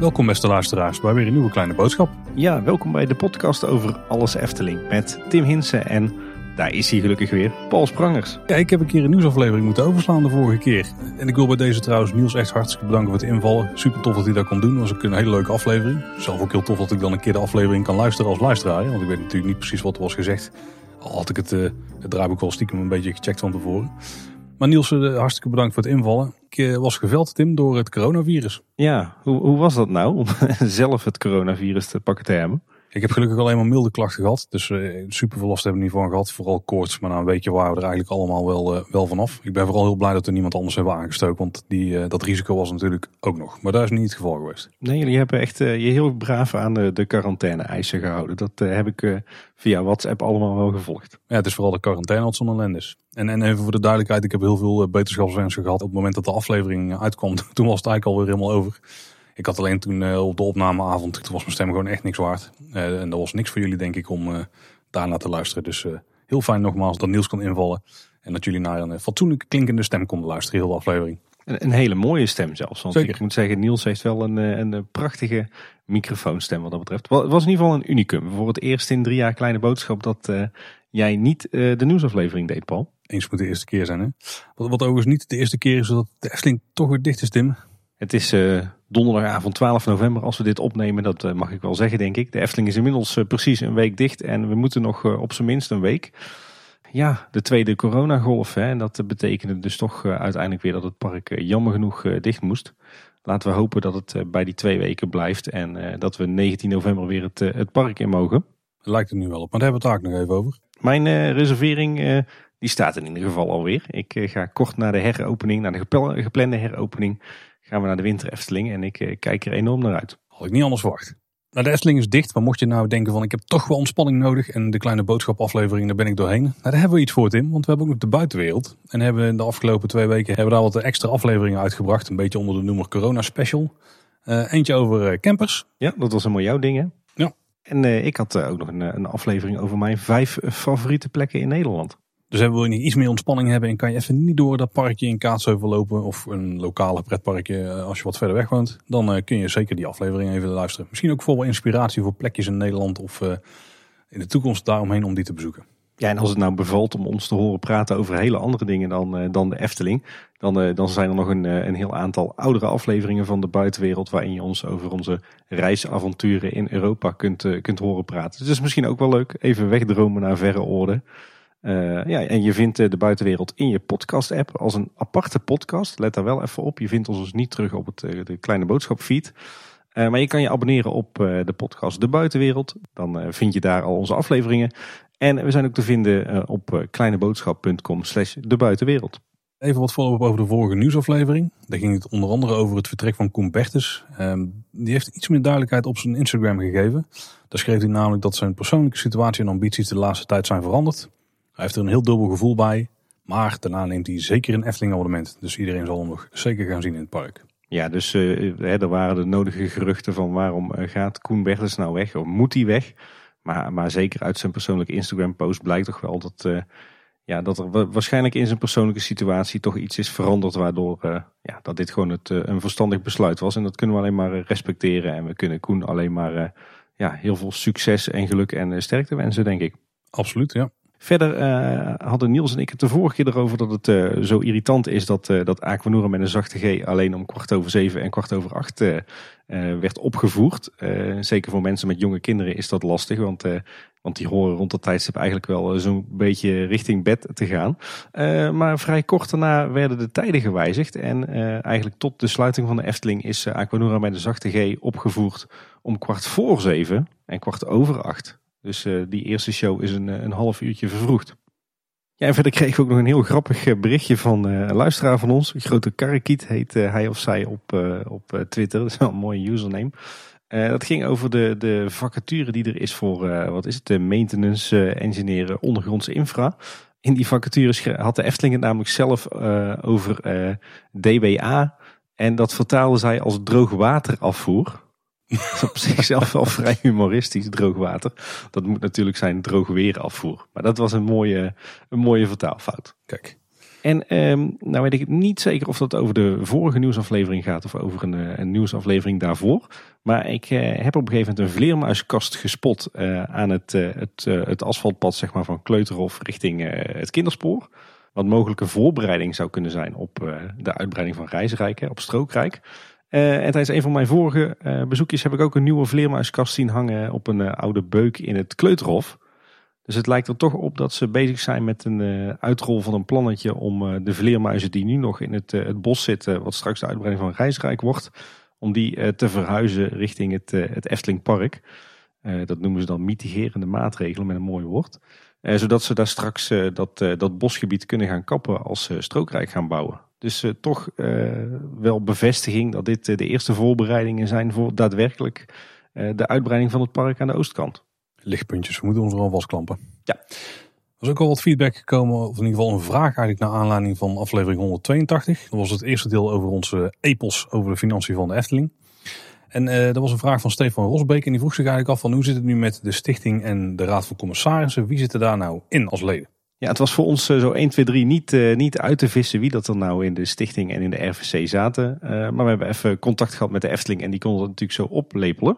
Welkom beste luisteraars bij weer een nieuwe kleine boodschap. Ja, welkom bij de podcast over alles Efteling met Tim Hinsen en daar is hij gelukkig weer, Paul Sprangers. Ja, ik heb een keer een nieuwsaflevering moeten overslaan de vorige keer. En ik wil bij deze trouwens Niels echt hartstikke bedanken voor het invallen. Super tof dat hij dat kon doen, was ook een hele leuke aflevering. Zelf ook heel tof dat ik dan een keer de aflevering kan luisteren als luisteraar. Want ik weet natuurlijk niet precies wat er was gezegd. Al had ik het draaiboek al stiekem een beetje gecheckt van tevoren. Maar Niels, hartstikke bedankt voor het invallen. Ik was geveld, Tim, door het coronavirus. Ja, hoe was dat nou om zelf het coronavirus te pakken te hebben? Ik heb gelukkig alleen maar milde klachten gehad. Dus super veel last hebben we niet van gehad. Vooral koorts, maar na een weekje waren we er eigenlijk allemaal wel vanaf. Ik ben vooral heel blij dat we niemand anders hebben aangestoken. Want dat risico was natuurlijk ook nog. Maar daar is niet het geval geweest. Nee, jullie hebben echt je heel braaf aan de quarantaine-eisen gehouden. Dat heb ik via WhatsApp allemaal wel gevolgd. Ja, het is vooral de quarantaine wat zo'n ellende is. En even voor de duidelijkheid, ik heb heel veel beterschapswensen gehad. Op het moment dat de aflevering uitkwam, toen was het eigenlijk alweer helemaal over. Ik had alleen toen op de opnameavond, toen was mijn stem gewoon echt niks waard. En dat was niks voor jullie denk ik om daarnaar te luisteren. Dus heel fijn nogmaals dat Niels kan invallen. En dat jullie naar een fatsoenlijk klinkende stem konden luisteren, heel de aflevering. Een hele mooie stem zelfs. Want zeker. Ik moet zeggen, Niels heeft wel een prachtige microfoonstem wat dat betreft. Het was in ieder geval een unicum. Voor het eerst in 3 jaar Kleine Boodschap dat jij niet de nieuwsaflevering deed, Paul. Eens moet de eerste keer zijn hè. Wat overigens niet de eerste keer is dat de Efteling toch weer dicht is, Tim. Het is donderdagavond 12 november als we dit opnemen. Dat mag ik wel zeggen denk ik. De Efteling is inmiddels precies een week dicht. En we moeten nog op zijn minst een week. Ja, de tweede coronagolf. Hè, en dat betekende dus toch uiteindelijk weer dat het park jammer genoeg dicht moest. Laten we hopen dat het bij die 2 weken blijft. En dat we 19 november weer het park in mogen. Lijkt het nu wel op. Maar daar hebben we het ook nog even over. Mijn reservering... Die staat in ieder geval alweer. Ik ga kort na de heropening, naar de geplande heropening, gaan we naar de Winter Efteling en ik kijk er enorm naar uit. Had ik niet anders verwacht. Nou, de Efteling is dicht, maar mocht je nou denken van ik heb toch wel ontspanning nodig en de kleine boodschapaflevering, daar ben ik doorheen. Nou, daar hebben we iets voor Tim, want we hebben ook nog de buitenwereld. En hebben in de afgelopen 2 weken daar wat extra afleveringen uitgebracht, een beetje onder de noemer Corona Special. Eentje over campers. Ja, dat was helemaal jouw ding hè? Ja. En ik had ook nog een aflevering over mijn 5 favoriete plekken in Nederland. Dus wil je niet iets meer ontspanning hebben en kan je even niet door dat parkje in Kaatsheuvel lopen of een lokale pretparkje als je wat verder weg woont, dan kun je zeker die aflevering even luisteren. Misschien ook voor wel inspiratie voor plekjes in Nederland of in de toekomst daaromheen om die te bezoeken. Ja, en als het nou bevalt om ons te horen praten over hele andere dingen dan de Efteling, dan zijn er nog een heel aantal oudere afleveringen van de buitenwereld waarin je ons over onze reisavonturen in Europa kunt horen praten. Dus dat is misschien ook wel leuk, even wegdromen naar verre oorden. Ja, en je vindt de buitenwereld in je podcast-app als een aparte podcast. Let daar wel even op. Je vindt ons dus niet terug op de Kleine Boodschap feed. Maar je kan je abonneren op de podcast De Buitenwereld. Dan vind je daar al onze afleveringen. En we zijn ook te vinden op kleineboodschap.com/debuitenwereld. Even wat follow-up over de vorige nieuwsaflevering. Daar ging het onder andere over het vertrek van Koen Bertens. Die heeft iets meer duidelijkheid op zijn Instagram gegeven. Daar schreef hij namelijk dat zijn persoonlijke situatie en ambities de laatste tijd zijn veranderd. Hij heeft er een heel dubbel gevoel bij, maar daarna neemt hij zeker een Efteling abonnement. Dus iedereen zal hem nog zeker gaan zien in het park. Ja, dus er waren de nodige geruchten van waarom gaat Koen Bertens nou weg? Of moet hij weg? Maar zeker uit zijn persoonlijke Instagram post blijkt toch wel dat er waarschijnlijk in zijn persoonlijke situatie toch iets is veranderd. Waardoor dat dit gewoon een verstandig besluit was. En dat kunnen we alleen maar respecteren. En we kunnen Koen alleen maar heel veel succes en geluk en sterkte wensen, denk ik. Absoluut, ja. Verder hadden Niels en ik het de vorige keer erover dat het zo irritant is dat Aquanura met een zachte G alleen om 7:15 en 8:15 werd opgevoerd. Zeker voor mensen met jonge kinderen is dat lastig, want die horen rond dat tijdstip eigenlijk wel zo'n beetje richting bed te gaan. Maar vrij kort daarna werden de tijden gewijzigd en eigenlijk tot de sluiting van de Efteling is Aquanura met een zachte G opgevoerd om 7:15 en 8:15. Dus die eerste show is een half uurtje vervroegd. Ja, en verder kreeg ik ook nog een heel grappig berichtje van een luisteraar van ons. Grote Karrekiet heet hij of zij op Twitter. Dat is wel een mooie username. Dat ging over de vacature die er is voor, de maintenance engineer ondergrondse infra. In die vacatures had de Efteling het namelijk zelf over DWA. En dat vertaalde zij als droogwaterafvoer. Dat is op zichzelf wel vrij humoristisch, droog water. Dat moet natuurlijk zijn droog weerafvoer. Maar dat was een mooie vertaalfout. Kijk. En nou weet ik niet zeker of dat over de vorige nieuwsaflevering gaat of over een nieuwsaflevering daarvoor. Maar ik heb op een gegeven moment een vleermuiskast gespot aan het asfaltpad zeg maar, van Kleuterhof richting het Kinderspoor. Wat mogelijke voorbereiding zou kunnen zijn op de uitbreiding van Rijsrijk, op Strookrijk. En tijdens een van mijn vorige bezoekjes heb ik ook een nieuwe vleermuiskast zien hangen op een oude beuk in het Kleuterhof. Dus het lijkt er toch op dat ze bezig zijn met een uitrol van een plannetje om de vleermuizen die nu nog in het bos zitten, wat straks de uitbreiding van Rijsrijk wordt, om die te verhuizen richting het Eftelingpark. Dat noemen ze dan mitigerende maatregelen met een mooi woord. Zodat ze daar straks dat bosgebied kunnen gaan kappen als ze Strookrijk gaan bouwen. Dus toch wel bevestiging dat dit de eerste voorbereidingen zijn voor daadwerkelijk de uitbreiding van het park aan de oostkant. Lichtpuntjes, we moeten ons eraan vastklampen. Ja. Er is ook al wat feedback gekomen, of in ieder geval een vraag eigenlijk naar aanleiding van aflevering 182. Dat was het eerste deel over onze epos over de financiën van de Efteling. En dat was een vraag van Stefan Rosbeek en die vroeg zich eigenlijk af van hoe zit het nu met de stichting en de raad van commissarissen. Wie zitten daar nou in als leden? Ja, het was voor ons zo 1, 2, 3 niet uit te vissen wie dat er nou in de stichting en in de RVC zaten. Maar we hebben even contact gehad met de Efteling en die konden dat natuurlijk zo oplepelen.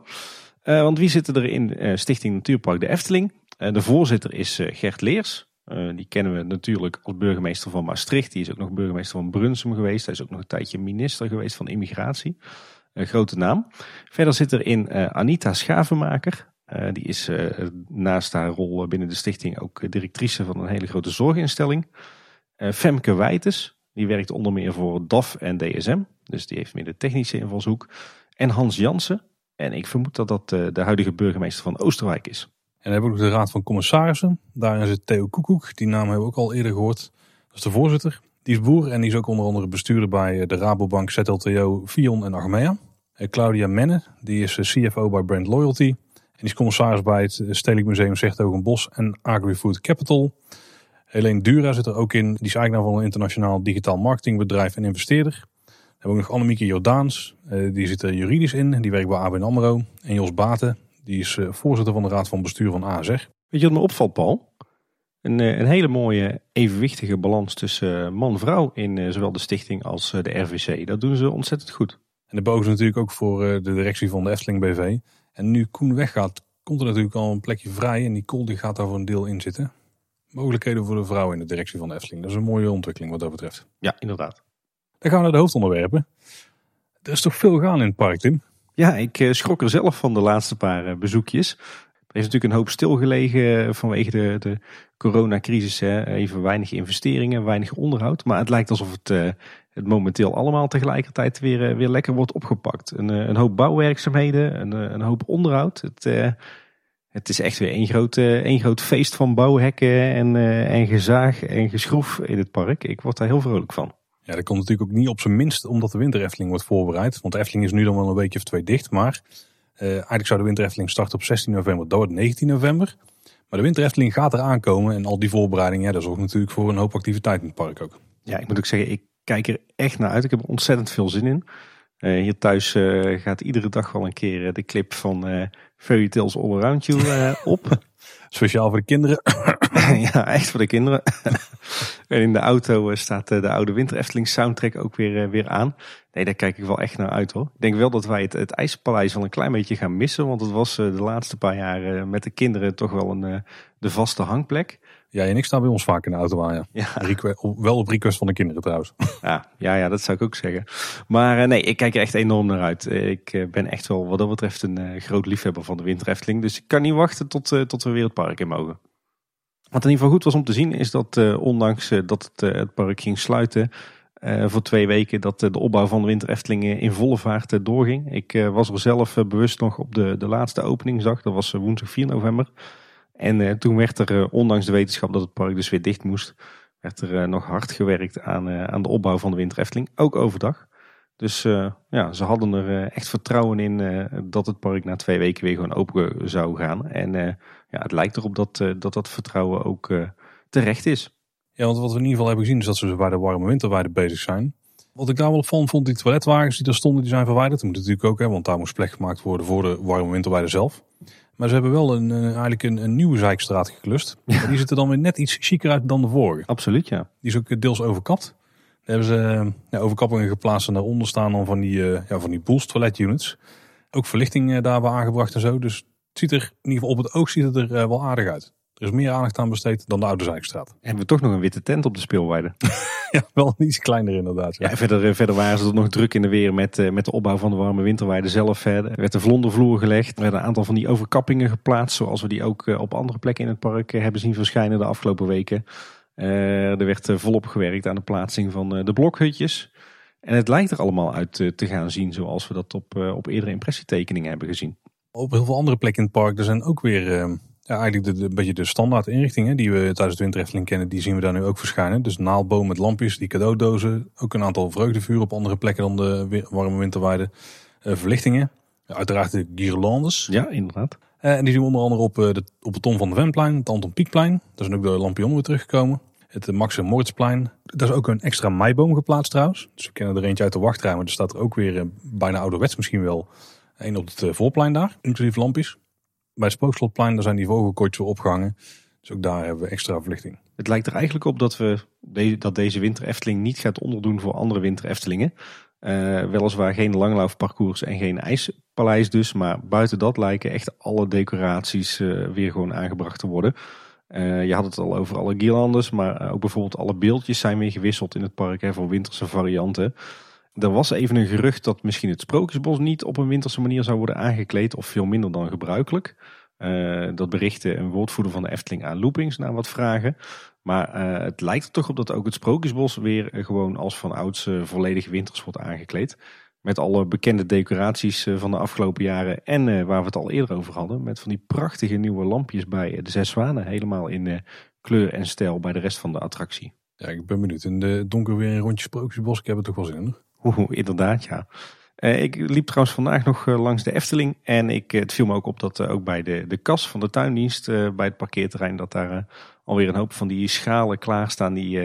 Want wie zitten er in Stichting Natuurpark de Efteling? De voorzitter is Gert Leers. Die kennen we natuurlijk als burgemeester van Maastricht. Die is ook nog burgemeester van Brunsum geweest. Hij is ook nog een tijdje minister geweest van immigratie. Grote naam. Verder zit er in Anita Schavenmaker. Die is naast haar rol binnen de stichting ook directrice van een hele grote zorginstelling. Femke Wijtes. Die werkt onder meer voor DAF en DSM. Dus die heeft meer de technische invalshoek. En Hans Jansen. En ik vermoed dat dat de huidige burgemeester van Oosterwijk is. En dan hebben we ook de raad van commissarissen. Daarin zit Theo Koekoek, die naam hebben we ook al eerder gehoord. Dat is de voorzitter. Die is boer en die is ook onder andere bestuurder bij de Rabobank, ZLTO, Vion en Achmea. Claudia Menne, die is CFO bij Brand Loyalty. En die is commissaris bij het Stedelijk Museum Zertogenbosch en Agri-Food Capital. Helene Dura zit er ook in. Die is eigenaar van een internationaal digitaal marketingbedrijf en investeerder. We hebben ook nog Annemieke Jordaans, die zit er juridisch in, die werkt bij ABN AMRO. En Jos Baten, die is voorzitter van de Raad van Bestuur van ASR. Weet je wat me opvalt, Paul? Een hele mooie evenwichtige balans tussen man-vrouw in zowel de stichting als de RVC. Dat doen ze ontzettend goed. En dat boven natuurlijk ook voor de directie van de Efteling BV. En nu Koen weggaat, komt er natuurlijk al een plekje vrij en Nicole die gaat daar voor een deel in zitten. Mogelijkheden voor de vrouw in de directie van de Efteling. Dat is een mooie ontwikkeling wat dat betreft. Ja, inderdaad. Dan gaan we naar de hoofdonderwerpen. Er is toch veel gaan in het park, Tim? Ja, ik schrok er zelf van de laatste paar bezoekjes. Er is natuurlijk een hoop stilgelegen vanwege de coronacrisis. Hè. Even weinig investeringen, weinig onderhoud. Maar het lijkt alsof het momenteel allemaal tegelijkertijd weer lekker wordt opgepakt. Een hoop bouwwerkzaamheden, een hoop onderhoud. Het is echt weer één groot feest van bouwhekken en gezaag en geschroef in het park. Ik word daar heel vrolijk van. Ja, dat komt natuurlijk ook niet op zijn minst omdat de Winter Efteling wordt voorbereid. Want de Efteling is nu dan wel een weekje of twee dicht. Maar eigenlijk zou de Winter Efteling starten op 16 november. Dat wordt 19 november. Maar de Winter Efteling gaat er aankomen. En al die voorbereidingen, ja, dat zorgt natuurlijk voor een hoop activiteit in het park ook. Ja, ik moet ook zeggen, ik kijk er echt naar uit. Ik heb er ontzettend veel zin in. Hier thuis gaat iedere dag wel een keer de clip van Fairy Tales All Around You op. Speciaal voor de kinderen. Ja, echt voor de kinderen. En in de auto staat de oude Winter Efteling soundtrack ook weer aan. Nee, daar kijk ik wel echt naar uit hoor. Ik denk wel dat wij het IJspaleis wel een klein beetje gaan missen. Want het was de laatste paar jaar met de kinderen toch wel de vaste hangplek. Ja, en ik sta bij ons vaak in de auto aan, ja. Wel op request van de kinderen trouwens. Ja, dat zou ik ook zeggen. Maar nee, ik kijk er echt enorm naar uit. Ik ben echt wel wat dat betreft een groot liefhebber van de Winter Efteling. Dus ik kan niet wachten tot we weer het park in mogen. Wat in ieder geval goed was om te zien is dat ondanks dat het park ging sluiten voor 2 weken... dat de opbouw van de Winter Efteling in volle vaart doorging. Ik was er zelf bewust nog op de laatste openingsdag. Dat was woensdag 4 november. En toen werd er, ondanks de wetenschap dat het park dus weer dicht moest, werd er nog hard gewerkt aan de opbouw van de Winter Efteling. Ook overdag. Dus ja, ze hadden er echt vertrouwen in dat het park na 2 weken weer gewoon open zou gaan. En ja, het lijkt erop dat vertrouwen ook terecht is. Ja, want wat we in ieder geval hebben gezien is dat ze bij de warme winterweide bezig zijn. Wat ik daar wel van vond, die toiletwagens die daar stonden, die zijn verwijderd. Dat moet natuurlijk ook, hè, want daar moest plek gemaakt worden voor de warme winterweiden zelf. Maar ze hebben wel eigenlijk een nieuwe zijkstraat geklust. Ja. Die ziet er dan weer net iets chiquer uit dan de vorige. Absoluut, ja. Die is ook deels overkapt. Daar hebben ze overkappingen geplaatst en daaronder staan dan van die Boels toiletunits. Ook verlichting daarbij aangebracht en zo. Dus het ziet er, in ieder geval op het oog, ziet het er wel aardig uit. Er is meer aandacht aan besteed dan de Oude Zijkstraat. Hebben we toch nog een witte tent op de speelweide? Ja, wel iets kleiner inderdaad. Ja. Ja, verder waren ze nog druk in de weer met de opbouw van de warme winterweide zelf. Er werd de vlondervloer gelegd. Er werden een aantal van die overkappingen geplaatst. Zoals we die ook op andere plekken in het park hebben zien verschijnen de afgelopen weken. Er werd volop gewerkt aan de plaatsing van de blokhutjes. En het lijkt er allemaal uit te gaan zien zoals we dat op eerdere impressietekeningen hebben gezien. Op heel veel andere plekken in het park er zijn ook weer... eigenlijk een beetje de standaard inrichtingen die we tijdens de winterhefteling kennen, die zien we daar nu ook verschijnen. Dus naalboom met lampjes, die cadeaudozen, ook een aantal vreugdevuren op andere plekken dan de warme winterweide. Verlichtingen, uiteraard de guirlandes. Ja, inderdaad. En die zien we onder andere op het Tom van de Venplein, het Anton Pieckplein. Daar zijn ook de lampionnen weer teruggekomen. Het Max en Moritzplein. Daar is ook een extra meiboom geplaatst trouwens. Dus we kennen er eentje uit de wachtrij, maar er staat er ook weer bijna ouderwets misschien wel een op het voorplein daar, inclusief lampjes. Bij het Spookslotplein, daar zijn die vogelkooitjes opgehangen. Dus ook daar hebben we extra verlichting. Het lijkt er eigenlijk op dat deze winter Efteling niet gaat onderdoen voor andere winter Eftelingen. Weliswaar geen langlaufparcours en geen ijspaleis dus. Maar buiten dat lijken echt alle decoraties weer gewoon aangebracht te worden. Je had het al over alle guirlandes, maar ook bijvoorbeeld alle beeldjes zijn weer gewisseld in het park voor winterse varianten. Er was even een gerucht dat misschien het Sprookjesbos niet op een winterse manier zou worden aangekleed of veel minder dan gebruikelijk. Dat berichtte een woordvoerder van de Efteling aan Loopings na wat vragen. Maar het lijkt er toch op dat ook het Sprookjesbos weer gewoon als vanouds volledig winters wordt aangekleed. Met alle bekende decoraties van de afgelopen jaren en waar we het al eerder over hadden. Met van die prachtige nieuwe lampjes bij de Zes Zwanen. Helemaal in kleur en stijl bij de rest van de attractie. Ja, ik ben benieuwd. In de donker weer een rondje Sprookjesbos. Ik heb het toch wel zin in. Inderdaad, ja. Ik liep trouwens vandaag nog langs de Efteling. En het viel me ook op dat ook bij de kas van de tuindienst bij het parkeerterrein... dat daar alweer een hoop van die schalen klaarstaan die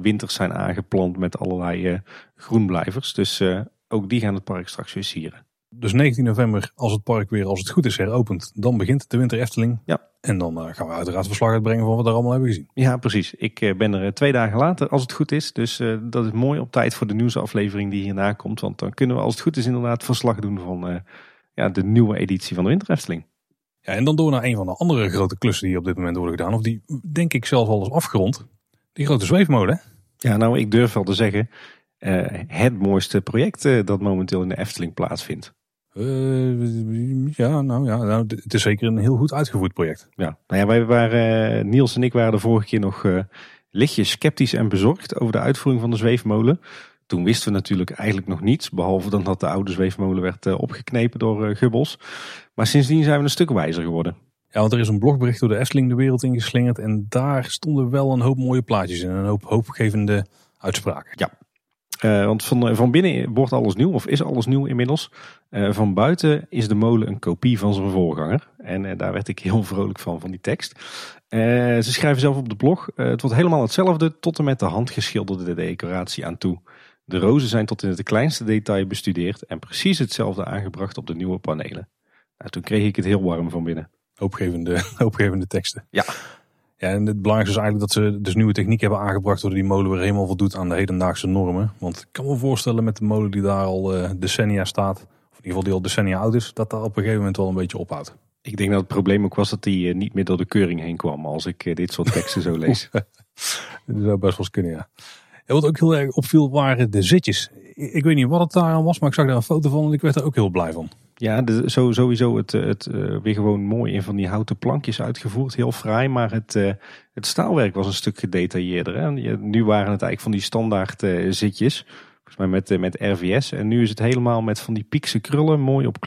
winters zijn aangeplant met allerlei groenblijvers. Dus ook die gaan het park straks weer sieren. Dus 19 november, als het park weer als het goed is heropent, dan begint de winter Efteling. Ja. En dan gaan we uiteraard verslag uitbrengen van wat we daar allemaal hebben gezien. Ja, precies. Ik ben er 2 dagen later als het goed is. Dus dat is mooi op tijd voor de nieuwsaflevering die hierna komt. Want dan kunnen we als het goed is inderdaad verslag doen van de nieuwe editie van de winter Efteling. Ja, en dan door naar een van de andere grote klussen die op dit moment worden gedaan. Of die denk ik zelf al is afgerond. Die grote zweefmolen. Ja, nou ik durf wel te zeggen... het mooiste project dat momenteel in de Efteling plaatsvindt. Het is zeker een heel goed uitgevoerd project. Ja, wij waren, Niels en ik waren de vorige keer nog lichtjes sceptisch en bezorgd over de uitvoering van de zweefmolen. Toen wisten we natuurlijk eigenlijk nog niets, behalve dan dat de oude zweefmolen werd opgeknepen door Gubbels. Maar sindsdien zijn we een stuk wijzer geworden. Ja, want er is een blogbericht door de Efteling de wereld ingeslingerd en daar stonden wel een hoop mooie plaatjes en een hoop hoopgevende uitspraken. Ja. Want van binnen wordt alles nieuw of is alles nieuw inmiddels. Van buiten is de molen een kopie van zijn voorganger. En daar werd ik heel vrolijk van die tekst. Ze schrijven zelf op de blog. Het wordt helemaal hetzelfde tot en met de handgeschilderde decoratie aan toe. De rozen zijn tot in het kleinste detail bestudeerd. En precies hetzelfde aangebracht op de nieuwe panelen. Nou, toen kreeg ik het heel warm van binnen. Hoopgevende teksten. Ja. Ja, en het belangrijkste is eigenlijk dat ze dus nieuwe techniek hebben aangebracht... waardoor die molen weer helemaal voldoet aan de hedendaagse normen. Want ik kan me voorstellen met de molen die daar al decennia staat... of in ieder geval die al decennia oud is, dat daar op een gegeven moment wel een beetje ophoudt. Ik denk dat het probleem ook was dat die niet meer door de keuring heen kwam... als ik dit soort teksten zo lees. Dat zou best wel eens kunnen, ja. En wat ook heel erg opviel waren de zitjes. Ik weet niet wat het daar aan was, maar ik zag daar een foto van... en ik werd er ook heel blij van. Ja, sowieso het weer gewoon mooi in van die houten plankjes uitgevoerd. Heel fraai, maar het staalwerk was een stuk gedetailleerder. Hè? Nu waren het eigenlijk van die standaard zitjes. Volgens mij met RVS. En nu is het helemaal met van die piekse krullen mooi op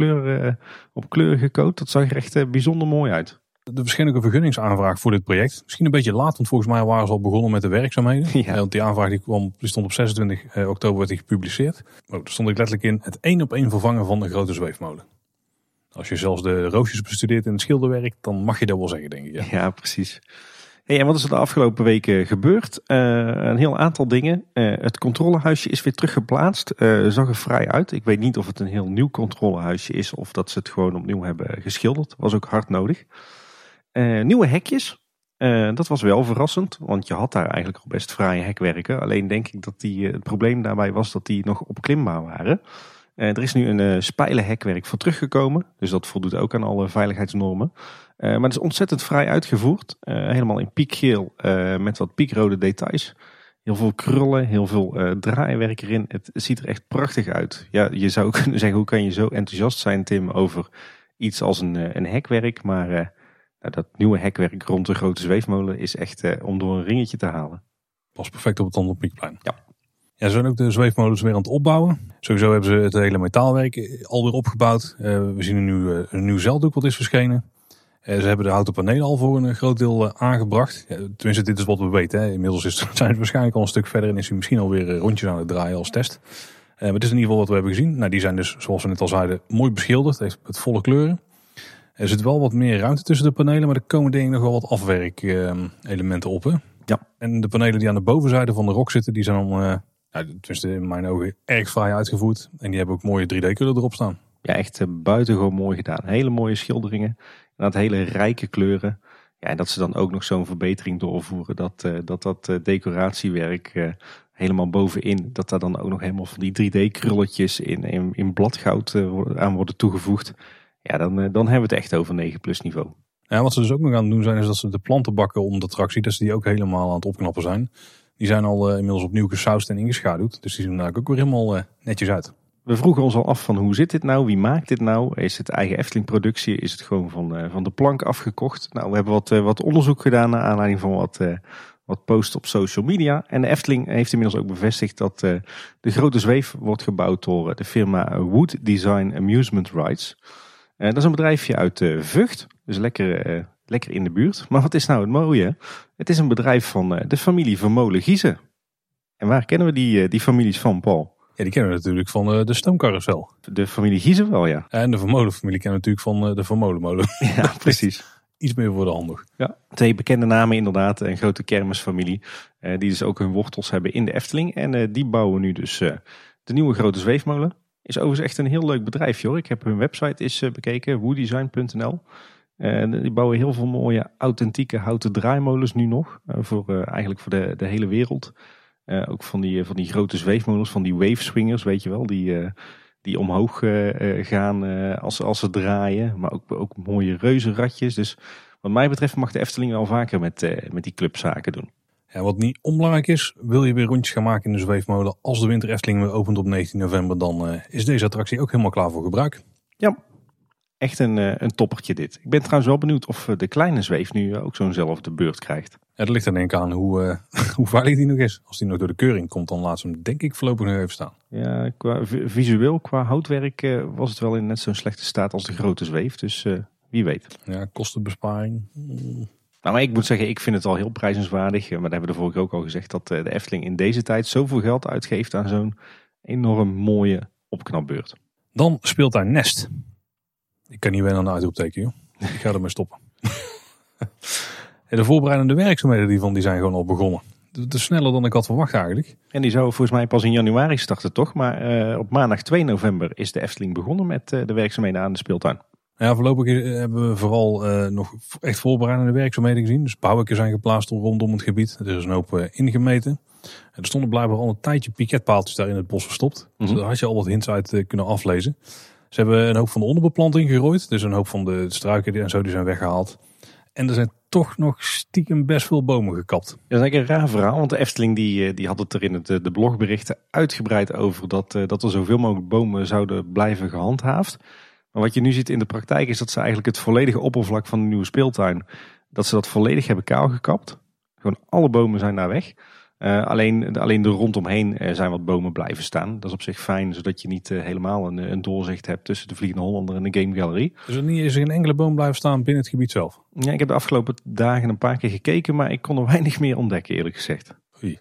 kleur gecoat. Dat zag er echt bijzonder mooi uit. Er verscheen ook een vergunningsaanvraag voor dit project. Misschien een beetje laat, want volgens mij waren ze al begonnen met de werkzaamheden. Ja. Want die aanvraag die stond op 26 oktober werd die gepubliceerd. Daar stond ik letterlijk in het 1 op 1 vervangen van de grote zweefmolen. Als je zelfs de roosjes bestudeert in het schilderwerk, dan mag je dat wel zeggen, denk ik. Ja, precies. Hey, en wat is er de afgelopen weken gebeurd? Een heel aantal dingen. Het controlehuisje is weer teruggeplaatst. Zag er vrij uit. Ik weet niet of het een heel nieuw controlehuisje is of dat ze het gewoon opnieuw hebben geschilderd. Was ook hard nodig. Nieuwe hekjes. Dat was wel verrassend, want je had daar eigenlijk al best fraaie hekwerken. Alleen denk ik dat het probleem daarbij was dat die nog opklimbaar waren. Er is nu een spijlenhekwerk voor teruggekomen. Dus dat voldoet ook aan alle veiligheidsnormen. Maar het is ontzettend fraai uitgevoerd. Helemaal in piekgeel met wat piekrode details. Heel veel krullen, heel veel draaiwerk erin. Het ziet er echt prachtig uit. Ja, je zou kunnen zeggen, hoe kan je zo enthousiast zijn, Tim, over iets als een hekwerk. Maar dat nieuwe hekwerk rond de grote zweefmolen is echt om door een ringetje te halen. Pas perfect op het Andelpiekplein. Ja. Ja, ze zijn ook de zweefmolens weer aan het opbouwen. Sowieso hebben ze het hele metaalwerk alweer opgebouwd. We zien nu een nieuw zeildoek wat is verschenen. Ze hebben de houten panelen al voor een groot deel aangebracht. Tenminste, dit is wat we weten. Hè. Inmiddels zijn ze waarschijnlijk al een stuk verder en is hij misschien alweer rondjes aan het draaien als test. Maar het is in ieder geval wat we hebben gezien. Nou, die zijn dus, zoals we net al zeiden, mooi beschilderd. Heeft het volle kleuren. Er zit wel wat meer ruimte tussen de panelen, maar er komen denk ik nog wel wat afwerkelementen op. Hè. Ja. En de panelen die aan de bovenzijde van de rok zitten, die zijn om... tenminste in mijn ogen erg fraai uitgevoerd. En die hebben ook mooie 3D-kleuren erop staan. Ja, echt buitengewoon mooi gedaan. Hele mooie schilderingen. En dat hele rijke kleuren. Ja, en dat ze dan ook nog zo'n verbetering doorvoeren. Dat decoratiewerk helemaal bovenin. Dat daar dan ook nog helemaal van die 3D-krulletjes in bladgoud aan worden toegevoegd. Ja, dan hebben we het echt over 9+ niveau. Ja, wat ze dus ook nog aan het doen zijn, is dat ze de plantenbakken om de attractie, dat ze die ook helemaal aan het opknappen zijn. Die zijn al inmiddels opnieuw gesausd en ingeschaduwd. Dus die zien er ook weer helemaal netjes uit. We vroegen ons al af van hoe zit dit nou? Wie maakt dit nou? Is het eigen Efteling productie? Is het gewoon van de plank afgekocht? Nou, we hebben wat onderzoek gedaan naar aanleiding van wat posts op social media. En de Efteling heeft inmiddels ook bevestigd dat de grote zweef wordt gebouwd door de firma Wood Design Amusement Rides. Dat is een bedrijfje uit Vught. Dus lekker in de buurt. Maar wat is nou het mooie? Het is een bedrijf van de familie Vermolen-Giezen. En waar kennen we die families van, Paul? Ja, die kennen we natuurlijk van de stoomcarousel. De familie Giezen wel, ja. En de Vermolen-familie kennen we natuurlijk van de Vermolenmolen. Ja, precies. Iets meer voor de handig. Ja, twee bekende namen inderdaad. Een grote kermisfamilie. Die dus ook hun wortels hebben in de Efteling. En die bouwen nu dus de nieuwe grote zweefmolen. Is overigens echt een heel leuk bedrijf, hoor. Ik heb hun website eens bekeken. woodesign.nl. Die bouwen heel veel mooie authentieke houten draaimolens nu nog. Eigenlijk voor de hele wereld. Ook van die grote zweefmolens, van die waveswingers, weet je wel. Die omhoog gaan als ze draaien. Maar ook mooie reuzenradjes. Dus wat mij betreft mag de Efteling wel vaker met die clubzaken doen. En wat niet onbelangrijk is, wil je weer rondjes gaan maken in de zweefmolen. Als de Winter Efteling weer opent op 19 november, dan is deze attractie ook helemaal klaar voor gebruik. Ja. Echt een toppertje dit. Ik ben trouwens wel benieuwd of de kleine zweef nu ook zo'nzelfde beurt krijgt. Ja, dat ligt er denk ik aan hoe veilig die nog is. Als die nog door de keuring komt, dan laat ze hem denk ik voorlopig nog even staan. Ja, qua visueel, qua houtwerk was het wel in net zo'n slechte staat als de grote zweef. Dus wie weet. Ja, kostenbesparing. Nou, maar ik moet zeggen, ik vind het al heel prijzenswaardig. Maar dat hebben we de vorige keer ook al gezegd. Dat de Efteling in deze tijd zoveel geld uitgeeft aan zo'n enorm mooie opknapbeurt. Dan speelt daar Nest. Ik kan niet wennen aan de uitroepteken, joh. Ik ga ermee stoppen. En de voorbereidende werkzaamheden die zijn gewoon al begonnen. Dat is sneller dan ik had verwacht eigenlijk. En die zou volgens mij pas in januari starten, toch? Maar op maandag 2 november is de Efteling begonnen met de werkzaamheden aan de speeltuin. Ja, voorlopig hebben we vooral nog echt voorbereidende werkzaamheden gezien. Dus bouwhekken zijn geplaatst rondom het gebied. Er is een hoop ingemeten. En er stonden blijkbaar al een tijdje piketpaaltjes daar in het bos verstopt. Mm-hmm. Dus daar had je al wat hints uit kunnen aflezen. Ze hebben een hoop van de onderbeplanting gerooid. Dus een hoop van de struiken en zo die zijn weggehaald. En er zijn toch nog stiekem best veel bomen gekapt. Dat is eigenlijk een raar verhaal. Want de Efteling die had het er in de blogberichten uitgebreid over. Dat er zoveel mogelijk bomen zouden blijven gehandhaafd. Maar wat je nu ziet in de praktijk is dat ze eigenlijk het volledige oppervlak van de nieuwe speeltuin. Dat ze dat volledig hebben kaal gekapt. Gewoon alle bomen zijn daar weg. Alleen er rondomheen zijn wat bomen blijven staan. Dat is op zich fijn, zodat je niet helemaal een doorzicht hebt tussen de Vliegende Hollander en de Game Gallery. Dus er is geen enkele boom blijven staan binnen het gebied zelf? Ja, ik heb de afgelopen dagen een paar keer gekeken, maar ik kon er weinig meer ontdekken, eerlijk gezegd. Oei.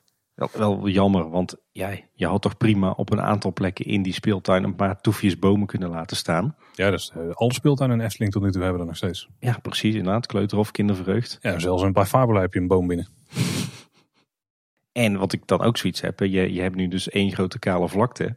Wel jammer, want je had toch prima op een aantal plekken in die speeltuin een paar toefjes bomen kunnen laten staan. Ja, dat is alle speeltuin en Efteling tot nu toe hebben we dat nog steeds. Ja, precies. Inderdaad, Kleuterhof, Kindervreugd. Ja, zelfs bij Fabula heb je een boom binnen. En wat ik dan ook zoiets heb, je hebt nu dus één grote kale vlakte.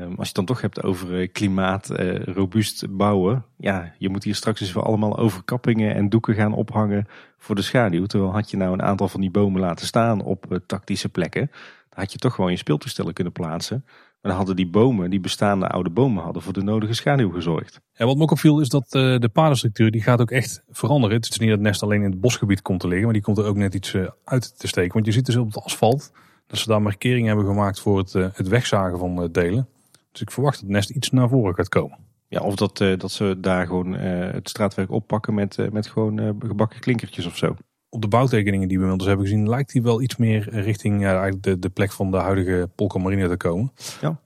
Als je het dan toch hebt over klimaat, robuust bouwen. Ja, je moet hier straks eens wel allemaal overkappingen en doeken gaan ophangen voor de schaduw. Terwijl had je nou een aantal van die bomen laten staan op tactische plekken. Dan had je toch gewoon je speeltoestellen kunnen plaatsen. Maar dan hadden die bomen, die bestaande oude bomen hadden, voor de nodige schaduw gezorgd. En wat me ook opviel is dat de padenstructuur, die gaat ook echt veranderen. Het is niet dat het nest alleen in het bosgebied komt te liggen, maar die komt er ook net iets uit te steken. Want je ziet dus op het asfalt dat ze daar markeringen hebben gemaakt voor het wegzagen van delen. Dus ik verwacht dat het nest iets naar voren gaat komen. Ja, of dat ze daar gewoon het straatwerk oppakken met gewoon gebakken klinkertjes of zo. Op de bouwtekeningen die we inmiddels hebben gezien lijkt die wel iets meer richting de plek van de huidige Polka Marina te komen. Ja.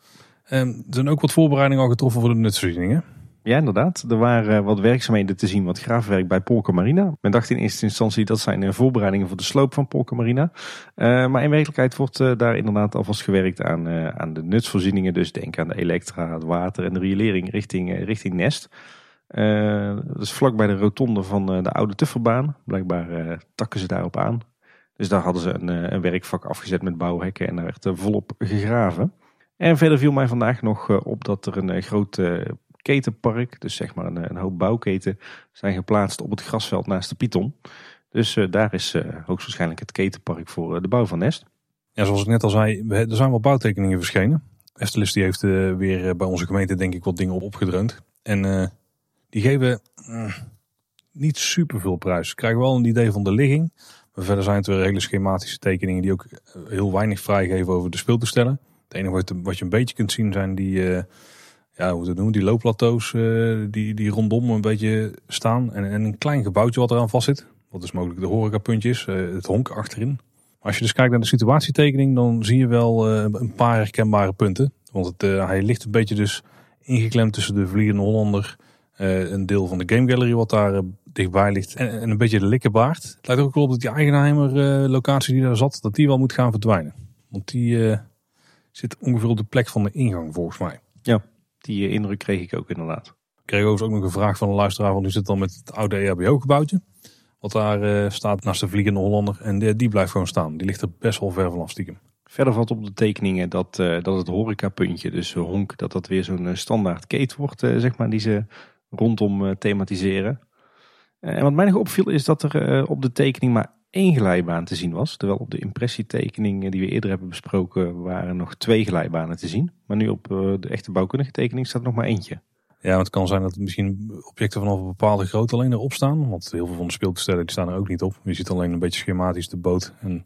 Er zijn ook wat voorbereidingen al getroffen voor de nutsvoorzieningen. Ja, inderdaad. Er waren wat werkzaamheden te zien, wat graafwerk bij Polka Marina. Men dacht in eerste instantie dat zijn voorbereidingen voor de sloop van Polka Marina. Maar in werkelijkheid wordt daar inderdaad alvast gewerkt aan de nutsvoorzieningen. Dus denk aan de elektra, het water en de riolering richting Nest. Dat is vlakbij de rotonde van de oude Tufferbaan. Blijkbaar takken ze daarop aan. Dus daar hadden ze een werkvak afgezet met bouwhekken en daar werd volop gegraven. En verder viel mij vandaag nog op dat er een groot ketenpark, dus zeg maar een hoop bouwketen, zijn geplaatst op het grasveld naast de Python. Dus daar is hoogstwaarschijnlijk het ketenpark voor de bouw van Nest. Ja, zoals ik net al zei, er zijn wel bouwtekeningen verschenen. Eftelis die heeft weer bij onze gemeente denk ik wat dingen opgedreund. En die geven niet superveel prijs. Ze krijgen wel een idee van de ligging. Maar verder zijn het weer hele schematische tekeningen die ook heel weinig vrijgeven over de speeltoestellen. Het enige wat je een beetje kunt zien zijn die loopplateaus die rondom een beetje staan. En een klein gebouwtje wat eraan vast zit. Wat dus mogelijk de horecapuntje is. Het honk achterin. Maar als je dus kijkt naar de situatietekening, dan zie je wel een paar herkenbare punten. Want hij ligt een beetje dus ingeklemd tussen de Vliegende Hollander, een deel van de Game Gallery wat daar dichtbij ligt en een beetje de Likkebaard. Het lijkt ook wel op dat die Eigenheimer locatie die daar zat, dat die wel moet gaan verdwijnen. Want die zit ongeveer op de plek van de ingang volgens mij. Ja, die indruk kreeg ik ook inderdaad. Ik kreeg overigens ook nog een vraag van een luisteraar, want die zit dan met het oude EHBO-gebouwtje. Wat daar staat naast de Vliegende Hollander en die blijft gewoon staan. Die ligt er best wel ver vanaf stiekem. Verder valt op de tekeningen dat het horecapuntje, dus honk, dat weer zo'n standaard keten wordt, zeg maar, die ze rondom thematiseren. En wat mij nog opviel is dat er op de tekening maar één glijbaan te zien was. Terwijl op de impressietekening die we eerder hebben besproken waren nog 2 glijbanen te zien. Maar nu op de echte bouwkundige tekening staat nog maar eentje. Ja, want het kan zijn dat misschien objecten vanaf een bepaalde grootte alleen erop staan. Want heel veel van de speeltoestellen die staan er ook niet op. Je ziet alleen een beetje schematisch de boot en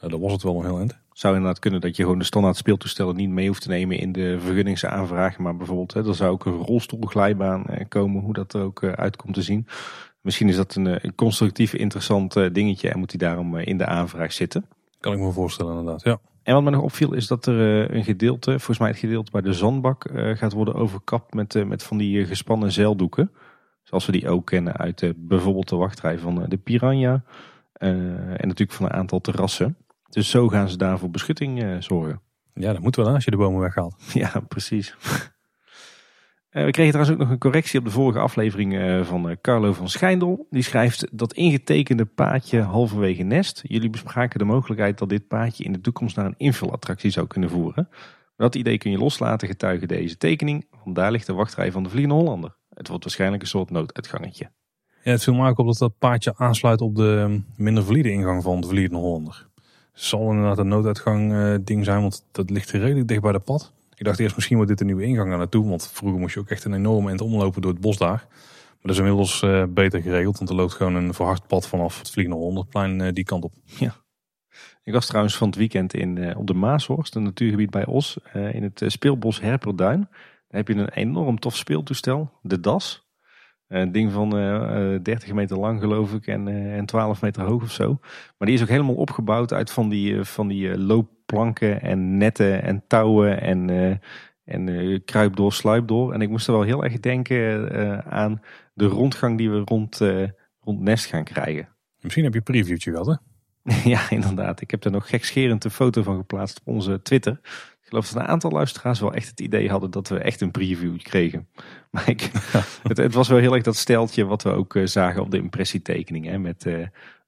dat was het wel een heel eind. Zou inderdaad kunnen dat je gewoon de standaard speeltoestellen niet mee hoeft te nemen in de vergunningsaanvraag. Maar bijvoorbeeld, er zou ook een rolstoelglijbaan komen, hoe dat er ook uitkomt te zien. Misschien is dat een constructief interessant dingetje en moet die daarom in de aanvraag zitten. Kan ik me voorstellen inderdaad, ja. En wat me nog opviel is dat er een gedeelte, volgens mij het gedeelte bij de zandbak, gaat worden overkapt met van die gespannen zeildoeken. Zoals we die ook kennen uit bijvoorbeeld de wachtrij van de Piranha. En natuurlijk van een aantal terrassen. Dus zo gaan ze daar voor beschutting zorgen. Ja, dat moet wel als je de bomen weghaalt. Ja, precies. We kregen trouwens ook nog een correctie op de vorige aflevering van Carlo van Schijndel. Die schrijft dat ingetekende paadje halverwege Nest. Jullie bespraken de mogelijkheid dat dit paadje in de toekomst naar een invulattractie zou kunnen voeren. Maar dat idee kun je loslaten getuige deze tekening. Want daar ligt de wachtrij van de Vliegende Hollander. Het wordt waarschijnlijk een soort nooduitgangetje. Ja, het viel me ook op dat paadje aansluit op de minder valide ingang van de Vliegende Hollander. Het zal inderdaad een nooduitgang ding zijn, want dat ligt redelijk dicht bij de pad. Ik dacht eerst misschien wordt dit een nieuwe ingang daar naartoe. Want vroeger moest je ook echt een enorme eind omlopen door het bos daar. Maar dat is inmiddels beter geregeld. Want er loopt gewoon een verhard pad vanaf het Vliegende Hollanderplein die kant op. Ja. Ik was trouwens van het weekend op de Maashorst, een natuurgebied bij Os. In het speelbos Herperduin. Daar heb je een enorm tof speeltoestel. De Das. Een ding van 30 meter lang geloof ik en 12 meter hoog of zo. Maar die is ook helemaal opgebouwd uit van die loopplanken en netten en touwen en kruip door, sluip door. En ik moest er wel heel erg denken aan de rondgang die we rond Nest gaan krijgen. Misschien heb je een previewtje gehad hè? Ja, inderdaad. Ik heb er nog gekscherend een foto van geplaatst op onze Twitter. Ik geloof dat een aantal luisteraars wel echt het idee hadden dat we echt een preview kregen. Maar het was wel heel erg dat steltje wat we ook zagen op de impressietekeningen. Met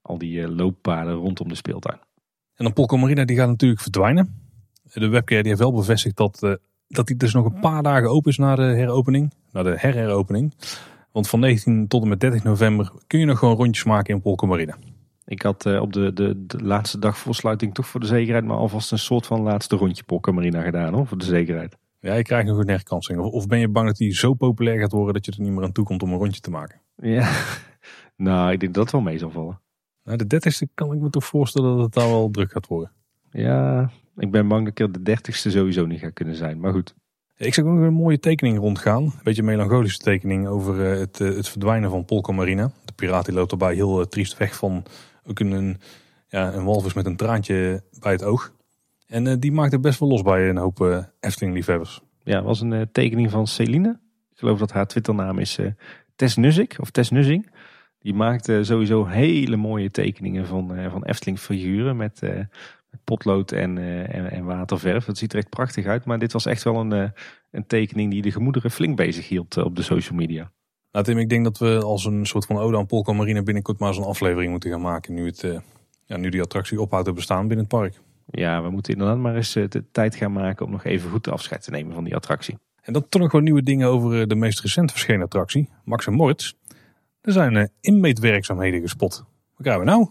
al die looppaden rondom de speeltuin. En dan Polka Marina, die gaat natuurlijk verdwijnen. De webcare die heeft wel bevestigd dat die dus nog een paar dagen open is na de heropening. Na de herheropening. Want van 19 tot en met 30 november kun je nog gewoon rondjes maken in Polka Marina. Ik had op de laatste dag voor sluiting toch voor de zekerheid maar alvast een soort van laatste rondje Polka Marina gedaan hoor, voor de zekerheid. Ja, je krijgt nog een herkansing. Of ben je bang dat die zo populair gaat worden dat je er niet meer aan toe komt om een rondje te maken? Ja, nou ik denk dat wel mee zal vallen. Nou, de 30ste kan ik me toch voorstellen dat het daar wel druk gaat worden. Ja, ik ben bang dat ik er de 30ste sowieso niet ga kunnen zijn, maar goed. Ik zag ook nog een mooie tekening rondgaan. Een beetje een melancholische tekening over het verdwijnen van Polka Marina. De piraat die loopt erbij heel triest weg van ook een walvis met een traantje bij het oog. En die maakt het best wel los bij een hoop Efteling-liefhebbers. Ja, het was een tekening van Celine. Ik geloof dat haar Twitternaam is Tess Nussing. Die maakt sowieso hele mooie tekeningen van Efteling-figuren met potlood en waterverf. Dat ziet er echt prachtig uit. Maar dit was echt wel een tekening die de gemoederen flink bezig hield op de social media. Nou Tim, ik denk dat we als een soort van ode aan Polka Marina binnenkort maar zo'n aflevering moeten gaan maken. Nu die attractie ophoudt te bestaan binnen het park. Ja, we moeten inderdaad maar eens de tijd gaan maken om nog even goed afscheid te nemen van die attractie. En dan toch nog wat nieuwe dingen over de meest recent verschenen attractie, Max & Moritz. Er zijn inmeetwerkzaamheden gespot. Wat gaan we nou?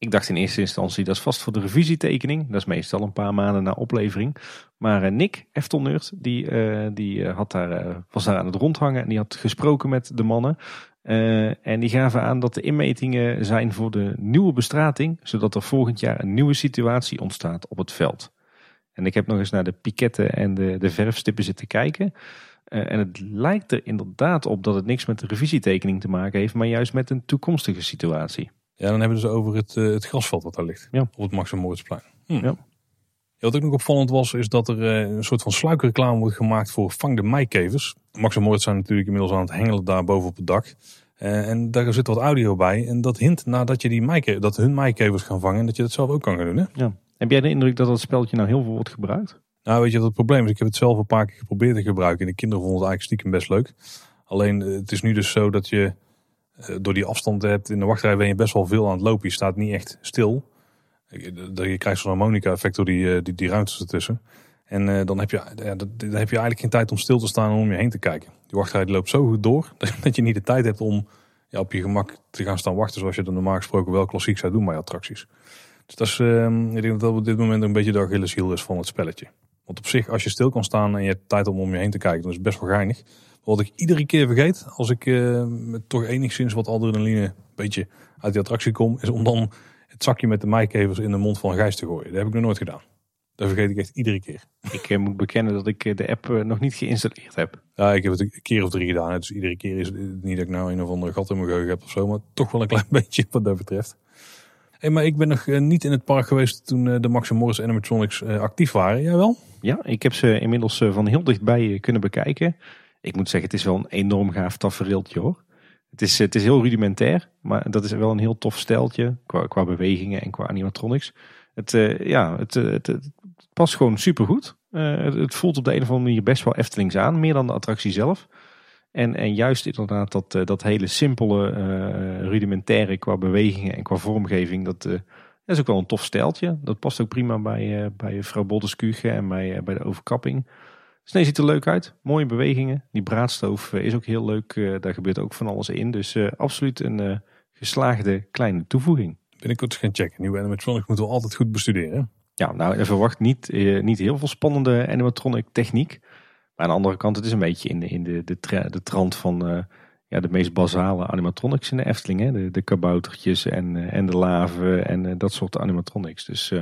Ik dacht in eerste instantie, dat is vast voor de revisietekening. Dat is meestal een paar maanden na oplevering. Maar Nick, Eftelneurt, was daar aan het rondhangen. En die had gesproken met de mannen. En die gaven aan dat de inmetingen zijn voor de nieuwe bestrating. Zodat er volgend jaar een nieuwe situatie ontstaat op het veld. En ik heb nog eens naar de piketten en de verfstippen zitten kijken. En het lijkt er inderdaad op dat het niks met de revisietekening te maken heeft. Maar juist met een toekomstige situatie. Ja, dan hebben we dus over het grasveld wat daar ligt. Ja. Op het Max & Moritzplein. Ja. Wat ook nog opvallend was, is dat er een soort van sluikreclame wordt gemaakt voor Vang de Meikevers. Max & Moritz zijn natuurlijk inmiddels aan het hengelen daar boven op het dak. En daar zit wat audio bij. En dat hint nadat je dat hun meikevers gaan vangen en dat je dat zelf ook kan gaan doen. Hè? Ja. Heb jij de indruk dat dat speltje nou heel veel wordt gebruikt? Nou, weet je wat het probleem is? Ik heb het zelf een paar keer geprobeerd te gebruiken. En de kinderen vonden het eigenlijk stiekem best leuk. Alleen, het is nu dus zo dat je door die afstand hebt in de wachtrij ben je best wel veel aan het lopen. Je staat niet echt stil. Je krijgt zo'n harmonica-effect door die ruimtes ertussen. En dan heb je eigenlijk geen tijd om stil te staan en om je heen te kijken. Die wachtrij loopt zo goed door dat je niet de tijd hebt om op je gemak te gaan staan wachten. Zoals je dan normaal gesproken wel klassiek zou doen bij attracties. Dus dat is, ik denk dat dat op dit moment een beetje de Achilleshiel is van het spelletje. Want op zich, als je stil kan staan en je hebt tijd om je heen te kijken, dan is het best wel geinig. Wat ik iedere keer vergeet, als ik met toch enigszins wat adrenaline een beetje uit die attractie kom, is om dan het zakje met de meikevers in de mond van Gijs te gooien. Dat heb ik nog nooit gedaan. Dat vergeet ik echt iedere keer. Ik moet bekennen dat ik de app nog niet geïnstalleerd heb. Ja, ik heb het een keer of 3 gedaan. Dus iedere keer is het niet dat ik nou een of andere gat in mijn geheugen heb of zo, maar toch wel een klein beetje wat dat betreft. Hey, maar ik ben nog niet in het park geweest toen de Max & Moritz animatronics actief waren. Jij wel? Ja, ik heb ze inmiddels van heel dichtbij kunnen bekijken. Ik moet zeggen, het is wel een enorm gaaf tafereeltje hoor. Het is heel rudimentair, maar dat is wel een heel tof steltje qua bewegingen en qua animatronics. Het past gewoon supergoed. Het voelt op de een of andere manier best wel Eftelings aan, meer dan de attractie zelf. En juist inderdaad dat hele simpele, rudimentaire qua bewegingen en qua vormgeving, dat is ook wel een tof steltje. Dat past ook prima bij vrouw Boddeskuge en bij de overkapping. Dus ziet er leuk uit. Mooie bewegingen. Die braadstoof is ook heel leuk. Daar gebeurt ook van alles in. Dus absoluut een geslaagde kleine toevoeging. Binnenkort gaan checken. Nieuwe animatronics moeten we altijd goed bestuderen. Ja, nou verwacht niet heel veel spannende animatronic techniek. Maar aan de andere kant, het is een beetje in de trant van de meest basale animatronics in de Efteling. Hè? De kaboutertjes en de laven en dat soort animatronics. Dus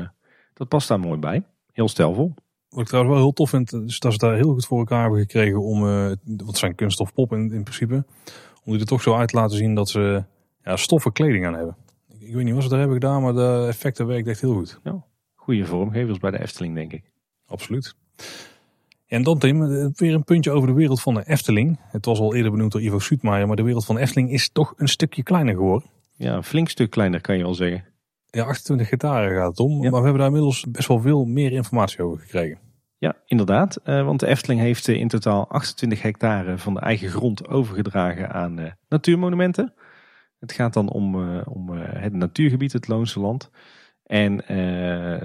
dat past daar mooi bij. Heel stijlvol. Wat ik trouwens wel heel tof vind, is dat ze daar heel goed voor elkaar hebben gekregen om, wat zijn kunststof pop in principe, om die er toch zo uit te laten zien dat ze stoffen kleding aan hebben. Ik weet niet wat ze daar hebben gedaan, maar de effecten werken echt heel goed. Ja, goede vormgevers bij de Efteling, denk ik. Absoluut. En dan Tim, weer een puntje over de wereld van de Efteling. Het was al eerder benoemd door Ivo Südmeijer, maar de wereld van de Efteling is toch een stukje kleiner geworden. Ja, een flink stuk kleiner kan je wel zeggen. Ja, 28 gitaren gaat het om. Ja. Maar we hebben daar inmiddels best wel veel meer informatie over gekregen. Ja, inderdaad. Want de Efteling heeft in totaal 28 hectare van de eigen grond overgedragen aan natuurmonumenten. Het gaat dan om het natuurgebied, het Loonse Land. En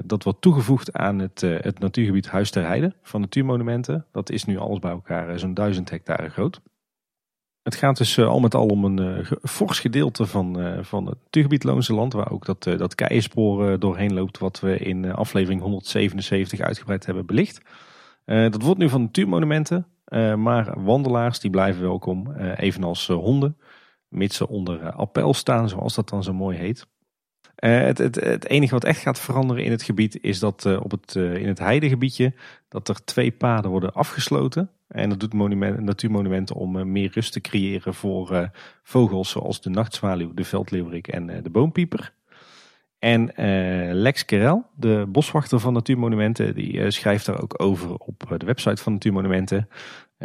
dat wordt toegevoegd aan het natuurgebied Huis ter Heide van natuurmonumenten. Dat is nu alles bij elkaar zo'n 1000 hectare groot. Het gaat dus al met al om een fors gedeelte van het natuurgebied Loonse Land. Waar ook dat keienspoor doorheen loopt wat we in aflevering 177 uitgebreid hebben belicht. Dat wordt nu van natuurmonumenten. Maar wandelaars die blijven welkom, evenals honden. Mits ze onder appel staan, zoals dat dan zo mooi heet. Het enige wat echt gaat veranderen in het gebied is dat in het heidegebiedje dat er 2 paden worden afgesloten. En dat doet Natuurmonumenten om meer rust te creëren voor vogels zoals de nachtzwaluw, de veldleeuwerik en de boompieper. En Lex Kerel, de boswachter van Natuurmonumenten, die schrijft daar ook over op de website van Natuurmonumenten.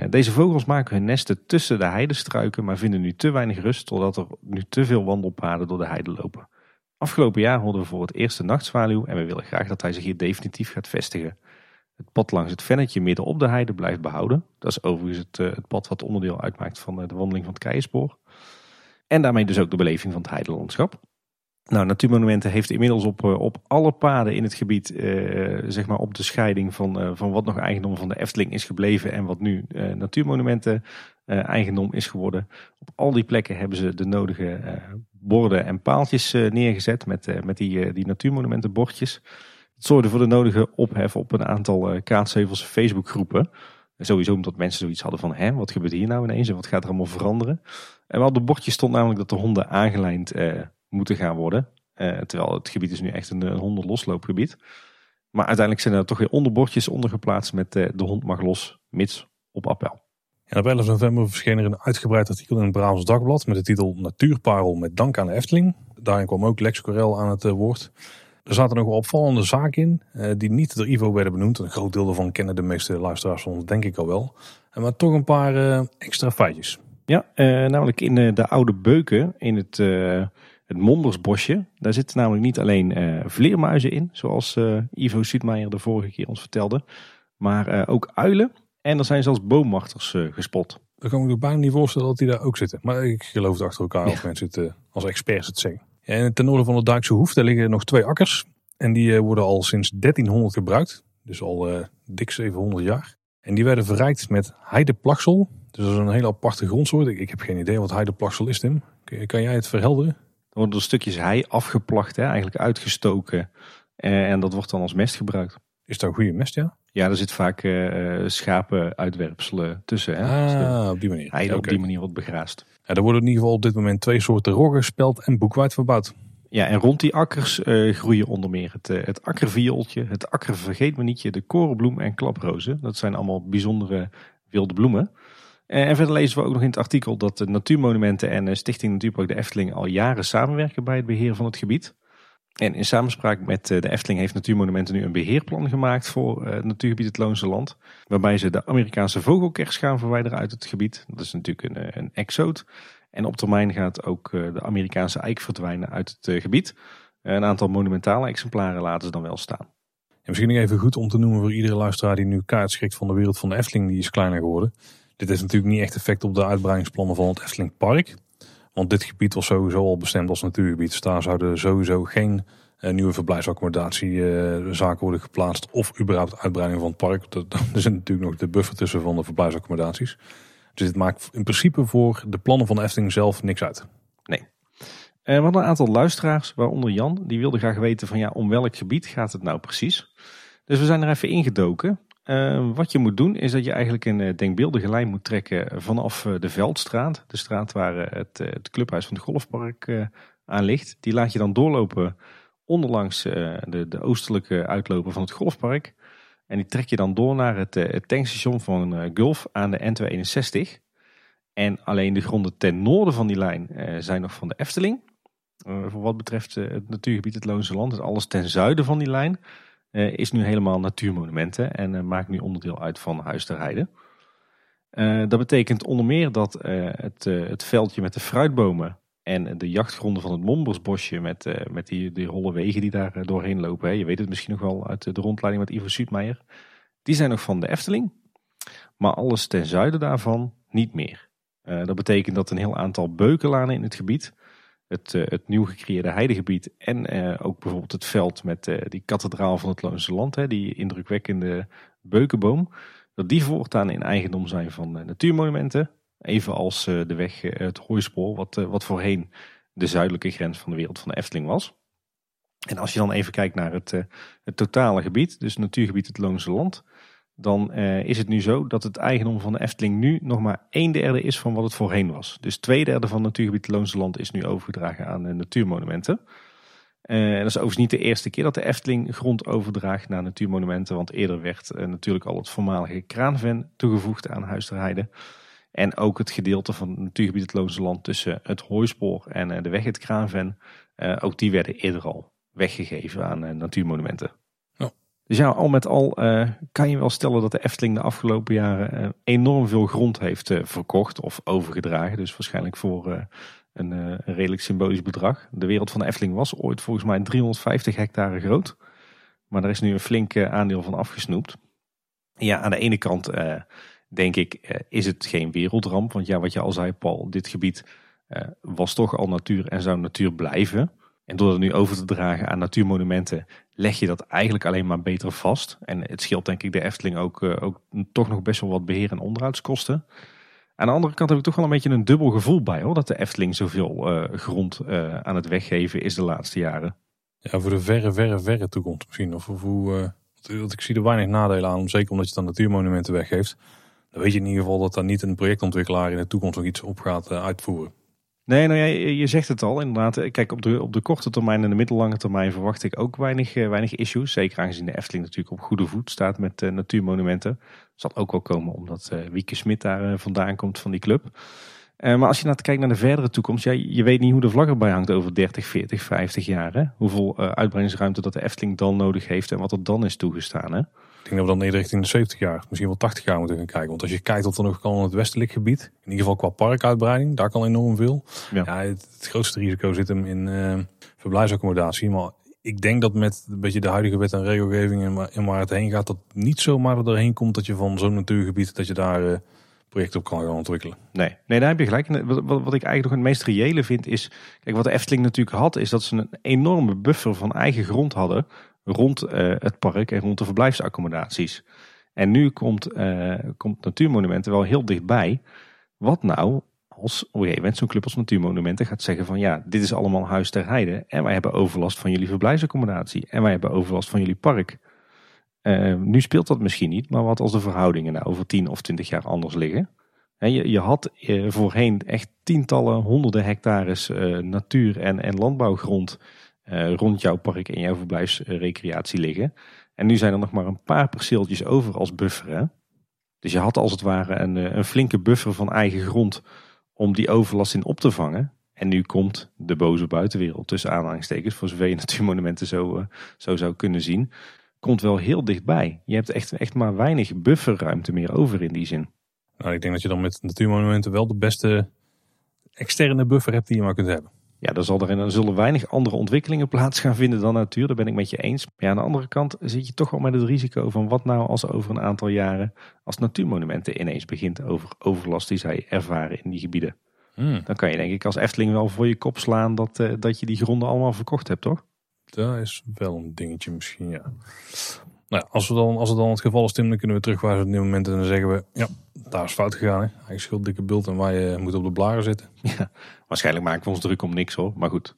Deze vogels maken hun nesten tussen de heidestruiken, maar vinden nu te weinig rust doordat er nu te veel wandelpaden door de heide lopen. Afgelopen jaar hoorden we voor het eerst de nachtzwaluw en we willen graag dat hij zich hier definitief gaat vestigen. Het pad langs het vennetje midden op de heide blijft behouden. Dat is overigens het pad wat onderdeel uitmaakt van de wandeling van het Keienspoor. En daarmee dus ook de beleving van het heidelandschap. Nou, Natuurmonumenten heeft inmiddels op alle paden in het gebied, zeg maar op de scheiding van wat nog eigendom van de Efteling is gebleven en wat nu Natuurmonumenten eigendom is geworden. Op al die plekken hebben ze de nodige borden en paaltjes neergezet met die Natuurmonumenten bordjes. Het zorgde voor de nodige ophef op een aantal Kaatsheuvelsen Facebookgroepen. Sowieso omdat mensen zoiets hadden van, wat gebeurt hier nou ineens en wat gaat er allemaal veranderen? En op de bordje stond namelijk dat de honden aangelijnd moeten gaan worden. Terwijl het gebied is nu echt een hondenlosloopgebied. Maar uiteindelijk zijn er toch weer onderbordjes ondergeplaatst met de hond mag los, mits op appel. En op 11 november verscheen er een uitgebreid artikel in het Brabants Dagblad met de titel Natuurparel met dank aan de Efteling. Daarin kwam ook Lex Corel aan het woord. Er zaten nog wel opvallende zaken in die niet door Ivo werden benoemd. Een groot deel daarvan kennen de meeste luisteraars van ons denk ik al wel. Maar toch een paar extra feitjes. Ja, namelijk in de Oude Beuken in het Mombersbosje. Daar zitten namelijk niet alleen vleermuizen in, zoals Ivo Sietmeijer de vorige keer ons vertelde. Maar ook uilen en er zijn zelfs boomwachters gespot. Dan kan ik me bijna niet voorstellen dat die daar ook zitten. Maar ik geloof het achter elkaar of mensen het als experts het zeggen. En ten noorden van het Duikse Hoef, daar liggen nog 2 akkers. En die worden al sinds 1300 gebruikt. Dus al dik 700 jaar. En die werden verrijkt met heideplaksel. Dus dat is een hele aparte grondsoort. Ik heb geen idee wat heideplaksel is, Tim. Kan jij het verhelderen? Dan worden er stukjes hei afgeplakt, eigenlijk uitgestoken. En dat wordt dan als mest gebruikt. Is dat een goede mest, ja? Ja, er zit vaak schapenuitwerpselen tussen. Dus op die manier. Heide op die manier wordt begraasd. Ja, er worden in ieder geval op dit moment 2 soorten rogge, speld en boekweit verbouwd. Ja, en rond die akkers groeien onder meer het akkerviooltje, het akkervergeetmenietje, de korenbloem en klaprozen. Dat zijn allemaal bijzondere wilde bloemen. En verder lezen we ook nog in het artikel dat de Natuurmonumenten en Stichting Natuurpark de Efteling al jaren samenwerken bij het beheer van het gebied. En in samenspraak met de Efteling heeft Natuurmonumenten nu een beheerplan gemaakt voor het natuurgebied het Loonse Land. Waarbij ze de Amerikaanse vogelkers gaan verwijderen uit het gebied. Dat is natuurlijk een exoot. En op termijn gaat ook de Amerikaanse eik verdwijnen uit het gebied. Een aantal monumentale exemplaren laten ze dan wel staan. En misschien nog even goed om te noemen voor iedere luisteraar die nu kaart schrikt van de wereld van de Efteling. Die is kleiner geworden. Dit heeft natuurlijk niet echt effect op de uitbreidingsplannen van het Eftelingpark. Want dit gebied was sowieso al bestemd als natuurgebied. Dus daar zouden sowieso geen nieuwe verblijfsaccommodatiezaken worden geplaatst. Of überhaupt uitbreiding van het park. Er zit natuurlijk nog de buffer tussen van de verblijfsaccommodaties. Dus dit maakt in principe voor de plannen van de Efteling zelf niks uit. Nee. We hadden een aantal luisteraars, waaronder Jan. Die wilde graag weten van om welk gebied gaat het nou precies. Dus we zijn er even ingedoken. Wat je moet doen is dat je eigenlijk een denkbeeldige lijn moet trekken vanaf de Veldstraat. De straat waar het clubhuis van het golfpark aan ligt. Die laat je dan doorlopen onderlangs de oostelijke uitloper van het golfpark. En die trek je dan door naar het tankstation van Gulf aan de N261. En alleen de gronden ten noorden van die lijn zijn nog van de Efteling. Voor wat betreft het natuurgebied het Loonse Land. Dus alles ten zuiden van die lijn. Is nu helemaal Natuurmonumenten en maakt nu onderdeel uit van Huis ter Heide. Dat betekent onder meer dat het veldje met de fruitbomen En de jachtgronden van het Mombersbosje met die holle wegen die daar doorheen lopen. Hè. Je weet het misschien nog wel uit de rondleiding met Ivo Zuidmeijer. Die zijn nog van de Efteling. Maar alles ten zuiden daarvan niet meer. Dat betekent dat een heel aantal beukenlanen in het gebied, het nieuw gecreëerde heidegebied en ook bijvoorbeeld het veld met die kathedraal van het Loonse Land, hè, die indrukwekkende beukenboom, dat die voortaan in eigendom zijn van natuurmonumenten. Evenals de weg, het hooispoor, wat voorheen de zuidelijke grens van de wereld van de Efteling was. En als je dan even kijkt naar het totale gebied, dus natuurgebied het Loonse Land, dan is het nu zo dat het eigendom van de Efteling nu nog maar 1/3 is van wat het voorheen was. Dus 2/3 van het natuurgebied Loonse Land is nu overgedragen aan natuurmonumenten. Dat is overigens niet de eerste keer dat de Efteling grond overdraagt naar natuurmonumenten. Want eerder werd natuurlijk al het voormalige Kraanven toegevoegd aan Huis ter Heide. En ook het gedeelte van het natuurgebied het Loonse Land tussen het Hooispoor en de weg het Kraanven. Ook die werden eerder al weggegeven aan natuurmonumenten. Dus ja, al met al kan je wel stellen dat de Efteling de afgelopen jaren enorm veel grond heeft verkocht of overgedragen. Dus waarschijnlijk voor een redelijk symbolisch bedrag. De wereld van de Efteling was ooit volgens mij 350 hectare groot. Maar daar is nu een flink aandeel van afgesnoept. Ja, aan de ene kant denk ik is het geen wereldramp. Want ja, wat je al zei, Paul, dit gebied was toch al natuur en zou natuur blijven. En door het nu over te dragen aan natuurmonumenten leg je dat eigenlijk alleen maar beter vast. En het scheelt denk ik de Efteling ook toch nog best wel wat beheer- en onderhoudskosten. Aan de andere kant heb ik toch wel een beetje een dubbel gevoel bij hoor. Dat de Efteling zoveel grond aan het weggeven is de laatste jaren. Ja, voor de verre toekomst misschien. Want ik zie er weinig nadelen aan. Zeker omdat je dan natuurmonumenten weggeeft. Dan weet je in ieder geval dat daar niet een projectontwikkelaar in de toekomst nog iets op gaat uitvoeren. Nee, nou ja, je zegt het al inderdaad. Kijk, op de korte termijn en de middellange termijn verwacht ik ook weinig issues. Zeker aangezien de Efteling natuurlijk op goede voet staat met natuurmonumenten. Dat zal ook wel komen omdat Wieke Smit daar vandaan komt van die club. Maar als je kijkt naar de verdere toekomst. Ja, je weet niet hoe de vlag erbij hangt over 30, 40, 50 jaar. Hè? Hoeveel uitbreidingsruimte dat de Efteling dan nodig heeft en wat er dan is toegestaan. Hè? Ik denk dat we dan eerder richting de 70 jaar, misschien wel 80 jaar moeten gaan kijken. Want als je kijkt wat er nog kan in het westelijk gebied, in ieder geval qua parkuitbreiding, daar kan enorm veel. Ja. Ja, het grootste risico zit hem in verblijfsaccommodatie. Maar ik denk dat met een beetje de huidige wet en regelgeving en waar het heen gaat, dat niet zomaar erheen komt dat je van zo'n natuurgebied, dat je daar projecten op kan gaan ontwikkelen. Nee, daar heb je gelijk. Wat ik eigenlijk nog het meest reële vind is, kijk, wat de Efteling natuurlijk had, is dat ze een enorme buffer van eigen grond hadden rond het park en rond de verblijfsaccommodaties. En nu komt Natuurmonumenten wel heel dichtbij. Wat nou als op een gegeven moment zo'n club als Natuurmonumenten gaat zeggen van ja, dit is allemaal Huis ter Heide en wij hebben overlast van jullie verblijfsaccommodatie en wij hebben overlast van jullie park. Nu speelt dat misschien niet, maar wat als de verhoudingen nou over 10 of 20 jaar anders liggen? En je had voorheen echt tientallen, honderden hectares natuur- en landbouwgrond rond jouw park en jouw verblijfsrecreatie liggen. En nu zijn er nog maar een paar perceeltjes over als buffer. Hè? Dus je had als het ware een flinke buffer van eigen grond om die overlast in op te vangen. En nu komt de boze buitenwereld, tussen aanhalingstekens, voor zover je natuurmonumenten zo zou kunnen zien, komt wel heel dichtbij. Je hebt echt maar weinig bufferruimte meer over in die zin. Nou, ik denk dat je dan met natuurmonumenten wel de beste externe buffer hebt die je maar kunt hebben. Ja, er zullen weinig andere ontwikkelingen plaats gaan vinden dan natuur. Daar ben ik met je eens. Maar ja, aan de andere kant zit je toch wel met het risico van wat nou als over een aantal jaren, als natuurmonumenten ineens begint over overlast die zij ervaren in die gebieden. Dan kan je denk ik als Efteling wel voor je kop slaan dat je die gronden allemaal verkocht hebt, toch? Dat is wel een dingetje misschien, ja. Nou ja, als het dan het geval is, Tim, dan kunnen we terugwijzen op dit moment en dan zeggen we, ja, daar is fout gegaan. Hè. Eigenlijk scheelt dikke bult en wij moeten op de blaren zitten. Ja, waarschijnlijk maken we ons druk om niks hoor. Maar goed,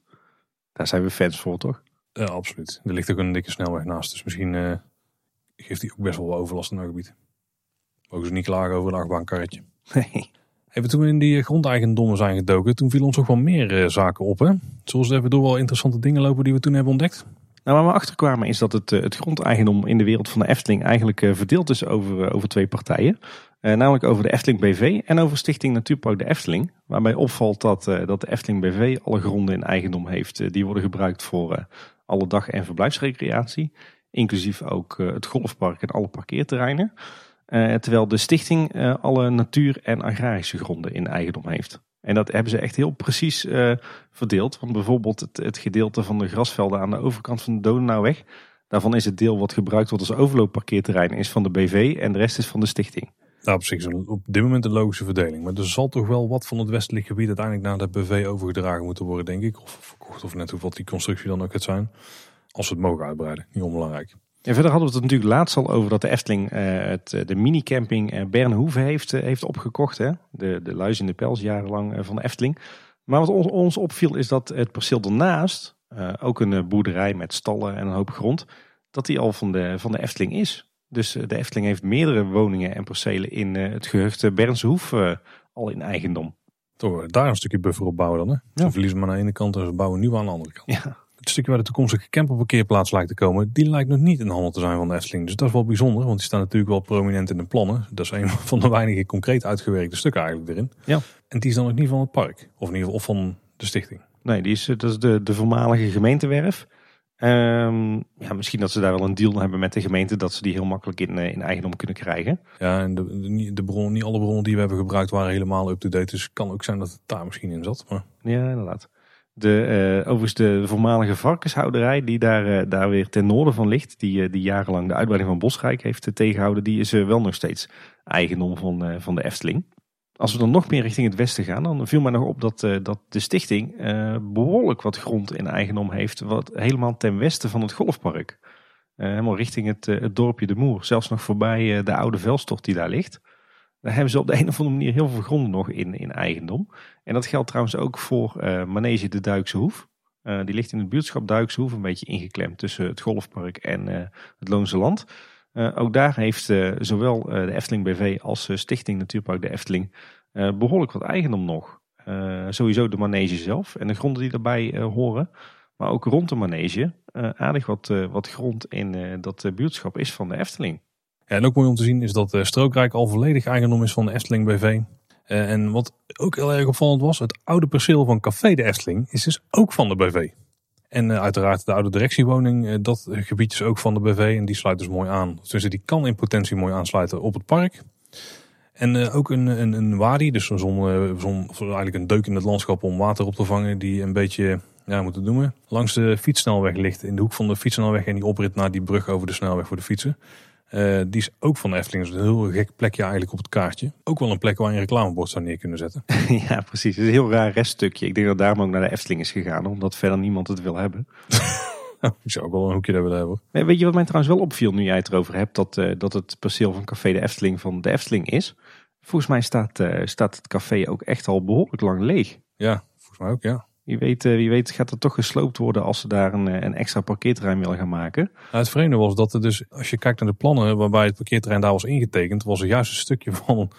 daar zijn we fans voor toch? Ja, absoluut. Er ligt ook een dikke snelweg naast. Dus misschien geeft die ook best wel wat overlast in dat gebied. Mogen ze niet klagen over een achtbaankarretje. Nee. Even toen we in die grondeigendommen zijn gedoken, toen viel ons nog wel meer zaken op. Hè? Zoals er even door wel interessante dingen lopen die we toen hebben ontdekt. Nou, waar we achterkwamen is dat het grondeigendom in de wereld van de Efteling eigenlijk verdeeld is over twee partijen. Namelijk over de Efteling BV en over Stichting Natuurpark de Efteling. Waarbij opvalt dat de Efteling BV alle gronden in eigendom heeft. Die worden gebruikt voor alle dag- en verblijfsrecreatie. Inclusief ook het golfpark en alle parkeerterreinen. Terwijl de stichting alle natuur- en agrarische gronden in eigendom heeft. En dat hebben ze echt heel precies verdeeld. Want bijvoorbeeld het gedeelte van de grasvelden aan de overkant van de Donauweg. Daarvan is het deel wat gebruikt wordt als overloopparkeerterrein is van de BV en de rest is van de stichting. Nou, op zich is op dit moment een logische verdeling. Maar er zal toch wel wat van het westelijk gebied uiteindelijk naar de BV overgedragen moeten worden, denk ik. Of verkocht, of net hoeveel die constructie dan ook het zijn. Als we het mogen uitbreiden, niet onbelangrijk. En verder hadden we het natuurlijk laatst al over dat de Efteling de minicamping Bernhoeve heeft opgekocht. Hè? De luis in de pels jarenlang van de Efteling. Maar wat ons opviel is dat het perceel daarnaast, ook een boerderij met stallen en een hoop grond, dat die al van de Efteling is. Dus de Efteling heeft meerdere woningen en percelen in het gehucht Bernshoef al in eigendom. Toch, daar een stukje buffer op bouwen dan, hè? Ze verliezen maar aan de ene kant en ze bouwen nu aan de andere kant. Ja. Het stukje waar de toekomstige camperparkeerplaats lijkt te komen, die lijkt nog niet in handen te zijn van de Efteling. Dus dat is wel bijzonder, want die staan natuurlijk wel prominent in de plannen. Dat is een van de weinige concreet uitgewerkte stukken eigenlijk erin. Ja. En die is dan ook niet van het park, of in ieder geval of van de stichting. Nee, dat is de voormalige gemeentewerf. Misschien dat ze daar wel een deal hebben met de gemeente, dat ze die heel makkelijk in eigendom kunnen krijgen. Ja, en niet alle bronnen die we hebben gebruikt waren helemaal up-to-date. Dus het kan ook zijn dat het daar misschien in zat. Maar... ja, inderdaad. Overigens de voormalige varkenshouderij die daar weer ten noorden van ligt, die jarenlang de uitbreiding van Bosrijk heeft tegengehouden, die is wel nog steeds eigendom van de Efteling. Als we dan nog meer richting het westen gaan, dan viel mij nog op dat de stichting behoorlijk wat grond in eigendom heeft, wat helemaal ten westen van het golfpark. Helemaal richting het dorpje De Moer, zelfs nog voorbij de oude vuilstort die daar ligt. Daar hebben ze op de een of andere manier heel veel gronden nog in eigendom. En dat geldt trouwens ook voor Manege de Duikse Hoef. Die ligt in het buurtschap Duikse Hoef, een beetje ingeklemd tussen het golfpark en het Loonse Land. Ook daar heeft zowel de Efteling BV als Stichting Natuurpark de Efteling behoorlijk wat eigendom nog. Sowieso de manege zelf en de gronden die daarbij horen. Maar ook rond de manege aardig wat grond in dat buurtschap is van de Efteling. Ja, en ook mooi om te zien is dat Strookrijk al volledig eigendom is van de Efteling BV. En wat ook heel erg opvallend was, het oude perceel van Café de Efteling is dus ook van de BV. En uiteraard de oude directiewoning, dat gebied is ook van de BV en die sluit dus mooi aan. Dus die kan in potentie mooi aansluiten op het park. En ook een wadi, dus eigenlijk een deuk in het landschap om water op te vangen, die een beetje, ja, moeten noemen, langs de fietssnelweg ligt. In de hoek van de fietssnelweg en die oprit naar die brug over de snelweg voor de fietsen. Die is ook van de Efteling, dus een heel gek plekje eigenlijk op het kaartje. Ook wel een plek waar je een reclamebord zou neer kunnen zetten. Ja, precies. Het is een heel raar reststukje. Ik denk dat daarom ook naar de Efteling is gegaan, omdat verder niemand het wil hebben. Ik zou ook wel een hoekje daar willen hebben. Nee, weet je wat mij trouwens wel opviel nu jij het erover hebt, dat het perceel van Café de Efteling van de Efteling is? Volgens mij staat het café ook echt al behoorlijk lang leeg. Ja, volgens mij ook, ja. Wie weet gaat dat toch gesloopt worden als ze daar een extra parkeerterrein willen gaan maken. Nou, het vreemde was dat er dus, als je kijkt naar de plannen waarbij het parkeerterrein daar was ingetekend, was er juist een stukje van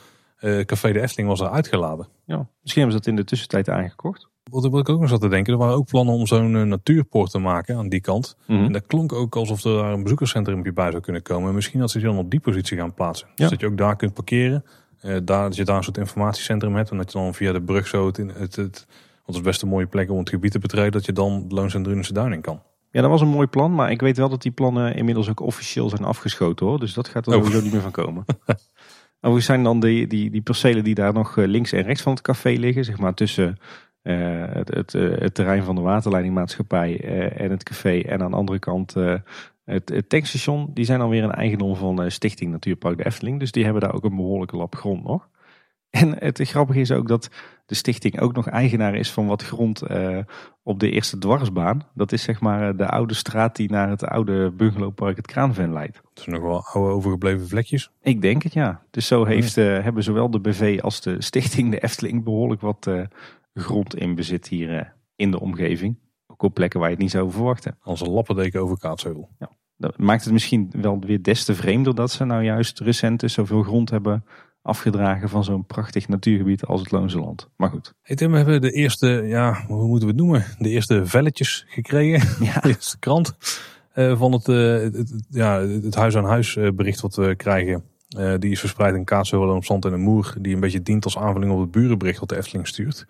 Café de Efteling was er uitgeladen. Ja, misschien hebben ze dat in de tussentijd aangekocht. Wat ik ook nog zat te denken, er waren ook plannen om zo'n natuurpoort te maken aan die kant. Mm-hmm. En dat klonk ook alsof er daar een bezoekerscentrum bij zou kunnen komen. En misschien dat ze die dan op die positie gaan plaatsen. Ja. Dus dat je ook daar kunt parkeren, dat je daar een soort informatiecentrum hebt en dat je dan via de brug zo het dat is best een mooie plek om het gebied te betreden, dat je dan de Loons- en Drunense Duin in kan. Ja, dat was een mooi plan, maar ik weet wel dat die plannen inmiddels ook officieel zijn afgeschoten, hoor. Dus dat gaat er sowieso niet meer van komen. Overigens zijn dan die percelen die daar nog links en rechts van het café liggen, zeg maar tussen het terrein van de waterleidingmaatschappij en het café en aan de andere kant het tankstation. Die zijn dan weer een eigendom van Stichting Natuurpark de Efteling, dus die hebben daar ook een behoorlijke lap grond nog. En het grappige is ook dat de stichting ook nog eigenaar is van wat grond op de Eerste Dwarsbaan. Dat is zeg maar de oude straat die naar het oude bungalowpark het Kraanven leidt. Dat zijn nog wel oude overgebleven vlekjes? Ik denk het, ja. Dus zo hebben zowel de BV als de stichting de Efteling behoorlijk wat grond in bezit hier in de omgeving. Ook op plekken waar je het niet zou verwachten. Als een lappendeken over Kaatsheuvel. Ja. Dat maakt het misschien wel weer des te vreemder dat ze nou juist recent dus zoveel grond hebben afgedragen van zo'n prachtig natuurgebied als het Loonse Land. Maar goed. Hey Tim, we hebben de eerste, hoe moeten we het noemen? De eerste velletjes gekregen. Ja. De eerste krant van het huis-aan-huis bericht wat we krijgen. Die is verspreid in Kaatsheuvel, Zand en de Moer. Die een beetje dient als aanvulling op het burenbericht wat de Efteling stuurt.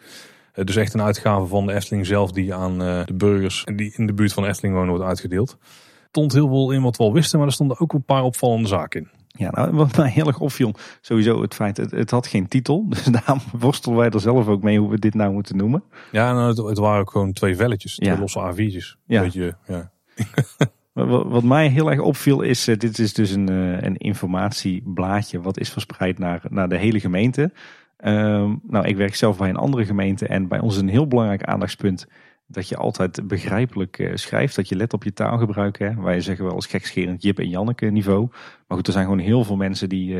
Dus echt een uitgave van de Efteling zelf die aan de burgers die in de buurt van de Efteling wonen wordt uitgedeeld. Er stond heel veel in wat we al wisten, maar er stonden ook een paar opvallende zaken in. Ja, nou, wat mij heel erg opviel, sowieso het feit, het had geen titel. Dus daarom worstelen wij er zelf ook mee hoe we dit nou moeten noemen. Ja, nou, het waren ook gewoon twee velletjes, twee losse A4'tjes. Ja. Beetje, ja. Wat mij heel erg opviel is, dit is dus een informatieblaadje wat is verspreid naar de hele gemeente. Nou, ik werk zelf bij een andere gemeente en bij ons is een heel belangrijk aandachtspunt dat je altijd begrijpelijk schrijft, dat je let op je taalgebruik. Hè. Wij zeggen wel eens gekscherend Jip en Janneke niveau. Maar goed, er zijn gewoon heel veel mensen die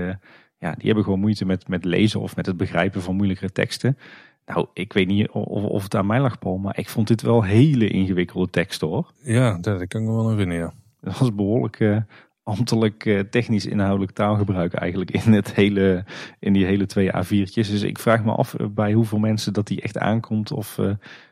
hebben gewoon moeite met lezen of met het begrijpen van moeilijkere teksten. Nou, ik weet niet of het aan mij lag, Paul, maar ik vond dit wel hele ingewikkelde teksten, hoor. Ja, dat kan ik me wel aan vinden, ja. Dat was behoorlijk ambtelijk, technisch, inhoudelijk taalgebruik eigenlijk in die hele twee A4'tjes. Dus ik vraag me af bij hoeveel mensen dat die echt aankomt of...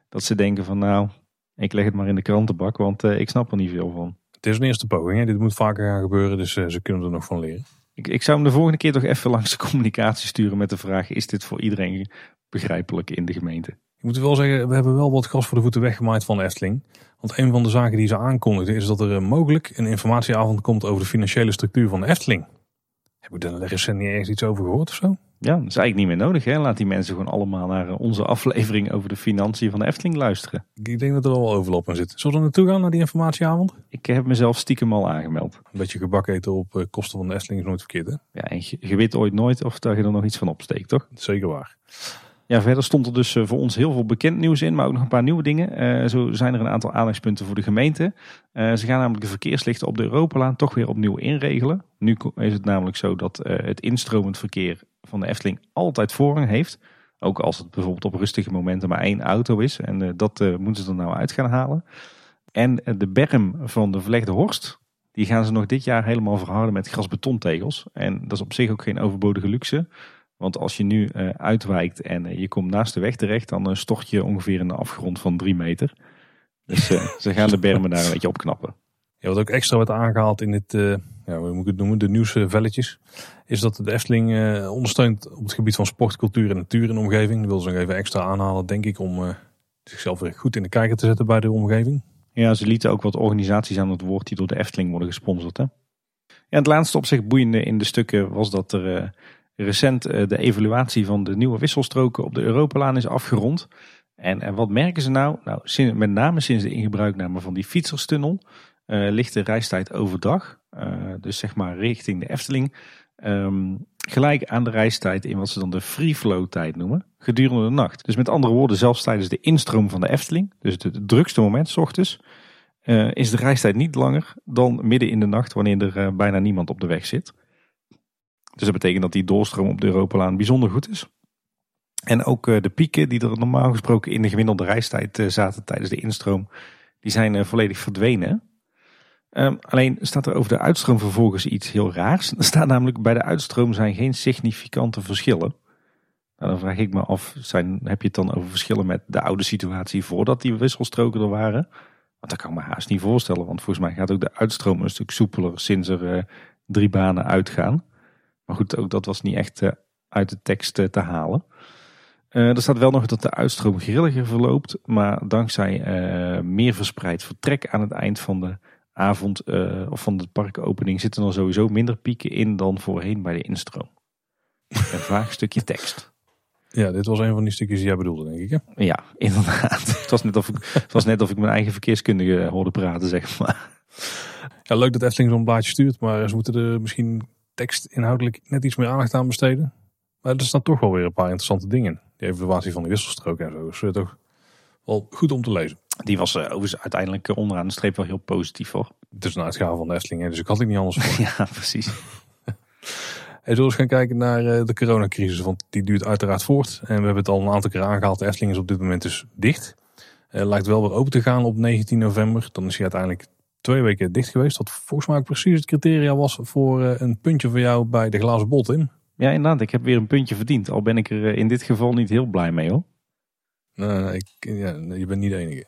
dat ze denken van nou, ik leg het maar in de krantenbak, want ik snap er niet veel van. Het is een eerste poging, hè? Dit moet vaker gaan gebeuren, dus ze kunnen er nog van leren. Ik zou hem de volgende keer toch even langs de communicatie sturen met de vraag, is dit voor iedereen begrijpelijk in de gemeente? Ik moet wel zeggen, we hebben wel wat gras voor de voeten weggemaaid van de Efteling. Want een van de zaken die ze aankondigden is dat er mogelijk een informatieavond komt over de financiële structuur van de Efteling. Heb ik daar recent niet ergens iets over gehoord of zo? Ja, dat is eigenlijk niet meer nodig. Hè? Laat die mensen gewoon allemaal naar onze aflevering over de financiën van de Efteling luisteren. Ik denk dat er wel overlap in zit. Zullen we er naartoe gaan, naar die informatieavond? Ik heb mezelf stiekem al aangemeld. Een beetje gebak eten op kosten van de Efteling is nooit verkeerd, hè? Ja, en je weet ooit nooit of daar je er nog iets van opsteekt, toch? Zeker waar. Ja, verder stond er dus voor ons heel veel bekend nieuws in, maar ook nog een paar nieuwe dingen. Zo zijn er een aantal aandachtspunten voor de gemeente. Ze gaan namelijk de verkeerslichten op de Europalaan toch weer opnieuw inregelen. Nu is het namelijk zo dat het instromend verkeer van de Efteling altijd voorrang heeft. Ook als het bijvoorbeeld op rustige momenten maar één auto is. En dat moeten ze er nou uit gaan halen. En de berm van de verlegde Horst, die gaan ze nog dit jaar helemaal verharden met grasbetontegels. En dat is op zich ook geen overbodige luxe. Want als je nu uitwijkt en je komt naast de weg terecht, dan stort je ongeveer in de afgrond van 3 meter. Dus ze gaan de bermen daar een beetje opknappen. Ja, wat ook extra wordt aangehaald in dit, hoe moet ik het noemen, de nieuwsvelletjes, is dat de Efteling ondersteunt op het gebied van sport, cultuur en natuur in de omgeving. Dat wil ze nog even extra aanhalen, denk ik, om zichzelf weer goed in de kijker te zetten bij de omgeving. Ja, ze lieten ook wat organisaties aan het woord die door de Efteling worden gesponsord. Hè? Ja, het laatste op zich boeiende in de stukken was dat er... recent de evaluatie van de nieuwe wisselstroken op de Europalaan is afgerond. En wat merken ze nou? Nou, met name sinds de ingebruikname van die fietserstunnel ligt de reistijd overdag. Dus zeg maar richting de Efteling. Gelijk aan de reistijd in wat ze dan de free flow tijd noemen. Gedurende de nacht. Dus met andere woorden, zelfs tijdens de instroom van de Efteling. Dus het drukste moment, 's ochtends. Is de reistijd niet langer dan midden in de nacht wanneer er bijna niemand op de weg zit. Dus dat betekent dat die doorstroom op de Europalaan bijzonder goed is. En ook de pieken die er normaal gesproken in de gemiddelde reistijd zaten tijdens de instroom, die zijn volledig verdwenen. Alleen staat er over de uitstroom vervolgens iets heel raars. Er staat namelijk bij de uitstroom zijn geen significante verschillen. Nou, dan vraag ik me af, heb je het dan over verschillen met de oude situatie voordat die wisselstroken er waren? Want dat kan ik me haast niet voorstellen, want volgens mij gaat ook de uitstroom een stuk soepeler sinds er 3 banen uitgaan. Maar goed, ook dat was niet echt uit de tekst te halen. Er staat wel nog dat de uitstroom grilliger verloopt. Maar dankzij meer verspreid vertrek aan het eind van de avond of van de parkopening zitten er sowieso minder pieken in dan voorheen bij de instroom. Een vaag stukje tekst. Ja, dit was een van die stukjes die jij bedoelde, denk ik, hè? Ja, inderdaad. Het was net of ik mijn eigen verkeerskundige hoorde praten, zeg maar. Ja, leuk dat Efteling zo'n blaadje stuurt, maar ze moeten er misschien... tekst inhoudelijk net iets meer aandacht aan besteden. Maar er staan toch wel weer een paar interessante dingen. Die evaluatie van de wisselstrook en zo is toch wel goed om te lezen. Die was overigens uiteindelijk onderaan de streep wel heel positief, hoor. Het is een uitgave van de Efteling, hè, dus ik had het niet anders voor. Ja, precies. Hey, zullen we eens gaan kijken naar de coronacrisis, want die duurt uiteraard voort. En we hebben het al een aantal keer aangehaald. De Efteling is op dit moment dus dicht. Lijkt wel weer open te gaan op 19 november. Dan is hij uiteindelijk 2 weken dicht geweest, wat volgens mij ook precies het criteria was voor een puntje voor jou bij de glazen bol, Tim. Ja, inderdaad. Ik heb weer een puntje verdiend. Al ben ik er in dit geval niet heel blij mee, hoor. Je bent niet de enige.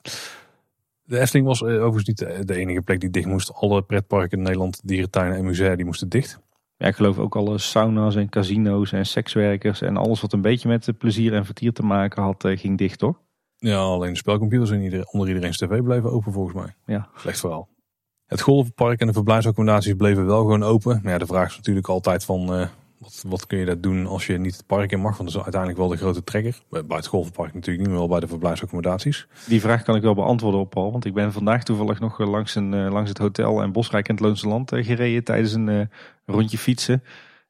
De Efteling was overigens niet de enige plek die dicht moest. Alle pretparken in Nederland, dierentuinen en musea, die moesten dicht. Ja, ik geloof ook alle sauna's en casino's en sekswerkers en alles wat een beetje met plezier en vertier te maken had, ging dicht, toch? Ja, alleen de spelcomputers onder iedereen's tv bleven open, volgens mij. Ja. Slecht verhaal. Het golvenpark en de verblijfsaccommodaties bleven wel gewoon open. Maar ja, de vraag is natuurlijk altijd van wat kun je dat doen als je niet het park in mag? Want dat is uiteindelijk wel de grote trekker. Bij het golvenpark natuurlijk niet, maar wel bij de verblijfsaccommodaties. Die vraag kan ik wel beantwoorden op Paul. Want ik ben vandaag toevallig nog langs het hotel en Bosrijk in het Loonse Land gereden tijdens een rondje fietsen.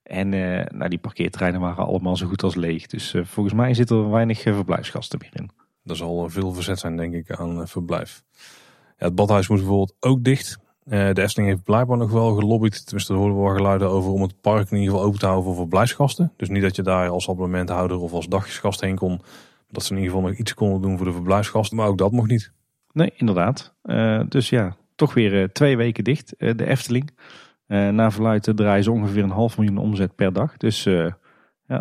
En die parkeerterreinen waren allemaal zo goed als leeg. Dus volgens mij zitten er weinig verblijfsgasten meer in. Er zal veel verzet zijn denk ik aan verblijf. Ja, het badhuis moest bijvoorbeeld ook dicht. De Efteling heeft blijkbaar nog wel gelobbyd, tenminste er horen wel geluiden over, om het park in ieder geval open te houden voor verblijfsgasten. Dus niet dat je daar als abonnementhouder of als dagjesgast heen kon, dat ze in ieder geval nog iets konden doen voor de verblijfsgasten. Maar ook dat mocht niet. Nee, inderdaad. Dus ja, toch weer 2 weken dicht, de Efteling. Na verluid draaien ze ongeveer 500.000 omzet per dag. Dus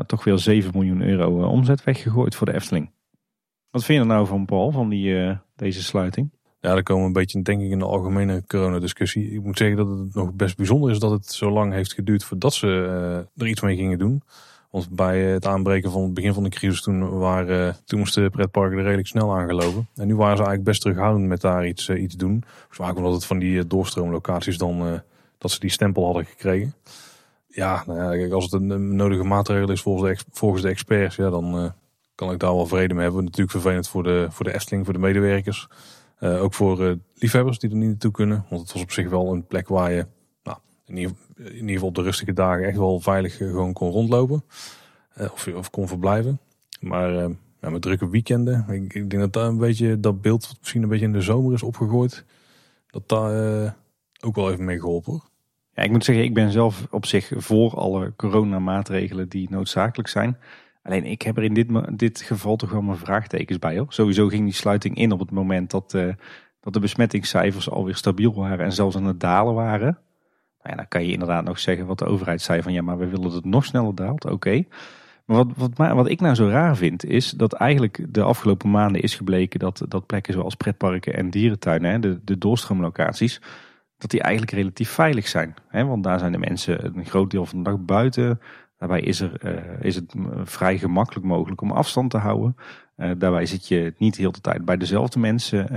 toch weer 7 miljoen euro omzet weggegooid voor de Efteling. Wat vind je er nou van, Paul, van deze sluiting? Ja, daar komen we een beetje denk ik in de algemene coronadiscussie. Ik moet zeggen dat het nog best bijzonder is dat het zo lang heeft geduurd voordat ze er iets mee gingen doen. Want bij het aanbreken van het begin van de crisis toen moesten de pretparken er redelijk snel aangelopen. En nu waren ze eigenlijk best terughoudend met daar iets doen. Vaak omdat het van die doorstroomlocaties dan dat ze die stempel hadden gekregen. Ja, als het een nodige maatregel is volgens de experts, ja, dan kan ik daar wel vrede mee hebben. Natuurlijk vervelend voor de Efteling, voor de medewerkers. Ook voor liefhebbers die er niet naartoe kunnen. Want het was op zich wel een plek waar je in ieder geval op de rustige dagen echt wel veilig gewoon kon rondlopen. Of kon verblijven. Maar met drukke weekenden. Ik denk dat daar een beetje dat beeld wat misschien een beetje in de zomer is opgegooid. Dat daar ook wel even mee geholpen wordt. Ja, ik moet zeggen, ik ben zelf op zich voor alle coronamaatregelen die noodzakelijk zijn. Alleen ik heb er in dit geval toch wel mijn vraagtekens bij. Hoor. Sowieso ging die sluiting in op het moment dat de besmettingscijfers alweer stabiel waren en zelfs aan het dalen waren. Nou ja, dan kan je inderdaad nog zeggen wat de overheid zei van ja, maar we willen dat het nog sneller daalt. Oké. Maar wat ik nou zo raar vind is dat eigenlijk de afgelopen maanden is gebleken dat plekken zoals pretparken en dierentuinen, hè, de doorstroomlocaties, dat die eigenlijk relatief veilig zijn. Hè? Want daar zijn de mensen een groot deel van de dag buiten. Daarbij is het vrij gemakkelijk mogelijk om afstand te houden. Daarbij zit je niet heel de tijd bij dezelfde mensen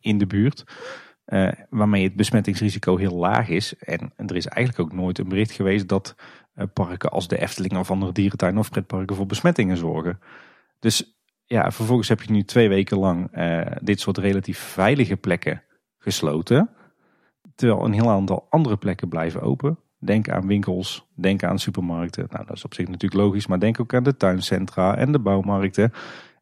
in de buurt. Waarmee het besmettingsrisico heel laag is. En er is eigenlijk ook nooit een bericht geweest dat parken als de Efteling of andere dierentuinen of pretparken voor besmettingen zorgen. Dus ja, vervolgens heb je nu 2 weken lang dit soort relatief veilige plekken gesloten. Terwijl een heel aantal andere plekken blijven open. Denk aan winkels, denk aan supermarkten. Nou, dat is op zich natuurlijk logisch, maar denk ook aan de tuincentra en de bouwmarkten.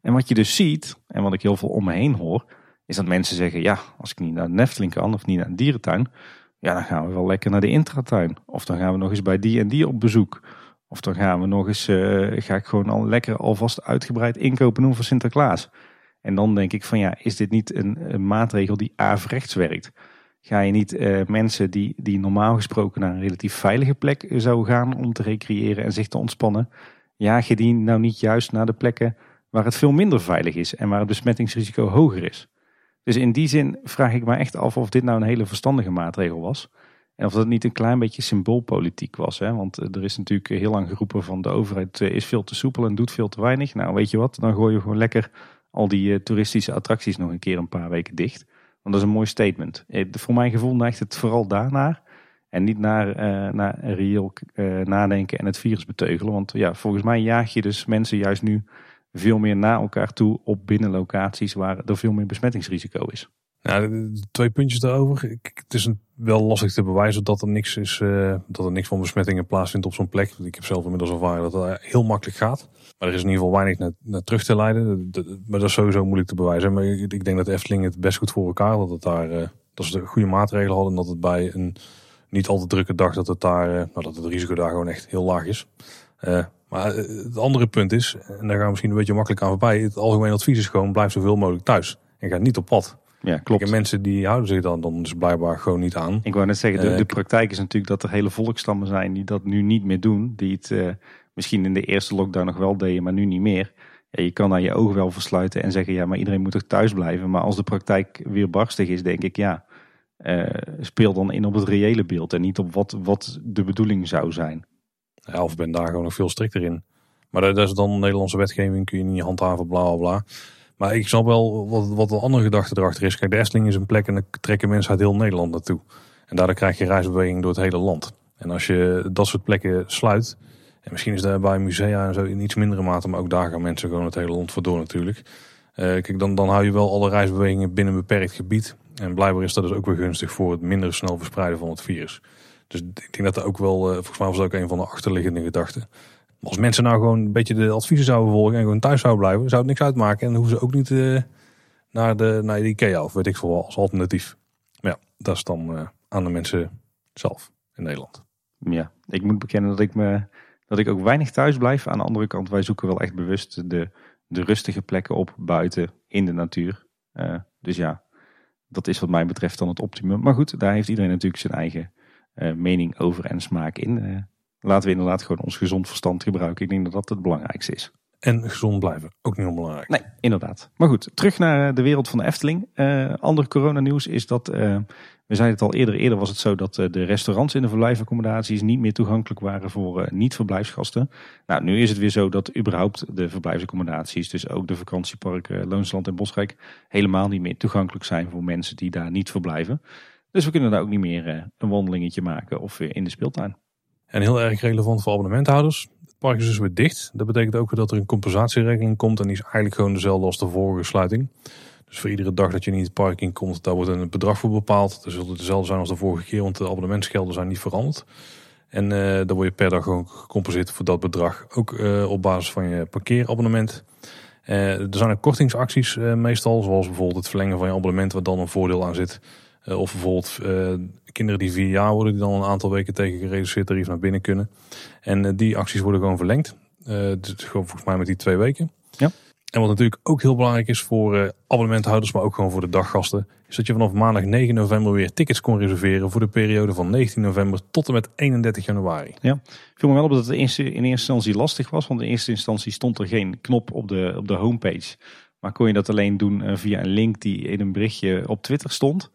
En wat je dus ziet, en wat ik heel veel om me heen hoor, is dat mensen zeggen, ja, als ik niet naar de Efteling kan of niet naar een dierentuin, ja, dan gaan we wel lekker naar de Intratuin. Of dan gaan we nog eens bij die en die op bezoek. Of dan gaan we nog eens, ga ik gewoon al lekker alvast uitgebreid inkopen doen voor Sinterklaas. En dan denk ik van ja, is dit niet een maatregel die averechts werkt? Ga je niet mensen die normaal gesproken naar een relatief veilige plek zouden gaan om te recreëren en zich te ontspannen, jaag je die nou niet juist naar de plekken waar het veel minder veilig is en waar het besmettingsrisico hoger is? Dus in die zin vraag ik me echt af of dit nou een hele verstandige maatregel was. En of dat niet een klein beetje symboolpolitiek was. Hè? Want er is natuurlijk heel lang geroepen van de overheid is veel te soepel en doet veel te weinig. Nou, weet je wat, dan gooi je gewoon lekker al die toeristische attracties nog een keer een paar weken dicht. Want dat is een mooi statement. Voor mijn gevoel neigt het vooral daarnaar. En niet naar reëel nadenken en het virus beteugelen. Want ja, volgens mij jaag je dus mensen juist nu veel meer naar elkaar toe op binnenlocaties waar er veel meer besmettingsrisico is. Nou, 2 puntjes daarover. Het is wel lastig te bewijzen dat er niks is, dat er niks van besmettingen plaatsvindt op zo'n plek. Ik heb zelf inmiddels ervaren dat dat heel makkelijk gaat. Maar er is in ieder geval weinig naar terug te leiden. Maar dat is sowieso moeilijk te bewijzen. Maar ik denk dat de Efteling het best goed voor elkaar had. Dat ze de goede maatregelen hadden. En dat het bij een niet al te drukke dag, dat het daar, dat het risico daar gewoon echt heel laag is. Maar het andere punt is, en daar gaan we misschien een beetje makkelijk aan voorbij. Het algemeen advies is gewoon, blijf zoveel mogelijk thuis. En ga niet op pad. Ja, klopt. En mensen die houden zich dan dus blijkbaar gewoon niet aan. Ik wou net zeggen, de praktijk is natuurlijk dat er hele volksstammen zijn die dat nu niet meer doen. Die het misschien in de eerste lockdown nog wel deden, maar nu niet meer. Ja, je kan daar je ogen wel versluiten en zeggen, ja, maar iedereen moet toch thuis blijven. Maar als de praktijk weer barstig is, denk ik, ja, speel dan in op het reële beeld en niet op wat de bedoeling zou zijn. Ja, of ben daar gewoon nog veel strikter in. Maar dat is dan Nederlandse wetgeving, kun je niet handhaven, bla bla bla. Maar ik snap wel wat een andere gedachte erachter is. Kijk, de Efteling is een plek en daar trekken mensen uit heel Nederland naartoe. En daardoor krijg je reisbeweging door het hele land. En als je dat soort plekken sluit, en misschien is daar bij musea en zo in iets mindere mate, maar ook daar gaan mensen gewoon het hele land voor door natuurlijk. Kijk, dan hou je wel alle reisbewegingen binnen een beperkt gebied. En blijkbaar is dat dus ook weer gunstig voor het minder snel verspreiden van het virus. Dus ik denk dat er ook wel, volgens mij was dat ook een van de achterliggende gedachten. Als mensen nou gewoon een beetje de adviezen zouden volgen en gewoon thuis zouden blijven, zou het niks uitmaken. En dan hoeven ze ook niet naar de IKEA of weet ik veel wel als alternatief. Maar ja, dat is dan aan de mensen zelf in Nederland. Ja, ik moet bekennen dat ik ook weinig thuis blijf. Aan de andere kant, wij zoeken wel echt bewust de rustige plekken op buiten in de natuur. Dus ja, dat is wat mij betreft dan het optimum. Maar goed, daar heeft iedereen natuurlijk zijn eigen mening over en smaak in. Laten we inderdaad gewoon ons gezond verstand gebruiken. Ik denk dat dat het belangrijkste is. En gezond blijven, ook niet onbelangrijk. Nee, inderdaad. Maar goed, terug naar de wereld van de Efteling. Ander coronanieuws is dat, we zeiden het al eerder was het zo dat de restaurants in de verblijfsaccommodaties niet meer toegankelijk waren voor niet-verblijfsgasten. Nou, nu is het weer zo dat überhaupt de verblijfsaccommodaties, dus ook de vakantieparken Loonsland en Bosrijk, helemaal niet meer toegankelijk zijn voor mensen die daar niet verblijven. Dus we kunnen daar ook niet meer een wandelingetje maken of in de speeltuin. En heel erg relevant voor abonnementhouders. Het park is dus weer dicht. Dat betekent ook weer dat er een compensatieregeling komt. En die is eigenlijk gewoon dezelfde als de vorige sluiting. Dus voor iedere dag dat je niet het park in komt, daar wordt een bedrag voor bepaald. Dat zullen dezelfde zijn als de vorige keer, want de abonnementsgelden zijn niet veranderd. En dan word je per dag gewoon gecompenseerd voor dat bedrag. Ook op basis van je parkeerabonnement. Er zijn ook kortingsacties meestal. Zoals bijvoorbeeld het verlengen van je abonnement, waar dan een voordeel aan zit. Of bijvoorbeeld kinderen die 4 jaar worden, die dan een aantal weken tegen gereduceerd tarief naar binnen kunnen. En die acties worden gewoon verlengd. Dus gewoon volgens mij met die 2 weken. Ja. En wat natuurlijk ook heel belangrijk is voor abonnementhouders, maar ook gewoon voor de daggasten, is dat je vanaf maandag 9 november weer tickets kon reserveren voor de periode van 19 november tot en met 31 januari. Ja, ik viel me wel op dat het in eerste instantie lastig was, want in eerste instantie stond er geen knop op de homepage. Maar kon je dat alleen doen via een link die in een berichtje op Twitter stond.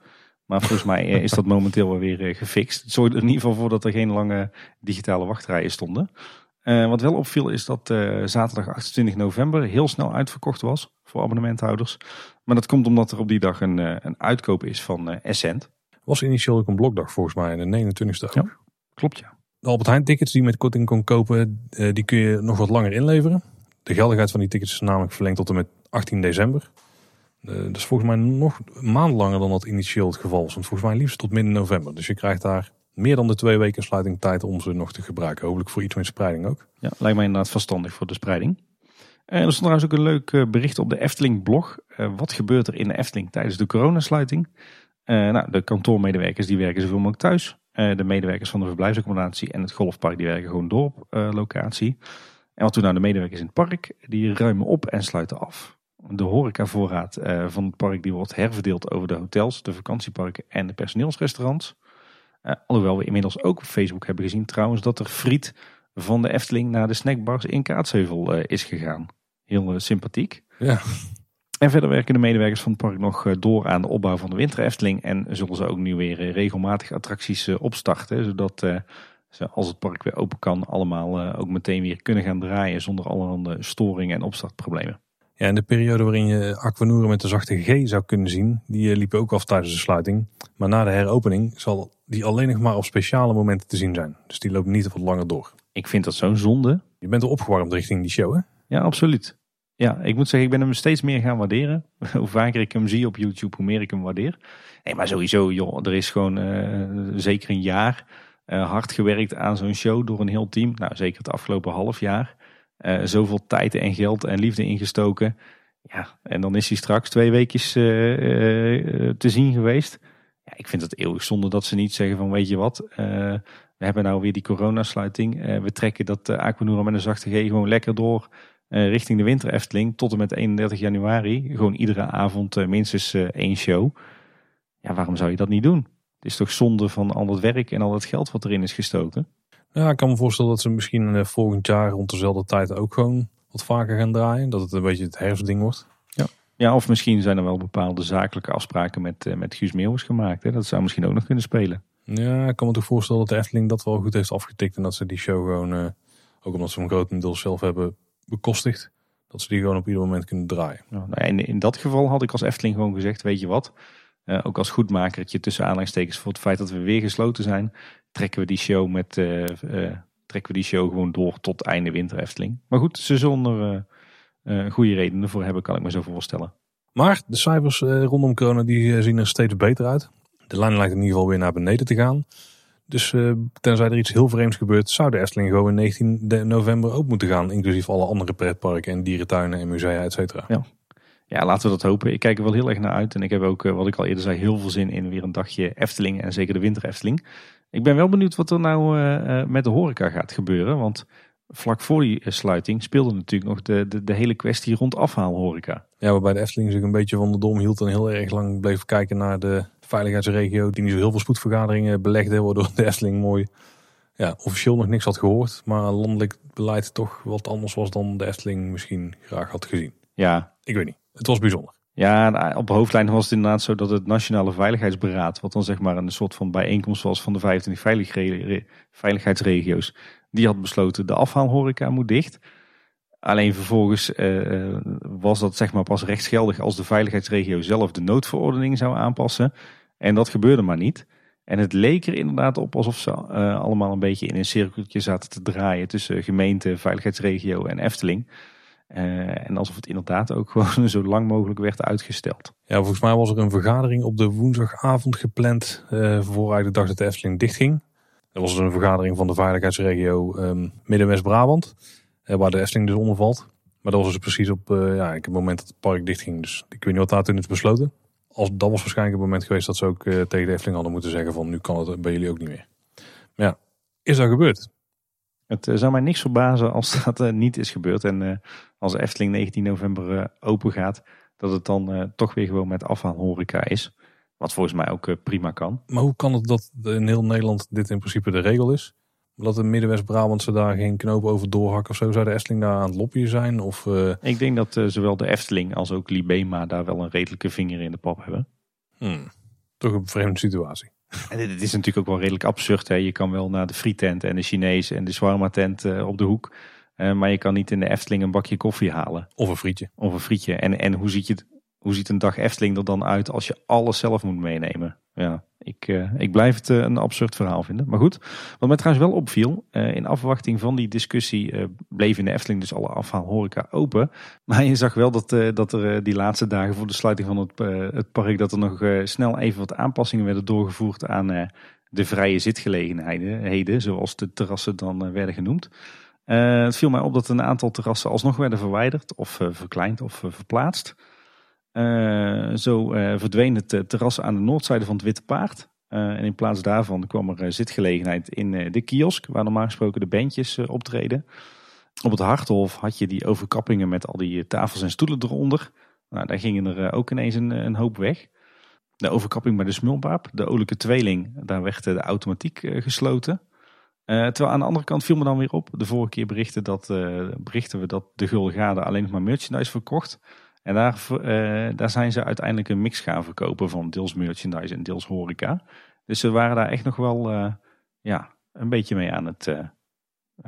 Maar volgens mij is dat momenteel wel weer gefixt. Het zorgde er in ieder geval voor dat er geen lange digitale wachtrijen stonden. Wat wel opviel is dat zaterdag 28 november heel snel uitverkocht was voor abonnementhouders. Maar dat komt omdat er op die dag een uitkoop is van Essent. Was initieel ook een blokdag volgens mij, de 29e. Ja, klopt ja. De Albert Heijn tickets die je met korting kon kopen, die kun je nog wat langer inleveren. De geldigheid van die tickets is namelijk verlengd tot en met 18 december. Dat is volgens mij nog een maand langer dan dat initieel het geval was. Want volgens mij liefst tot midden november. Dus je krijgt daar meer dan de 2 weken sluiting tijd om ze nog te gebruiken. Hopelijk voor iets meer spreiding ook. Ja, lijkt mij inderdaad verstandig voor de spreiding. Er stond trouwens ook een leuk bericht op de Efteling blog. Wat gebeurt er in de Efteling tijdens de coronasluiting? Nou, de kantoormedewerkers die werken zoveel mogelijk thuis. De medewerkers van de verblijfsaccommodatie en het golfpark die werken gewoon door op locatie. En wat doen nou de medewerkers in het park? Die ruimen op en sluiten af. De horecavoorraad van het park die wordt herverdeeld over de hotels, de vakantieparken en de personeelsrestaurants. Alhoewel we inmiddels ook op Facebook hebben gezien trouwens dat er friet van de Efteling naar de snackbars in Kaatsheuvel is gegaan. Heel sympathiek. Ja. En verder werken de medewerkers van het park nog door aan de opbouw van de Winter Efteling. En zullen ze ook nu weer regelmatig attracties opstarten. Zodat ze als het park weer open kan allemaal ook meteen weer kunnen gaan draaien zonder allerhande storingen en opstartproblemen. Ja, en de periode waarin je Aquanura met de zachte G zou kunnen zien, die liep ook af tijdens de sluiting. Maar na de heropening zal die alleen nog maar op speciale momenten te zien zijn. Dus die loopt niet wat langer door. Ik vind dat zo'n zonde. Je bent al opgewarmd richting die show, hè? Ja, absoluut. Ja, ik moet zeggen, ik ben hem steeds meer gaan waarderen. Hoe vaker ik hem zie op YouTube, hoe meer ik hem waardeer. Nee, maar sowieso, joh, er is gewoon zeker een jaar hard gewerkt aan zo'n show door een heel team. Nou, zeker het afgelopen half jaar. Zoveel tijd en geld en liefde ingestoken. Ja, en dan is hij straks 2 weekjes te zien geweest. Ja, ik vind het eeuwig zonde dat ze niet zeggen van weet je wat, we hebben nou weer die coronasluiting. We trekken dat Aquanura met een zachte G gewoon lekker door richting de Winter Efteling tot en met 31 januari. Gewoon iedere avond minstens 1 show. Ja, waarom zou je dat niet doen? Het is toch zonde van al dat werk en al dat geld wat erin is gestoken. Ja, ik kan me voorstellen dat ze misschien volgend jaar rond dezelfde tijd ook gewoon wat vaker gaan draaien. Dat het een beetje het herfstding wordt. Ja, ja, of misschien zijn er wel bepaalde zakelijke afspraken met Guus Meeuwis gemaakt. Hè? Dat zou misschien ook nog kunnen spelen. Ja, ik kan me toch voorstellen dat de Efteling dat wel goed heeft afgetikt. En dat ze die show gewoon, ook omdat ze hem grotendeels zelf hebben bekostigd, dat ze die gewoon op ieder moment kunnen draaien. Ja, nou ja, in dat geval had ik als Efteling gewoon gezegd, weet je wat, Ook als goedmakertje tussen aanhalingstekens voor het feit dat we weer gesloten zijn, trekken we die show gewoon door tot einde winter Efteling. Maar goed, ze zullen er goede redenen voor hebben, kan ik me zo voorstellen. Maar de cijfers rondom corona die zien er steeds beter uit. De lijn lijkt in ieder geval weer naar beneden te gaan. Dus tenzij er iets heel vreemds gebeurt, zou de Efteling gewoon 19 november open moeten gaan. Inclusief alle andere pretparken en dierentuinen en musea, et cetera. Ja, laten we dat hopen. Ik kijk er wel heel erg naar uit. En ik heb ook, wat ik al eerder zei, heel veel zin in weer een dagje Efteling. En zeker de winter Efteling. Ik ben wel benieuwd wat er nou met de horeca gaat gebeuren. Want vlak voor die sluiting speelde natuurlijk nog de hele kwestie rond afhaalhoreca. Ja, waarbij de Efteling zich een beetje van de dom hield en heel erg lang bleef kijken naar de veiligheidsregio, die niet zo heel veel spoedvergaderingen belegde, waardoor de Efteling mooi officieel nog niks had gehoord. Maar landelijk beleid toch wat anders was dan de Efteling misschien graag had gezien. Ja, ik weet niet. Het was bijzonder. Ja, op hoofdlijn was het inderdaad zo dat het Nationale Veiligheidsberaad, wat dan zeg maar een soort van bijeenkomst was van de 25 veiligheidsregio's, die had besloten de afhaalhoreca moet dicht. Alleen vervolgens was dat zeg maar pas rechtsgeldig als de veiligheidsregio zelf de noodverordening zou aanpassen. En dat gebeurde maar niet. En het leek er inderdaad op alsof ze allemaal een beetje in een cirkeltje zaten te draaien tussen gemeente, veiligheidsregio en Efteling. En alsof het inderdaad ook gewoon zo lang mogelijk werd uitgesteld. Ja, volgens mij was er een vergadering op de woensdagavond gepland voor de dag dat de Efteling dichtging. Er was dus een vergadering van de veiligheidsregio Midden-West-Brabant, waar de Efteling dus onder valt. Maar dat was dus precies op het moment dat het park dichtging. Dus ik weet niet wat daar toen is besloten. Dat was waarschijnlijk het moment geweest dat ze ook tegen de Efteling hadden moeten zeggen van nu kan het bij jullie ook niet meer. Maar ja, is dat gebeurd? Het zou mij niks verbazen als dat niet is gebeurd. En als de Efteling 19 november open gaat, dat het dan toch weer gewoon met afhaalhoreca is. Wat volgens mij ook prima kan. Maar hoe kan het dat in heel Nederland dit in principe de regel is? Dat de Middenwest-Brabantse daar geen knoop over doorhakken of zo? Zou de Efteling daar aan het lobbyen zijn? Of, Ik denk dat zowel de Efteling als ook Libema daar wel een redelijke vinger in de pap hebben. Toch een vreemde situatie. En dit is natuurlijk ook wel redelijk absurd. Hè? Je kan wel naar de frietent en de Chinees en de shawarma tent op de hoek. Maar je kan niet in de Efteling een bakje koffie halen. Of een frietje. En hoe ziet een dag Efteling er dan uit als je alles zelf moet meenemen? Ja, ik blijf het een absurd verhaal vinden. Maar goed, wat mij trouwens wel opviel. In afwachting van die discussie bleef in de Efteling dus alle afhaalhoreca open. Maar je zag wel dat er die laatste dagen voor de sluiting van het park, dat er nog snel even wat aanpassingen werden doorgevoerd aan de vrije zitgelegenheden. Zoals de terrassen dan werden genoemd. Het viel mij op dat een aantal terrassen alsnog werden verwijderd of verkleind of verplaatst. Zo verdween het terras aan de noordzijde van het Witte Paard. En in plaats daarvan kwam er zitgelegenheid in de kiosk, waar normaal gesproken de bandjes optreden. Op het Harthof had je die overkappingen met al die tafels en stoelen eronder. Nou, daar gingen er ook ineens een hoop weg. De overkapping bij de Smulpaap, de Olijke Tweeling, daar werd de automatiek gesloten. Terwijl aan de andere kant viel me dan weer op. De vorige keer berichten we dat de Gullegade alleen nog maar merchandise verkocht. En daar zijn ze uiteindelijk een mix gaan verkopen van deels merchandise en deels horeca. Dus ze waren daar echt nog wel een beetje mee aan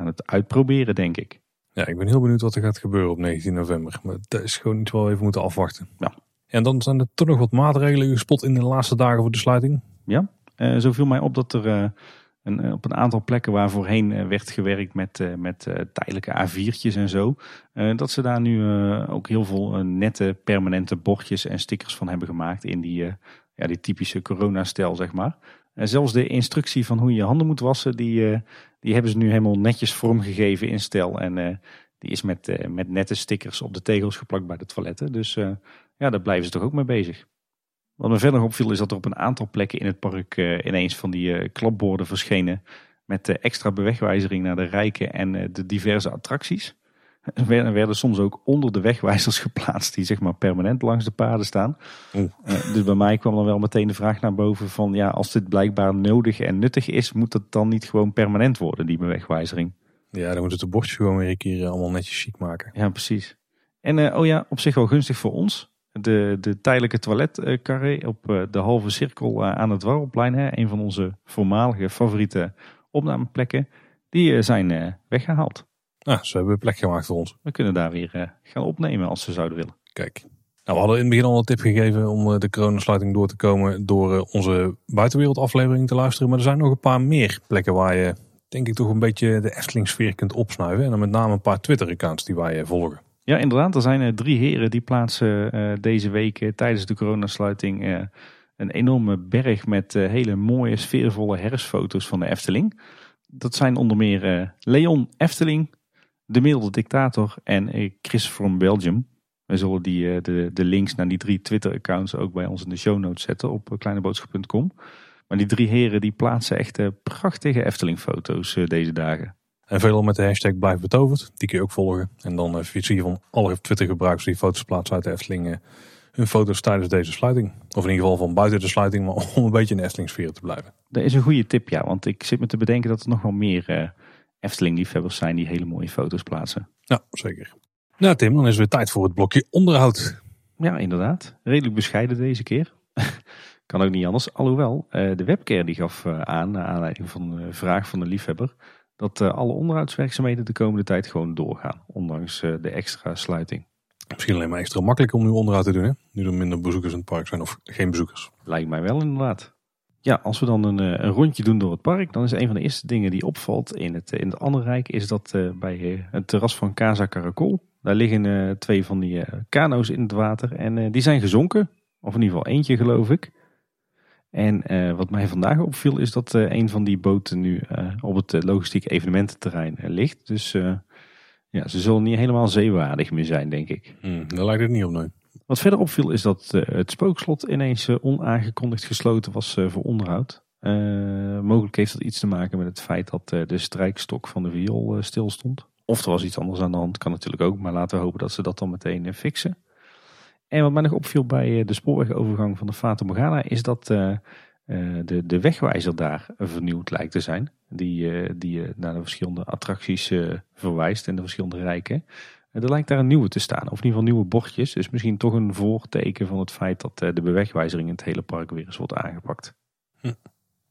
het uitproberen, denk ik. Ja, ik ben heel benieuwd wat er gaat gebeuren op 19 november. Maar dat is gewoon iets wel even moeten afwachten. Ja. En dan zijn er toch nog wat maatregelen gespot in de laatste dagen voor de sluiting. Ja, zo viel mij op dat er op een aantal plekken waar voorheen werd gewerkt met tijdelijke A4'tjes en zo. Dat ze daar nu ook heel veel nette permanente bordjes en stickers van hebben gemaakt. In die typische coronastijl, zeg maar. Zelfs de instructie van hoe je handen moet wassen, die hebben ze nu helemaal netjes vormgegeven in stijl. En die is met nette stickers op de tegels geplakt bij de toiletten. Dus daar blijven ze toch ook mee bezig. Wat me verder opviel is dat er op een aantal plekken in het park ineens van die klapborden verschenen met extra bewegwijzering naar de rijken en de diverse attracties. Er werden soms ook onder de wegwijzers geplaatst die zeg maar permanent langs de paden staan. Dus bij mij kwam dan wel meteen de vraag naar boven van als dit blijkbaar nodig en nuttig is, moet dat dan niet gewoon permanent worden, die bewegwijzering? Ja, dan moet het de bordjes gewoon weer een keer allemaal netjes chic maken. Ja, precies. En op zich wel gunstig voor ons. De tijdelijke toiletkarren op de halve cirkel aan het Dwarrelplein, een van onze voormalige favoriete opnameplekken, die zijn weggehaald. Ze hebben een plek gemaakt voor ons. We kunnen daar weer gaan opnemen als ze zouden willen. Kijk, Nou, we hadden in het begin al een tip gegeven om de coronasluiting door te komen door onze buitenwereldaflevering te luisteren. Maar er zijn nog een paar meer plekken waar je, denk ik, toch een beetje de Efteling-sfeer kunt opsnuiven. En dan met name een paar Twitter-accounts die wij volgen. Ja, inderdaad. Er zijn drie heren die plaatsen deze week tijdens de coronasluiting een enorme berg met hele mooie, sfeervolle herfstfoto's van de Efteling. Dat zijn onder meer Leon Efteling, De Milde Dictator en Chris from Belgium. We zullen de links naar die drie Twitter-accounts ook bij ons in de show notes zetten op kleineboodschap.com. Maar die drie heren die plaatsen echt prachtige Efteling-foto's deze dagen. En veelal met de hashtag Blijf Betoverd. Die kun je ook volgen. En dan zie je van alle Twitter-gebruikers die foto's plaatsen uit de Efteling hun foto's tijdens deze sluiting. Of in ieder geval van buiten de sluiting, maar om een beetje in de Efteling-sfeer te blijven. Dat is een goede tip, ja. Want ik zit me te bedenken dat er nog wel meer Efteling-liefhebbers zijn die hele mooie foto's plaatsen. Ja, zeker. Nou Tim, dan is het weer tijd voor het blokje onderhoud. Ja, inderdaad. Redelijk bescheiden deze keer. Kan ook niet anders. Alhoewel, de webcare die gaf aan, naar aanleiding van de vraag van de liefhebber, dat alle onderhoudswerkzaamheden de komende tijd gewoon doorgaan. Ondanks de extra sluiting. Misschien alleen maar extra makkelijk om nu onderhoud te doen. Hè? Nu er minder bezoekers in het park zijn of geen bezoekers. Lijkt mij wel inderdaad. Ja, als we dan een rondje doen door het park, dan is een van de eerste dingen die opvalt in het Anderrijk, is dat bij het terras van Casa Caracol, daar liggen twee van die kano's in het water en die zijn gezonken. Of in ieder geval eentje, geloof ik. En wat mij vandaag opviel is dat een van die boten nu op het logistiek evenemententerrein ligt. Dus ja, ze zullen niet helemaal zeewaardig meer zijn, denk ik. Daar lijkt het niet op, nee. Wat verder opviel is dat het spookslot ineens onaangekondigd gesloten was voor onderhoud. Mogelijk heeft dat iets te maken met het feit dat de strijkstok van de viool stil stond. Of er was iets anders aan de hand, kan natuurlijk ook. Maar laten we hopen dat ze dat dan meteen fixen. En wat mij nog opviel bij de spoorwegovergang van de Fata Morgana is dat de wegwijzer daar vernieuwd lijkt te zijn. Die naar de verschillende attracties verwijst en de verschillende rijken. Er lijkt daar een nieuwe te staan, of in ieder geval nieuwe bordjes. Dus misschien toch een voorteken van het feit dat de bewegwijzering in het hele park weer eens wordt aangepakt.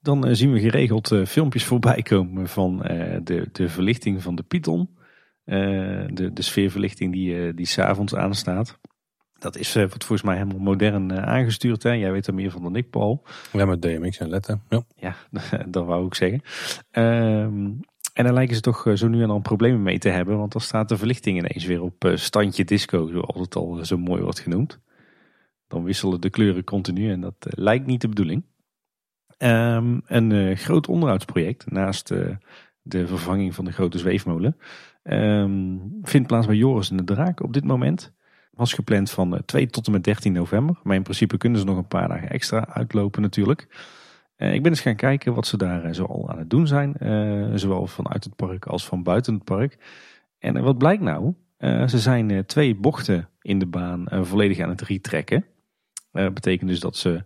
Dan zien we geregeld filmpjes voorbij komen van de verlichting van de Python. De sfeerverlichting die 's avonds aanstaat. Dat is wat volgens mij helemaal modern aangestuurd. Hè? Jij weet er meer van dan ik, Paul. Ja, met DMX en LED. Ja, dat wou ik zeggen. En daar lijken ze toch zo nu en dan problemen mee te hebben. Want dan staat de verlichting ineens weer op standje disco. Zoals het al zo mooi wordt genoemd. Dan wisselen de kleuren continu en dat lijkt niet de bedoeling. Een groot onderhoudsproject naast de vervanging van de grote zweefmolen vindt plaats bij Joris en de Draak op dit moment. Was gepland van 2 tot en met 13 november. Maar in principe kunnen ze nog een paar dagen extra uitlopen natuurlijk. Ik ben eens gaan kijken wat ze daar zoal aan het doen zijn. Zowel vanuit het park als van buiten het park. En wat blijkt nou? Ze zijn 2 bochten in de baan volledig aan het retrekken. Dat betekent dus dat ze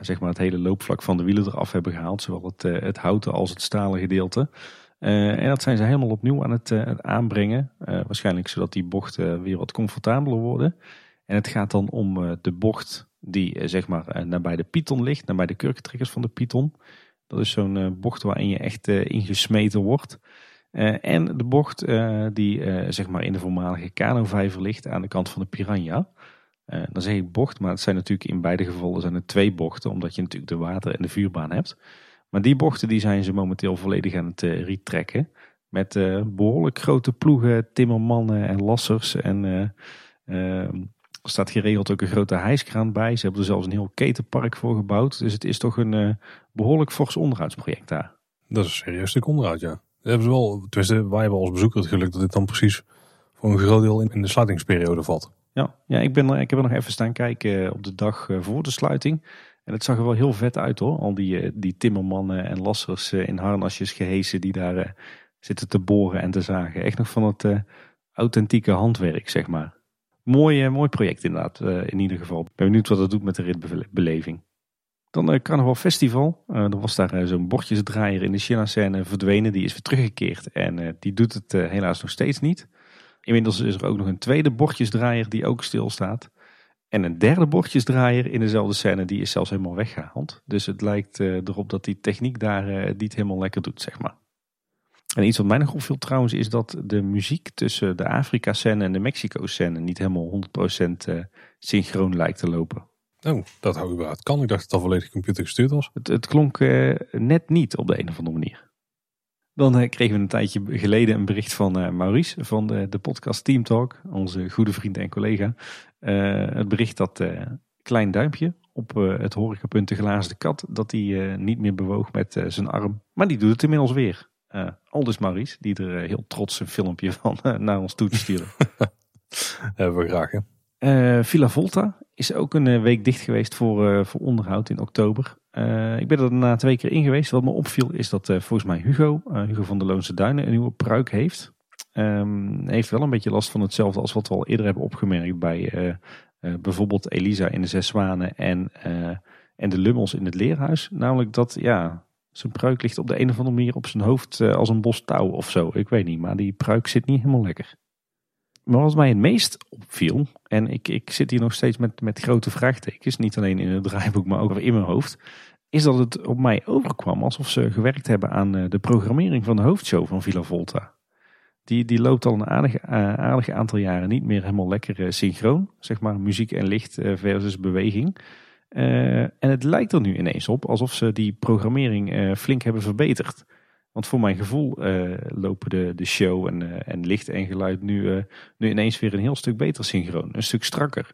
zeg maar het hele loopvlak van de wielen eraf hebben gehaald. Zowel het houten als het stalen gedeelte. En dat zijn ze helemaal opnieuw aan het aanbrengen. Waarschijnlijk zodat die bochten weer wat comfortabeler worden. En het gaat dan om de bocht die zeg maar nabij de Python ligt. Nabij de kurkentrekkers van de Python. Dat is zo'n bocht waarin je echt ingesmeten wordt. En de bocht die zeg maar in de voormalige kanovijver ligt aan de kant van de Piranha. Dan zeg ik bocht, maar het zijn natuurlijk in beide gevallen zijn het 2 bochten. Omdat je natuurlijk de water- en de vuurbaan hebt. Maar die bochten die zijn ze momenteel volledig aan het retrekken. Met behoorlijk grote ploegen, timmermannen en lassers. En er staat geregeld ook een grote hijskraan bij. Ze hebben er zelfs een heel ketenpark voor gebouwd. Dus het is toch een behoorlijk fors onderhoudsproject daar. Dat is een serieus stuk onderhoud, ja. Dat hebben ze wel, tenminste, wij hebben als bezoeker het geluk dat dit dan precies voor een groot deel in de sluitingsperiode valt. Ja, ik heb er nog even staan kijken op de dag voor de sluiting. En het zag er wel heel vet uit hoor. Al die timmermannen en lassers in harnasjes gehesen die daar zitten te boren en te zagen. Echt nog van het authentieke handwerk, zeg maar. Mooi project inderdaad, in ieder geval. Ik ben benieuwd wat dat doet met de ritbeleving. Dan Carnaval Festival. Er was daar zo'n bordjesdraaier in de China-scène verdwenen. Die is weer teruggekeerd en die doet het helaas nog steeds niet. Inmiddels is er ook nog een tweede bordjesdraaier die ook stilstaat. En een derde bordjesdraaier in dezelfde scène, die is zelfs helemaal weggehaald. Dus het lijkt erop dat die techniek daar niet helemaal lekker doet, zeg maar. En iets wat mij nog opviel trouwens is dat de muziek tussen de Afrika-scène en de Mexico-scène niet helemaal 100% synchroon lijkt te lopen. Oh, dat hou ik wel uit. Kan. Ik dacht dat het al volledig computergestuurd was. Het klonk net niet op de een of andere manier. Dan kregen we een tijdje geleden een bericht van Maurice van de podcast Team Talk, onze goede vriend en collega. Het bericht dat Klein Duimpje op het horecapunt De Glazen Kat, dat hij niet meer bewoog met zijn arm. Maar die doet het inmiddels weer. Aldus Maurice, die er heel trots een filmpje van naar ons toe te sturen. Hebben we graag, hè? Villa Volta is ook een week dicht geweest voor onderhoud in oktober. Ik ben er daarna 2 keer in geweest. Wat me opviel is dat volgens mij Hugo van de Loonse Duinen een nieuwe pruik heeft. Heeft wel een beetje last van hetzelfde als wat we al eerder hebben opgemerkt bij bijvoorbeeld Elisa in de Zes Zwanen en de Lummels in het Leerhuis. Namelijk dat zijn pruik ligt op de een of andere manier op zijn hoofd als een bos touw of zo. Ik weet niet, maar die pruik zit niet helemaal lekker. Maar wat mij het meest opviel, en ik zit hier nog steeds met grote vraagtekens, niet alleen in het draaiboek, maar ook in mijn hoofd, is dat het op mij overkwam alsof ze gewerkt hebben aan de programmering van de hoofdshow van Villa Volta. Die loopt al een aardig aantal jaren niet meer helemaal lekker synchroon. Zeg maar muziek en licht versus beweging. En het lijkt er nu ineens op alsof ze die programmering flink hebben verbeterd. Want voor mijn gevoel lopen de show en licht en geluid nu ineens weer een heel stuk beter synchroon. Een stuk strakker.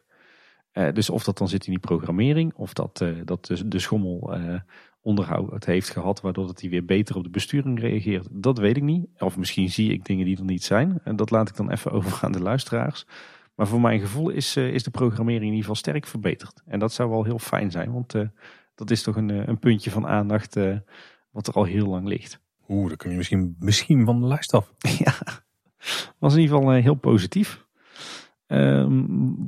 Dus of dat dan zit in die programmering. Of dat de schommel onderhoud heeft gehad. Waardoor dat die weer beter op de besturing reageert. Dat weet ik niet. Of misschien zie ik dingen die er niet zijn. En dat laat ik dan even over aan de luisteraars. Maar voor mijn gevoel is de programmering in ieder geval sterk verbeterd. En dat zou wel heel fijn zijn. Want dat is toch een puntje van aandacht wat er al heel lang ligt. Dan kun je misschien van de lijst af. Ja, was in ieder geval heel positief.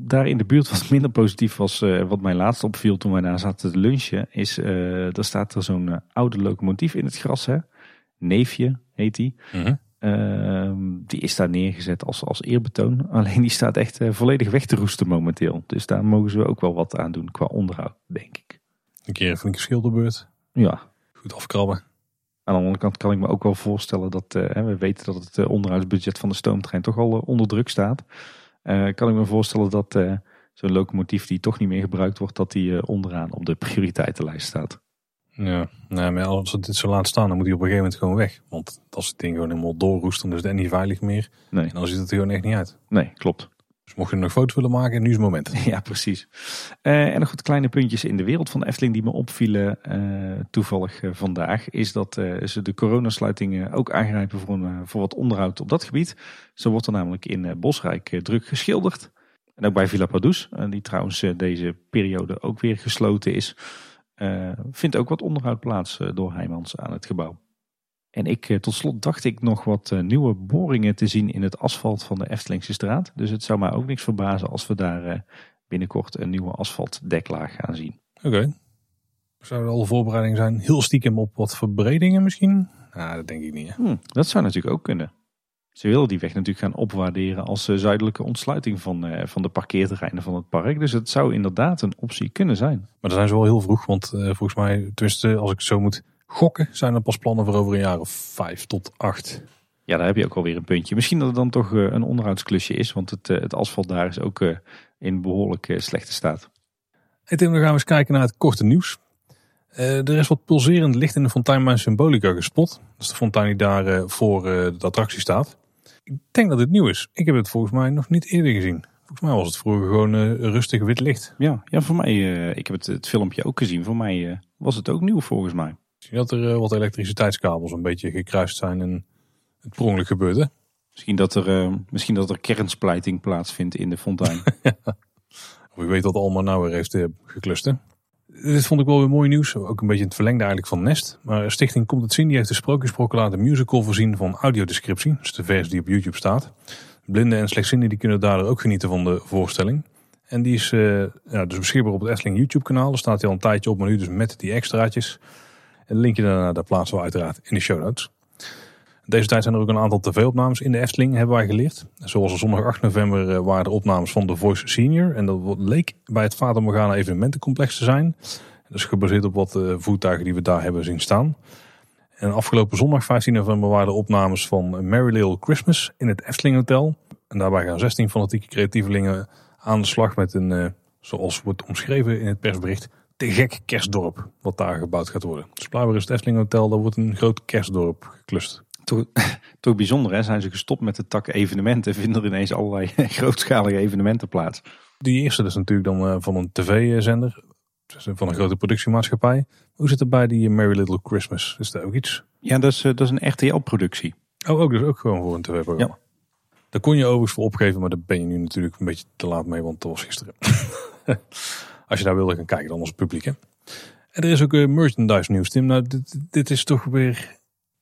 Daar in de buurt wat minder positief was, wat mij laatst opviel toen wij daar zaten te lunchen, is daar staat er zo'n oude locomotief in het gras. Hè? Neefje heet die. Uh-huh. Die is daar neergezet als eerbetoon. Alleen die staat echt volledig weg te roesten momenteel. Dus daar mogen ze ook wel wat aan doen qua onderhoud, denk ik. Een keer een flinke schilderbeurt. Ja. Goed afkrabben. Aan de andere kant kan ik me ook wel voorstellen dat we weten dat het onderhoudsbudget van de stoomtrein toch al onder druk staat. Kan ik me voorstellen dat zo'n locomotief die toch niet meer gebruikt wordt, dat die onderaan op de prioriteitenlijst staat. Ja, nou, maar als het dit zo laat staan, dan moet hij op een gegeven moment gewoon weg. Want als het ding gewoon helemaal doorroest, dan is het niet veilig meer. Nee. En dan ziet het er gewoon echt niet uit. Nee, klopt. Dus mocht je nog foto's willen maken, nu is het moment. Ja, precies. En nog wat kleine puntjes in de wereld van de Efteling die me opvielen toevallig vandaag. Is dat ze de coronasluitingen ook aangrijpen voor wat onderhoud op dat gebied. Zo wordt er namelijk in Bosrijk druk geschilderd. En ook bij Villa Padoues, die trouwens deze periode ook weer gesloten is. Vindt ook wat onderhoud plaats door Heijmans aan het gebouw. En tot slot dacht ik nog wat nieuwe boringen te zien in het asfalt van de Eftelingse straat. Dus het zou mij ook niks verbazen als we daar binnenkort een nieuwe asfaltdeklaag gaan zien. Oké. Zou er al voorbereiding zijn? Heel stiekem op wat verbredingen misschien? Nou, dat denk ik niet. Dat zou natuurlijk ook kunnen. Ze willen die weg natuurlijk gaan opwaarderen als zuidelijke ontsluiting van de parkeerterreinen van het park. Dus het zou inderdaad een optie kunnen zijn. Maar daar zijn ze wel heel vroeg, want volgens mij, tenminste als ik het zo moet gokken, zijn er pas plannen voor over een jaar of 5 tot 8. Ja, daar heb je ook alweer een puntje. Misschien dat het dan toch een onderhoudsklusje is. Want het asfalt daar is ook in behoorlijk slechte staat. Hey Tim, dan gaan we eens kijken naar het korte nieuws. Er is wat pulserend licht in de fontein bij Symbolica gespot. Dat is de fontein die daar voor de attractie staat. Ik denk dat dit nieuw is. Ik heb het volgens mij nog niet eerder gezien. Volgens mij was het vroeger gewoon rustig wit licht. Ja, voor mij, ik heb het filmpje ook gezien. Voor mij was het ook nieuw volgens mij. Misschien dat er wat elektriciteitskabels een beetje gekruist zijn en het per ongeluk gebeurde. Misschien dat er kernsplijting plaatsvindt in de fontein. Wie weet wat Alma nou weer heeft geclusterd. Dit vond ik wel weer mooi nieuws. Ook een beetje het verlengde eigenlijk van Nest. Maar Stichting Komt het Zien die heeft de Sprookjesprokkelaar de musical voorzien van audiodescriptie. Dus de versie die op YouTube staat. Blinden en slechtzienden die kunnen daardoor ook genieten van de voorstelling. En die is dus beschikbaar op het Efteling YouTube kanaal. Daar staat hij al een tijdje op, maar nu dus met die extraatjes. Een linkje daarna, daar plaatsen we uiteraard in de show notes. Deze tijd zijn er ook een aantal tv-opnames in de Efteling, hebben wij geleerd. Zoals op zondag 8 november waren de opnames van The Voice Senior. En dat leek bij het Fata Morgana evenementencomplex te zijn. Dat is gebaseerd op wat voertuigen die we daar hebben zien staan. En afgelopen zondag 15 november waren er opnames van Merry Little Christmas in het Efteling Hotel. En daarbij gaan 16 fanatieke creatievelingen aan de slag met een, zoals wordt omschreven in het persbericht, te gek kerstdorp wat daar gebouwd gaat worden. Dus blijkbaar is het Efteling Hotel, daar wordt een groot kerstdorp geklust. Toch bijzonder hè, zijn ze gestopt met de tak evenementen en vinden er ineens allerlei grootschalige evenementen plaats. Die eerste is natuurlijk dan van een tv-zender, van een grote productiemaatschappij. Hoe zit het bij die Merry Little Christmas? Is daar ook iets? Ja, dat is een RTL-productie. Oh, ook dus ook gewoon voor een tv-programma. Ja. Daar kon je overigens voor opgeven, maar daar ben je nu natuurlijk een beetje te laat mee, want dat was gisteren. Als je daar wilde gaan kijken, dan als publiek. Hè? En er is ook merchandise nieuws, Tim. Nou, dit is toch weer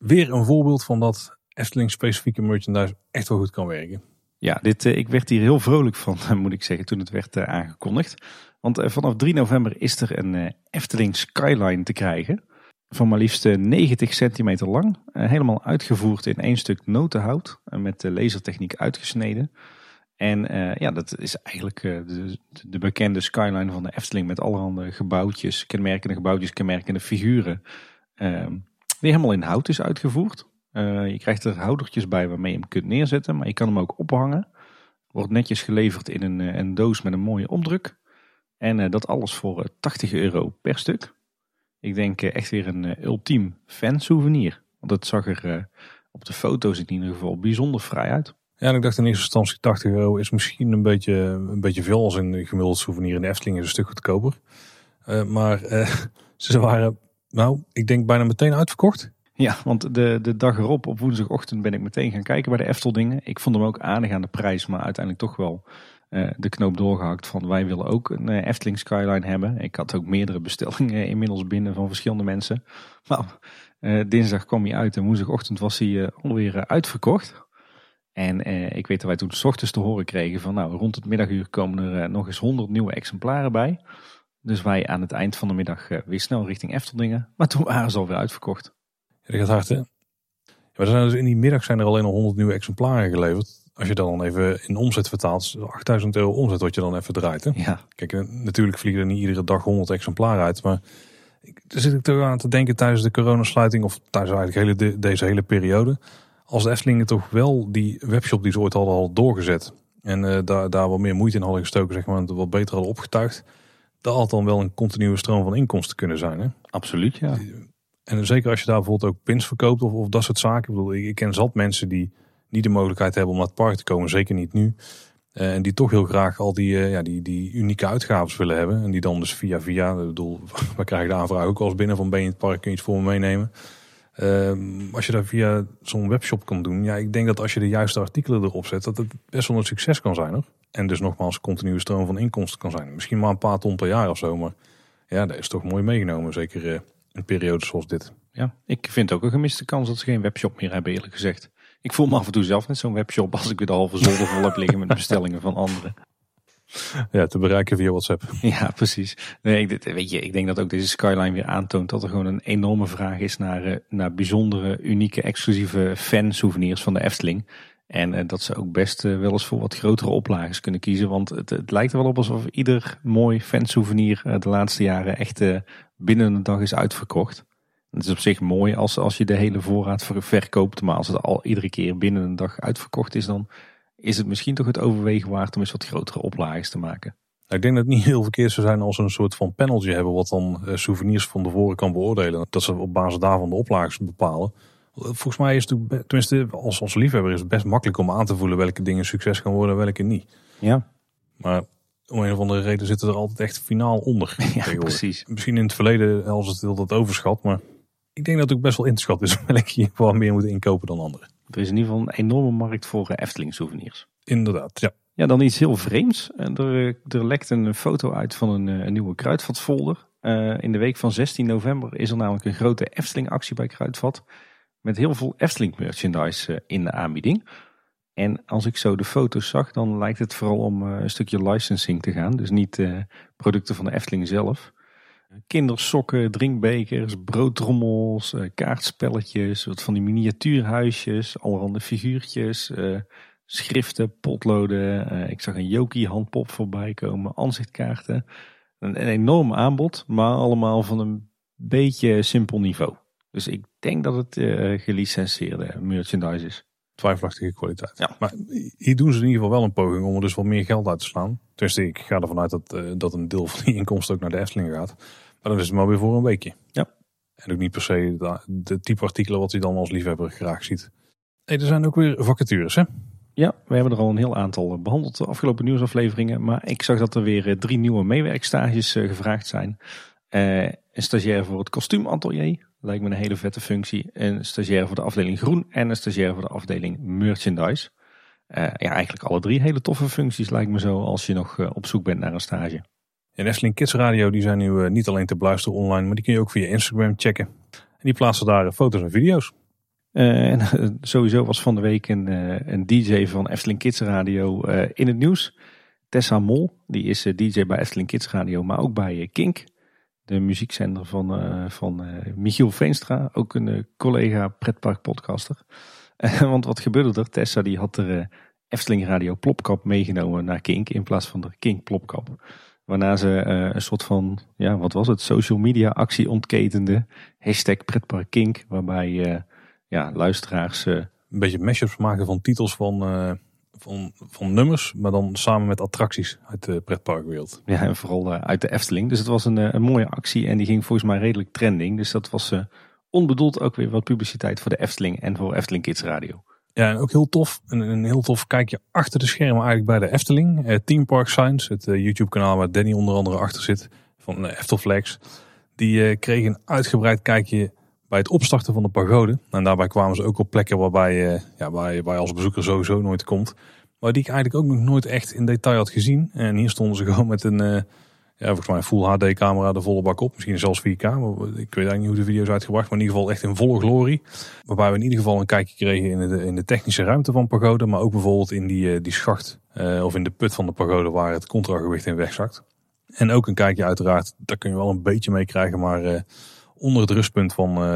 een voorbeeld van dat Efteling-specifieke merchandise echt wel goed kan werken. Ja, ik werd hier heel vrolijk van, moet ik zeggen, toen het werd aangekondigd. Want vanaf 3 november is er een Efteling Skyline te krijgen. Van maar liefst 90 centimeter lang. Helemaal uitgevoerd in één stuk notenhout. Met lasertechniek uitgesneden. En dat is eigenlijk de bekende skyline van de Efteling. Met allerhande gebouwtjes, kenmerkende figuren. Die helemaal in hout is uitgevoerd. Je krijgt er houdertjes bij waarmee je hem kunt neerzetten. Maar je kan hem ook ophangen. Wordt netjes geleverd in een doos met een mooie opdruk. En dat alles voor €80 per stuk. Ik denk echt weer een ultiem fan souvenir. Want het zag er op de foto's in ieder geval bijzonder fraai uit. Ja, en ik dacht in eerste instantie €80 is misschien een beetje veel. Als een gemiddeld souvenir in de Efteling is een stuk goedkoper. Maar ze waren, ik denk bijna meteen uitverkocht. Ja, want de dag erop, op woensdagochtend, ben ik meteen gaan kijken bij de Efteldingen. Ik vond hem ook aardig aan de prijs, maar uiteindelijk toch wel de knoop doorgehakt van wij willen ook een Efteling Skyline hebben. Ik had ook meerdere bestellingen inmiddels binnen van verschillende mensen. Maar dinsdag kwam hij uit en woensdagochtend was hij alweer uitverkocht. En ik weet dat wij toen 's ochtends te horen kregen van rond het middaguur komen er nog eens 100 nieuwe exemplaren bij. Dus wij aan het eind van de middag weer snel richting Efteldingen. Maar toen waren ze alweer uitverkocht. Ja, dat gaat hard hè? Ja, maar in die middag zijn er alleen al 100 nieuwe exemplaren geleverd. Als je dan even in omzet vertaalt, €8.000 omzet wat je dan even draait. Hè? Ja. Kijk, natuurlijk vliegen er niet iedere dag 100 exemplaren uit. Maar daar zit ik er aan te denken tijdens de coronasluiting of tijdens eigenlijk deze hele periode. Als de Eftelingen toch wel die webshop die ze ooit hadden al doorgezet. En daar wat meer moeite in hadden gestoken, zeg maar, en wat beter hadden opgetuigd. Dat had dan wel een continue stroom van inkomsten kunnen zijn. Hè? Absoluut, ja. En zeker als je daar bijvoorbeeld ook pins verkoopt of dat soort zaken. Ik bedoel, ik ken zat mensen die niet de mogelijkheid hebben om naar het park te komen, zeker niet nu. En die toch heel graag al die unieke uitgaves willen hebben. En die dan dus via, ik bedoel, we krijgen de aanvraag ook wel eens binnen van ben je in het park, kun je iets voor me meenemen. Als je dat via zo'n webshop kan doen, ja, ik denk dat als je de juiste artikelen erop zet, dat het best wel een succes kan zijn hoor. En dus nogmaals continue stroom van inkomsten kan zijn. Misschien maar een paar ton per jaar of zo, maar ja, dat is toch mooi meegenomen, zeker in periodes zoals dit. Ja, ik vind ook een gemiste kans dat ze geen webshop meer hebben, eerlijk gezegd. Ik voel me af en toe zelf net zo'n webshop als ik weer de halve zolder vol heb liggen met bestellingen van anderen. Ja, te bereiken via WhatsApp. Ja, precies. Nee, ik denk dat ook deze Skyline weer aantoont dat er gewoon een enorme vraag is naar bijzondere, unieke, exclusieve fan-souvenirs van de Efteling. En dat ze ook best wel eens voor wat grotere oplages kunnen kiezen. Want het lijkt er wel op alsof ieder mooi fansouvenir de laatste jaren echt binnen een dag is uitverkocht. Het is op zich mooi als je de hele voorraad verkoopt. Maar als het al iedere keer binnen een dag uitverkocht is, dan is het misschien toch het overwegen waard om eens wat grotere oplages te maken. Ik denk dat het niet heel verkeerd zou zijn als ze een soort van paneltje hebben wat dan souvenirs van tevoren kan beoordelen. Dat ze op basis daarvan de oplages bepalen. Volgens mij is het, tenminste als liefhebber, is het best makkelijk om aan te voelen welke dingen succes gaan worden en welke niet. Ja. Maar om een of andere reden zitten er altijd echt finaal onder. Ja, precies. Misschien in het verleden als het heel dat overschat, maar ik denk dat het ook best wel ingeschat is welke je gewoon meer moet inkopen dan anderen. Er is in ieder geval een enorme markt voor Efteling souvenirs. Inderdaad, ja. Ja, dan iets heel vreemds. Er lekt een foto uit van een nieuwe Kruidvatfolder. In de week van 16 november is er namelijk een grote Efteling actie bij Kruidvat. Met heel veel Efteling merchandise in de aanbieding. En als ik zo de foto's zag, dan lijkt het vooral om een stukje licensing te gaan. Dus niet producten van de Efteling zelf. Kindersokken, drinkbekers, broodtrommels, kaartspelletjes, wat van die miniatuurhuisjes, allerhande figuurtjes, schriften, potloden. Ik zag een Jokie-handpop voorbij komen, ansichtkaarten. Een enorm aanbod, maar allemaal van een beetje simpel niveau. Dus ik denk dat het gelicenseerde merchandise is. Twijfelachtige kwaliteit. Ja. Maar hier doen ze in ieder geval wel een poging om er dus wat meer geld uit te slaan. Dus ik ga ervan uit dat een deel van die inkomsten ook naar de Efteling gaat. Maar dan is het maar weer voor een weekje. Ja. En ook niet per se de type artikelen wat hij dan als liefhebber graag ziet. Hey, er zijn ook weer vacatures, hè? Ja, we hebben er al een heel aantal behandeld de afgelopen nieuwsafleveringen. Maar ik zag dat er weer 3 nieuwe meewerkstages gevraagd zijn. Een stagiair voor het kostuumatelier. Lijkt me een hele vette functie. Een stagiair voor de afdeling groen en een stagiair voor de afdeling merchandise. Ja, eigenlijk alle 3 hele toffe functies lijkt me zo als je nog op zoek bent naar een stage. En Efteling Kids Radio die zijn nu niet alleen te beluisteren online, maar die kun je ook via Instagram checken. En die plaatsen daar foto's en video's. En sowieso was van de week een DJ van Efteling Kids Radio in het nieuws. Tessa Mol, die is DJ bij Efteling Kids Radio, maar ook bij Kink. De muziekzender van Michiel Veenstra, ook een collega pretparkpodcaster. Want wat gebeurde er? Tessa die had er Efteling Radio Plopkap meegenomen naar Kink in plaats van de Kink Plopkap. Waarna ze een soort van, ja wat was het, social media actie ontketende. Hashtag pretparkkink, waarbij luisteraars... Een beetje mashups maken van titels van nummers, maar dan samen met attracties uit de pretparkwereld. Ja, en vooral uit de Efteling. Dus het was een mooie actie en die ging volgens mij redelijk trending. Dus dat was onbedoeld ook weer wat publiciteit voor de Efteling en voor Efteling Kids Radio. Ja, en ook heel tof. Een heel tof kijkje achter de schermen eigenlijk bij de Efteling. Theme Park Science, het YouTube kanaal waar Danny onder andere achter zit, van Eftelflex. Die kreeg een uitgebreid kijkje bij het opstarten van de pagode. En daarbij kwamen ze ook op plekken waar je als bezoeker sowieso nooit komt. Maar die ik eigenlijk ook nog nooit echt in detail had gezien. En hier stonden ze gewoon met een volgens mij een full HD camera de volle bak op. Misschien zelfs 4K. Maar ik weet eigenlijk niet hoe de video is uitgebracht. Maar in ieder geval echt in volle glorie. Waarbij we in ieder geval een kijkje kregen in de technische ruimte van pagode. Maar ook bijvoorbeeld in die schacht of in de put van de pagode waar het contragewicht in wegzakt. En ook een kijkje uiteraard. Daar kun je wel een beetje mee krijgen. Maar... onder het rustpunt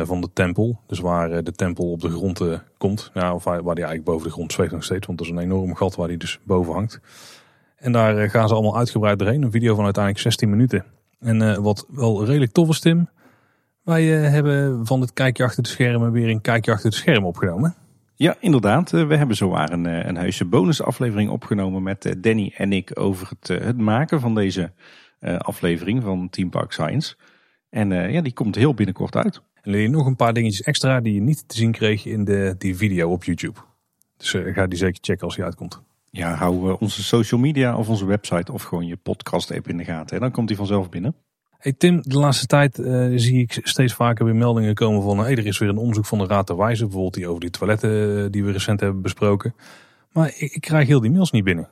van de tempel. Dus waar de tempel op de grond komt. Ja, of waar die eigenlijk boven de grond zweeft nog steeds. Want dat is een enorm gat waar die dus boven hangt. En daar gaan ze allemaal uitgebreid doorheen. Een video van uiteindelijk 16 minuten. En wat wel redelijk tof is, Tim. Wij hebben van het kijkje achter de schermen weer een kijkje achter de schermen opgenomen. Ja, inderdaad. We hebben zowaar een heuse bonusaflevering opgenomen met Danny en ik over het maken van deze aflevering van Theme Park Science. En die komt heel binnenkort uit. En leer je nog een paar dingetjes extra die je niet te zien kreeg in die video op YouTube. Dus ga die zeker checken als die uitkomt. Ja, hou onze social media of onze website of gewoon je podcast app in de gaten. En dan komt die vanzelf binnen. Hey Tim, de laatste tijd zie ik steeds vaker weer meldingen komen van... er is weer een onderzoek van de Raad der Wijzen. Bijvoorbeeld die over die toiletten die we recent hebben besproken. Maar ik krijg heel die mails niet binnen.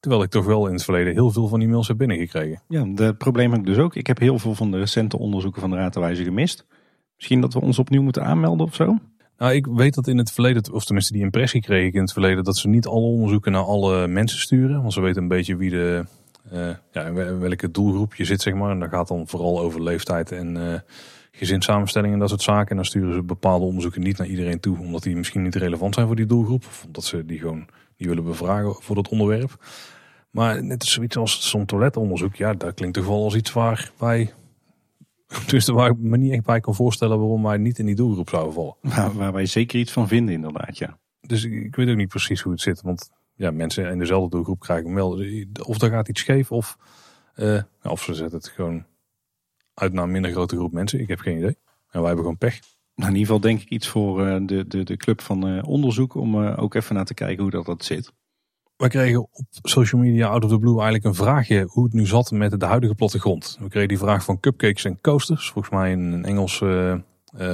Terwijl ik toch wel in het verleden heel veel van die mails heb binnengekregen. Ja, dat probleem heb ik dus ook. Ik heb heel veel van de recente onderzoeken van de Raad der Wijzen gemist. Misschien dat we ons opnieuw moeten aanmelden of zo? Nou, ik weet dat in het verleden, of tenminste die impressie kreeg ik in het verleden... dat ze niet alle onderzoeken naar alle mensen sturen. Want ze weten een beetje wie in welke doelgroep je zit, zeg maar. En dat gaat dan vooral over leeftijd en gezinssamenstelling en dat soort zaken. En dan sturen ze bepaalde onderzoeken niet naar iedereen toe... omdat die misschien niet relevant zijn voor die doelgroep. Of omdat ze die gewoon... die willen bevragen voor dat onderwerp. Maar net als zoiets als zo'n toiletonderzoek. Ja, dat klinkt toch wel als iets waar ik me niet echt bij kan voorstellen waarom wij niet in die doelgroep zouden vallen. Waar wij zeker iets van vinden inderdaad, ja. Dus ik weet ook niet precies hoe het zit. Want ja, mensen in dezelfde doelgroep krijgen wel. Of er gaat iets scheef of ze zetten het gewoon uit naar een minder grote groep mensen. Ik heb geen idee. En wij hebben gewoon pech. In ieder geval denk ik iets voor de club van onderzoek om ook even naar te kijken hoe dat zit. We kregen op social media out of the blue eigenlijk een vraagje hoe het nu zat met de huidige plattegrond. We kregen die vraag van Cupcakes en Coasters, volgens mij een Engelse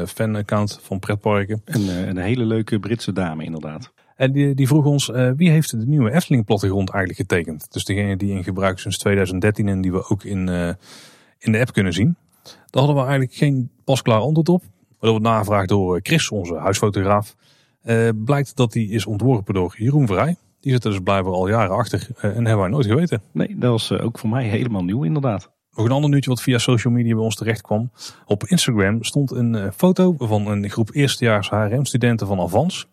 fanaccount van pretparken. Een hele leuke Britse dame inderdaad. En die vroeg ons wie heeft de nieuwe Efteling plattegrond eigenlijk getekend. Dus degene die in gebruik is sinds 2013 en die we ook in de app kunnen zien. Daar hadden we eigenlijk geen pasklaar antwoord op. Maar door navraag door Chris, onze huisfotograaf, blijkt dat die is ontworpen door Jeroen Verheij. Die zit er dus blijkbaar al jaren achter en hebben wij nooit geweten. Nee, dat was ook voor mij helemaal nieuw inderdaad. Nog een ander nieuwtje wat via social media bij ons terecht kwam. Op Instagram stond een foto van een groep eerstejaars HRM-studenten van Avans.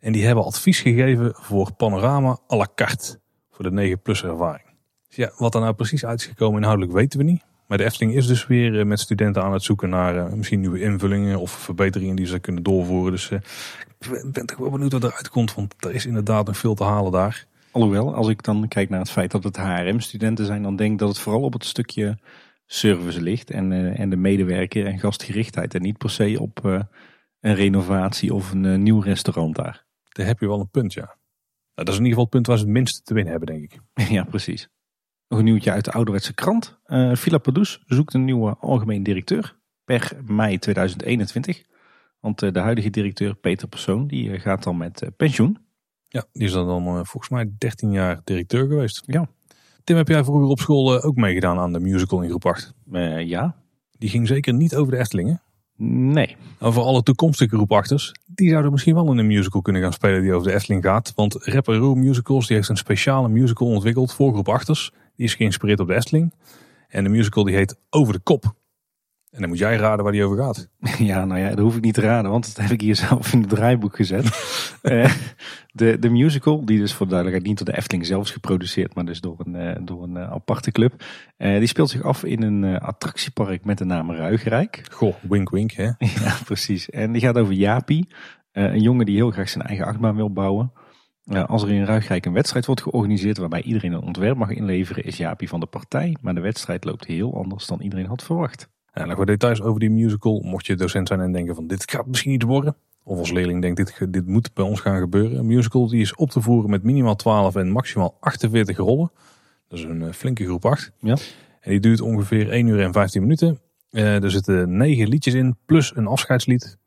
En die hebben advies gegeven voor panorama à la carte voor de 9+ ervaring. Dus ja, wat er nou precies uit is gekomen inhoudelijk weten we niet. Maar de Efteling is dus weer met studenten aan het zoeken naar misschien nieuwe invullingen of verbeteringen die ze kunnen doorvoeren. Dus ik ben toch wel benieuwd wat eruit komt, want er is inderdaad nog veel te halen daar. Alhoewel, als ik dan kijk naar het feit dat het HRM-studenten zijn, dan denk ik dat het vooral op het stukje service ligt en de medewerker en gastgerichtheid. En niet per se op een renovatie of een nieuw restaurant daar. Daar heb je wel een punt, ja. Nou, dat is in ieder geval het punt waar ze het minste te winnen hebben, denk ik. Ja, precies. Nog een nieuwtje uit de ouderwetse krant. Villa Pardoes zoekt een nieuwe algemeen directeur per mei 2021. Want de huidige directeur Peter Persoon die gaat dan met pensioen. Ja, die is dan volgens mij 13 jaar directeur geweest. Ja. Tim, heb jij vroeger op school ook meegedaan aan de musical in groep 8? Ja. Die ging zeker niet over de Eftelingen. Nee. En voor alle toekomstige groepachters, die zouden misschien wel in een musical kunnen gaan spelen die over de Efteling gaat. Want Rep & Roer Musicals die heeft een speciale musical ontwikkeld voor groepachters. Die is geïnspireerd op de Efteling. En de musical die heet Over de Kop. En dan moet jij raden waar die over gaat. Ja, nou ja, dat hoef ik niet te raden, want dat heb ik hier zelf in het draaiboek gezet. De musical, die dus voor de duidelijkheid niet door de Efteling zelf is geproduceerd, maar dus door een aparte club. Die speelt zich af in een attractiepark met de naam Ruigrijk. Goh, wink wink hè. Ja, precies. En die gaat over Jaapie, een jongen die heel graag zijn eigen achtbaan wil bouwen. Als er in Ruigrijk een wedstrijd wordt georganiseerd waarbij iedereen een ontwerp mag inleveren, is Jaapie van de partij. Maar de wedstrijd loopt heel anders dan iedereen had verwacht. En nog wat details over die musical. Mocht je docent zijn en denken van dit gaat misschien iets worden. Of als leerling denkt dit moet bij ons gaan gebeuren. Een musical die is op te voeren met minimaal 12 en maximaal 48 rollen. Dat is een flinke groep 8. Ja. En die duurt ongeveer 1 uur en 15 minuten. Er zitten 9 liedjes in plus een afscheidslied.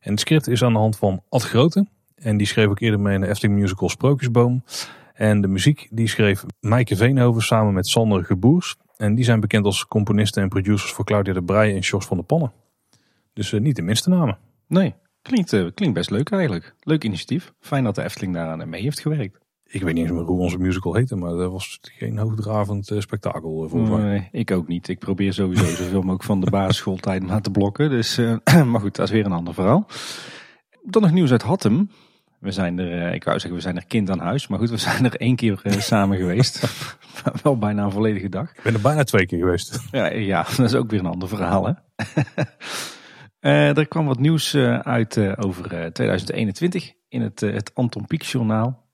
En het script is aan de hand van Ad Grote. En die schreef ook eerder mee in de Efteling musical Sprookjesboom. En de muziek die schreef Maaike Veenhoven samen met Sander Geboers. En die zijn bekend als componisten en producers voor Claudia de Breij en Jos van der Pannen. Dus niet de minste namen. Nee, klinkt best leuk eigenlijk. Leuk initiatief. Fijn dat de Efteling daaraan mee heeft gewerkt. Ik weet niet eens meer hoe onze musical heette, maar dat was geen hoogdravend spektakel. Nee, ik ook niet. Ik probeer sowieso zoveel mogelijk van de basisschooltijd na te blokken. Dus, maar goed, dat is weer een ander verhaal. Dan nog nieuws uit Hattem. We zijn er, ik wou zeggen, we zijn er kind aan huis. Maar goed, we zijn er 1 keer samen geweest. Wel bijna een volledige dag. Ik ben er bijna 2 keer geweest. Ja, dat is ook weer een ander verhaal, hè? Er kwam wat nieuws uit over 2021 in het Anton Pieck Journaal.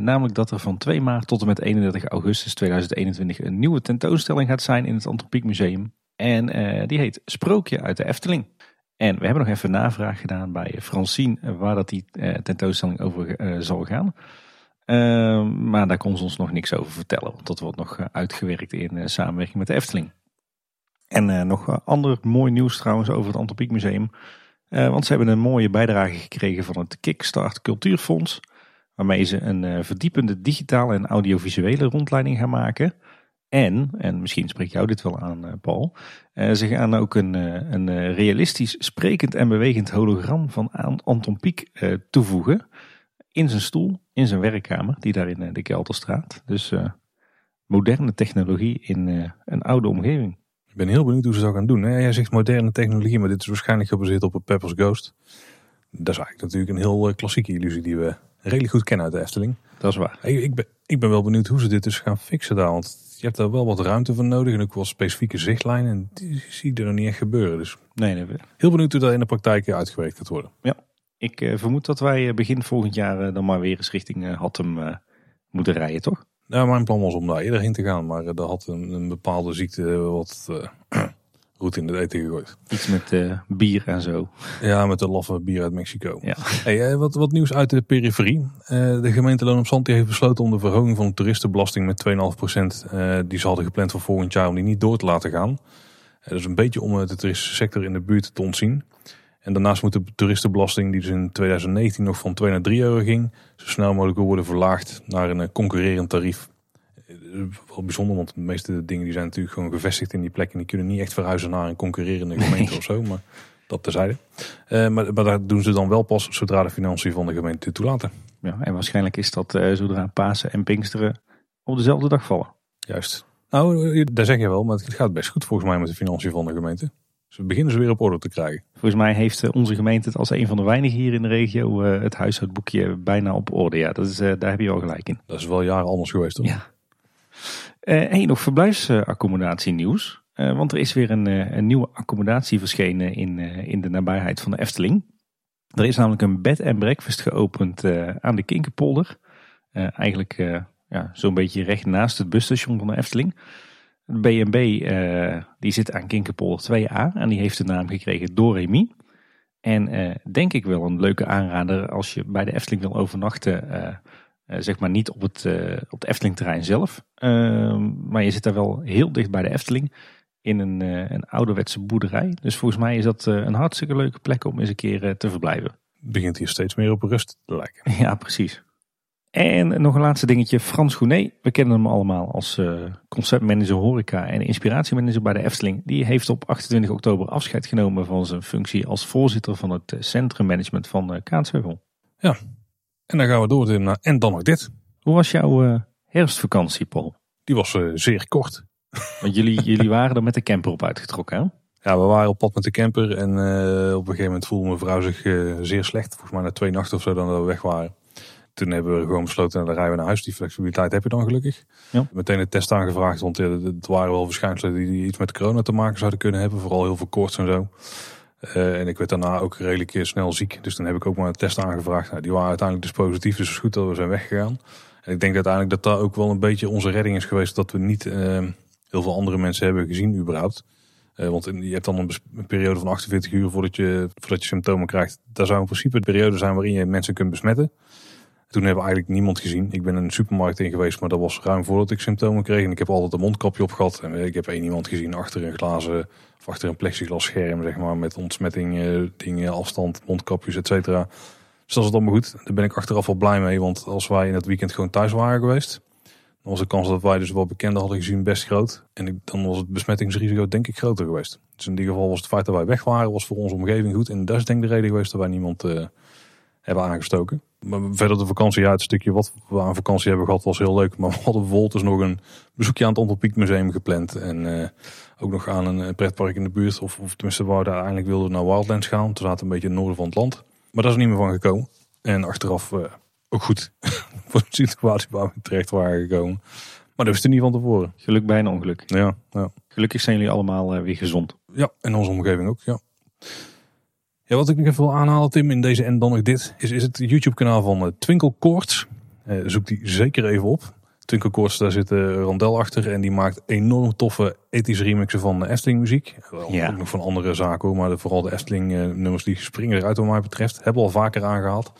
Namelijk dat er van 2 maart tot en met 31 augustus 2021 een nieuwe tentoonstelling gaat zijn in het Anton Pieck Museum. En die heet Sprookje uit de Efteling. En we hebben nog even navraag gedaan bij Francine waar dat die tentoonstelling over zal gaan. Maar daar kon ze ons nog niks over vertellen. Want dat wordt nog uitgewerkt in samenwerking met de Efteling. En nog ander mooi nieuws trouwens over het Anton Pieck Museum. Want ze hebben een mooie bijdrage gekregen van het Kickstart Cultuurfonds. Waarmee ze een verdiepende digitale en audiovisuele rondleiding gaan maken. En misschien spreekt jou dit wel aan, Paul. Ze gaan ook een realistisch, sprekend en bewegend hologram van Anton Pieck toevoegen. In zijn stoel, in zijn werkkamer, die daar in de Kelterstraat. Dus moderne technologie in een oude omgeving. Ik ben heel benieuwd hoe ze dat gaan doen. Jij zegt moderne technologie, maar dit is waarschijnlijk gebaseerd op een Pepper's Ghost. Dat is eigenlijk natuurlijk een heel klassieke illusie die we redelijk goed kennen uit de Efteling. Dat is waar. Ik ben wel benieuwd hoe ze dit dus gaan fixen daar. Want je hebt daar wel wat ruimte voor nodig en ook wel specifieke zichtlijnen. En die zie ik er nog niet echt gebeuren. Dus nee. Heel benieuwd hoe dat in de praktijk uitgewerkt gaat worden. Ja, ik vermoed dat wij begin volgend jaar dan maar weer eens richting Hattem moeten rijden, toch? Nou, mijn plan was om daar eerder heen te gaan. Maar dat had een bepaalde ziekte wat roet in het eten gegooid. Iets met bier en zo. Ja, met de laffe bier uit Mexico. Ja. Hey, wat nieuws uit de periferie. De gemeente Loon op Zand heeft besloten om de verhoging van de toeristenbelasting met 2,5% die ze hadden gepland voor volgend jaar, om die niet door te laten gaan. Dat is een beetje om de toeristensector in de buurt te ontzien. En daarnaast moet de toeristenbelasting, die dus in 2019 nog van 2 naar 3 euro ging, zo snel mogelijk worden verlaagd naar een concurrerend tarief. Wel bijzonder, want de meeste dingen die zijn natuurlijk gewoon gevestigd in die plek. En die kunnen niet echt verhuizen naar een concurrerende gemeente of zo. Maar dat terzijde. Maar daar doen ze dan wel pas zodra de financiën van de gemeente toelaten. Ja, en waarschijnlijk is dat zodra Pasen en Pinksteren op dezelfde dag vallen. Juist. Nou, daar zeg je wel, maar het gaat best goed volgens mij met de financiën van de gemeente. Dus we beginnen ze weer op orde te krijgen. Volgens mij heeft onze gemeente het als een van de weinigen hier in de regio het huishoudboekje bijna op orde. Ja, dat is, daar heb je wel gelijk in. Dat is wel jaren anders geweest, toch? Ja. Nog verblijfsaccommodatie nieuws. Want er is weer een nieuwe accommodatie verschenen in de nabijheid van de Efteling. Er is namelijk een bed and breakfast geopend aan de Kinkerpolder. Eigenlijk zo'n beetje recht naast het busstation van de Efteling. De B&B die zit aan Kinkerpolder 2A en die heeft de naam gekregen Doremi. En denk ik wel een leuke aanrader als je bij de Efteling wil overnachten. Zeg maar niet op het Efteling-terrein zelf. Maar je zit daar wel heel dicht bij de Efteling. In een ouderwetse boerderij. Dus volgens mij is dat een hartstikke leuke plek om eens een keer te verblijven. Het begint hier steeds meer op rust te lijken. Ja, precies. En nog een laatste dingetje. Frans Gounet, we kennen hem allemaal als conceptmanager horeca en inspiratiemanager bij de Efteling. Die heeft op 28 oktober afscheid genomen van zijn functie als voorzitter van het centrummanagement van Kaatsheuvel. Ja, en dan gaan we door. En dan nog dit. Hoe was jouw herfstvakantie, Paul? Die was zeer kort. Want jullie waren er met de camper op uitgetrokken, hè? Ja, we waren op pad met de camper en op een gegeven moment voelde mijn vrouw zich zeer slecht. Volgens mij na 2 nachten of zo dan dat we weg waren. Toen hebben we gewoon besloten, dan rijden we naar huis. Die flexibiliteit heb je dan gelukkig. Ja. Meteen een test aangevraagd, want het waren wel verschijnselen die iets met corona te maken zouden kunnen hebben. Vooral heel veel koorts en zo. En ik werd daarna ook redelijk snel ziek. Dus dan heb ik ook maar een test aangevraagd. Nou, die waren uiteindelijk dus positief, dus het is goed dat we zijn weggegaan. En ik denk uiteindelijk dat daar ook wel een beetje onze redding is geweest. Dat we niet heel veel andere mensen hebben gezien überhaupt. Want je hebt dan een periode van 48 uur voordat je symptomen krijgt. Daar zou in principe een periode zijn waarin je mensen kunt besmetten. Toen hebben we eigenlijk niemand gezien. Ik ben een supermarkt in geweest, maar dat was ruim voordat ik symptomen kreeg. En ik heb altijd een mondkapje op gehad. En ik heb 1 iemand gezien achter een glazen, of achter een plexiglas scherm, zeg maar, met ontsmetting, dingen, afstand, mondkapjes, et cetera. Dus dat is het allemaal goed. Daar ben ik achteraf wel blij mee, want als wij in dat weekend gewoon thuis waren geweest, dan was de kans dat wij dus wel bekenden hadden gezien best groot. En dan was het besmettingsrisico denk ik groter geweest. Dus in ieder geval was het feit dat wij weg waren, was voor onze omgeving goed. En dat is denk ik de reden geweest dat wij niemand hebben aangestoken. Maar verder de vakantie, ja, het stukje wat we aan vakantie hebben gehad was heel leuk. Maar we hadden bijvoorbeeld dus nog een bezoekje aan het Antropiekmuseum gepland. En ook nog aan een pretpark in de buurt. Of tenminste, waar we uiteindelijk wilden naar Wildlands gaan. Toen zaten we een beetje in het noorden van het land. Maar daar is niet meer van gekomen. En achteraf ook goed voor de situatie waar we terecht waren gekomen. Maar dat wist er niet van tevoren. Geluk bij een ongeluk. Ja. Gelukkig zijn jullie allemaal weer gezond. Ja, en onze omgeving ook, ja. Ja, wat ik nog even wil aanhalen, Tim, in deze en dan nog dit, is het YouTube-kanaal van Twinkle Koorts. Zoek die zeker even op. Twinkle Koorts, daar zit Randel achter en die maakt enorm toffe ethische remixen van Efteling muziek. Ja. Ook nog van andere zaken, hoor, maar vooral de Efteling nummers die springen eruit wat mij betreft. Hebben we al vaker aangehaald.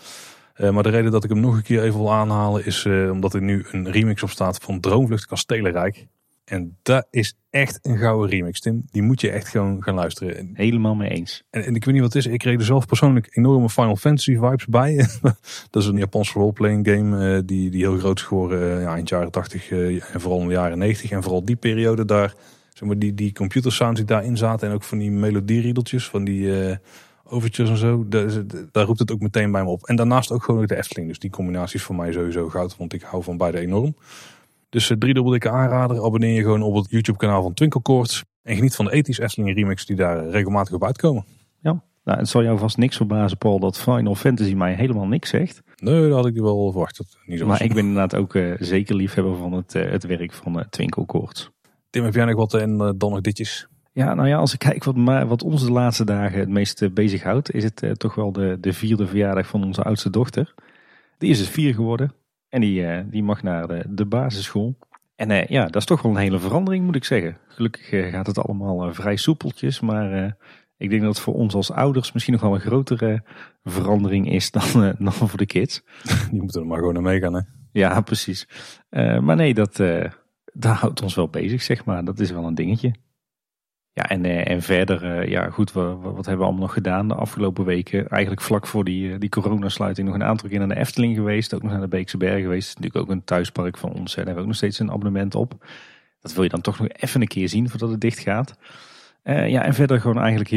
Maar de reden dat ik hem nog een keer even wil aanhalen is omdat er nu een remix op staat van Droomvlucht Kastelenrijk. En dat is echt een gouden remix, Tim. Die moet je echt gewoon gaan luisteren. Helemaal mee eens. En ik weet niet wat het is. Ik kreeg er zelf persoonlijk enorme Final Fantasy vibes bij. Dat is een Japanse roleplaying game die heel groot is geworden eind jaren 80 en vooral in de jaren 90. En vooral die periode daar, zeg maar, die computer sounds die daarin zaten. En ook van die melodieriedeltjes, van die overtjes en zo. Daar roept het ook meteen bij me op. En daarnaast ook gewoon de Efteling. Dus die combinaties voor mij sowieso goud, want ik hou van beide enorm. Dus 3 dubbel dikke aanrader, abonneer je gewoon op het YouTube kanaal van Twinkle Koorts. En geniet van de ethisch Efteling remix die daar regelmatig op uitkomen. Ja, nou, het zal jou vast niks verbazen, Paul, dat Final Fantasy mij helemaal niks zegt. Nee, dat had ik wel verwacht. Niet zo maar ik ben inderdaad ook zeker liefhebber van het werk van Twinkle Koorts. Tim, heb jij nog wat en dan nog ditjes? Ja, nou ja, als ik kijk wat ons de laatste dagen het meest bezighoudt, is het toch wel de 4e verjaardag van onze oudste dochter. Die is dus 4 geworden. En die mag naar de basisschool. En dat is toch wel een hele verandering, moet ik zeggen. Gelukkig gaat het allemaal vrij soepeltjes. Maar ik denk dat het voor ons als ouders misschien nog wel een grotere verandering is dan voor de kids. Die moeten er maar gewoon naar meegaan, hè? Ja, precies. Maar nee, dat houdt ons wel bezig, zeg maar. Dat is wel een dingetje. Ja, en verder, goed, wat hebben we allemaal nog gedaan de afgelopen weken? Eigenlijk vlak voor die coronasluiting nog een aantal keer naar de Efteling geweest. Ook nog naar de Beekse Bergen geweest. Dat is natuurlijk ook een thuispark van ons. Daar hebben we ook nog steeds een abonnement op. Dat wil je dan toch nog even een keer zien voordat het dicht gaat. En verder gewoon eigenlijk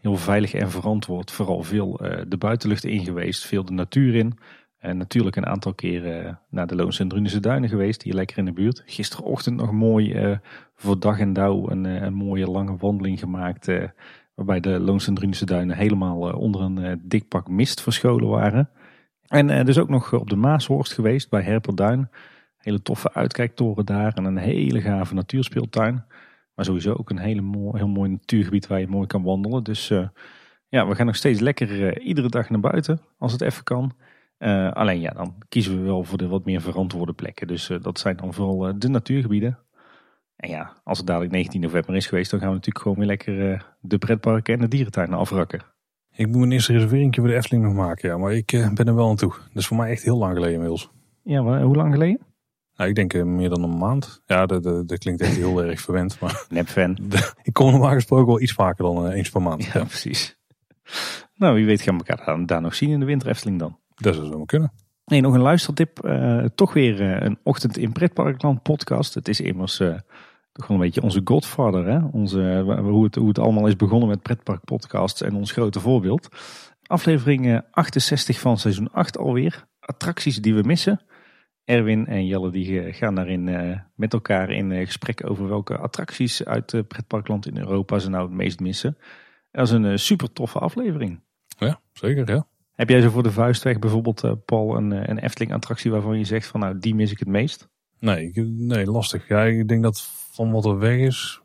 heel veilig en verantwoord. Vooral veel de buitenlucht in geweest, veel de natuur in. En natuurlijk een aantal keer naar de Loonse en Drunense Duinen geweest. Hier lekker in de buurt. Gisterochtend nog mooi voor dag en dauw een mooie lange wandeling gemaakt. Waarbij de Loonse en Drunense Duinen helemaal onder een dik pak mist verscholen waren. En dus ook nog op de Maashorst geweest bij Herperduin. Hele toffe uitkijktoren daar en een hele gave natuurspeeltuin. Maar sowieso ook een heel mooi natuurgebied waar je mooi kan wandelen. Dus ja, we gaan nog steeds lekker iedere dag naar buiten als het even kan. Alleen ja, dan kiezen we wel voor de wat meer verantwoorde plekken. Dus dat zijn dan vooral de natuurgebieden. En ja, als het dadelijk 19 november is geweest, dan gaan we natuurlijk gewoon weer lekker de pretparken en de dierentuinen afrakken. Ik moet mijn eerste reservering voor de Efteling nog maken, ja. Maar ik ben er wel aan toe. Dat is voor mij echt heel lang geleden inmiddels. Ja, maar hoe lang geleden? Nou, ik denk meer dan een maand. Ja, dat klinkt echt heel erg verwend. Maar nep-fan. Ik kom normaal gesproken wel iets vaker dan eens per maand. Ja, precies. Nou, wie weet gaan we elkaar daar nog zien in de winter Efteling dan. Dat zou zomaar kunnen. Nee, nog een luistertip. Toch weer een Ochtend in Pretparkland podcast. Het is immers toch wel een beetje onze godfather. Hè? Hoe het allemaal is begonnen met pretparkpodcasts en ons grote voorbeeld. Aflevering 68 van seizoen 8 alweer. Attracties die we missen. Erwin en Jelle die gaan daarin met elkaar in gesprek over welke attracties uit pretparkland in Europa ze nou het meest missen. Dat is een super toffe aflevering. Ja, zeker ja. Heb jij zo voor de vuist weg bijvoorbeeld, Paul, een Efteling attractie waarvan je zegt van nou die mis ik het meest? Nee, lastig. Ja, ik denk dat van wat er weg is,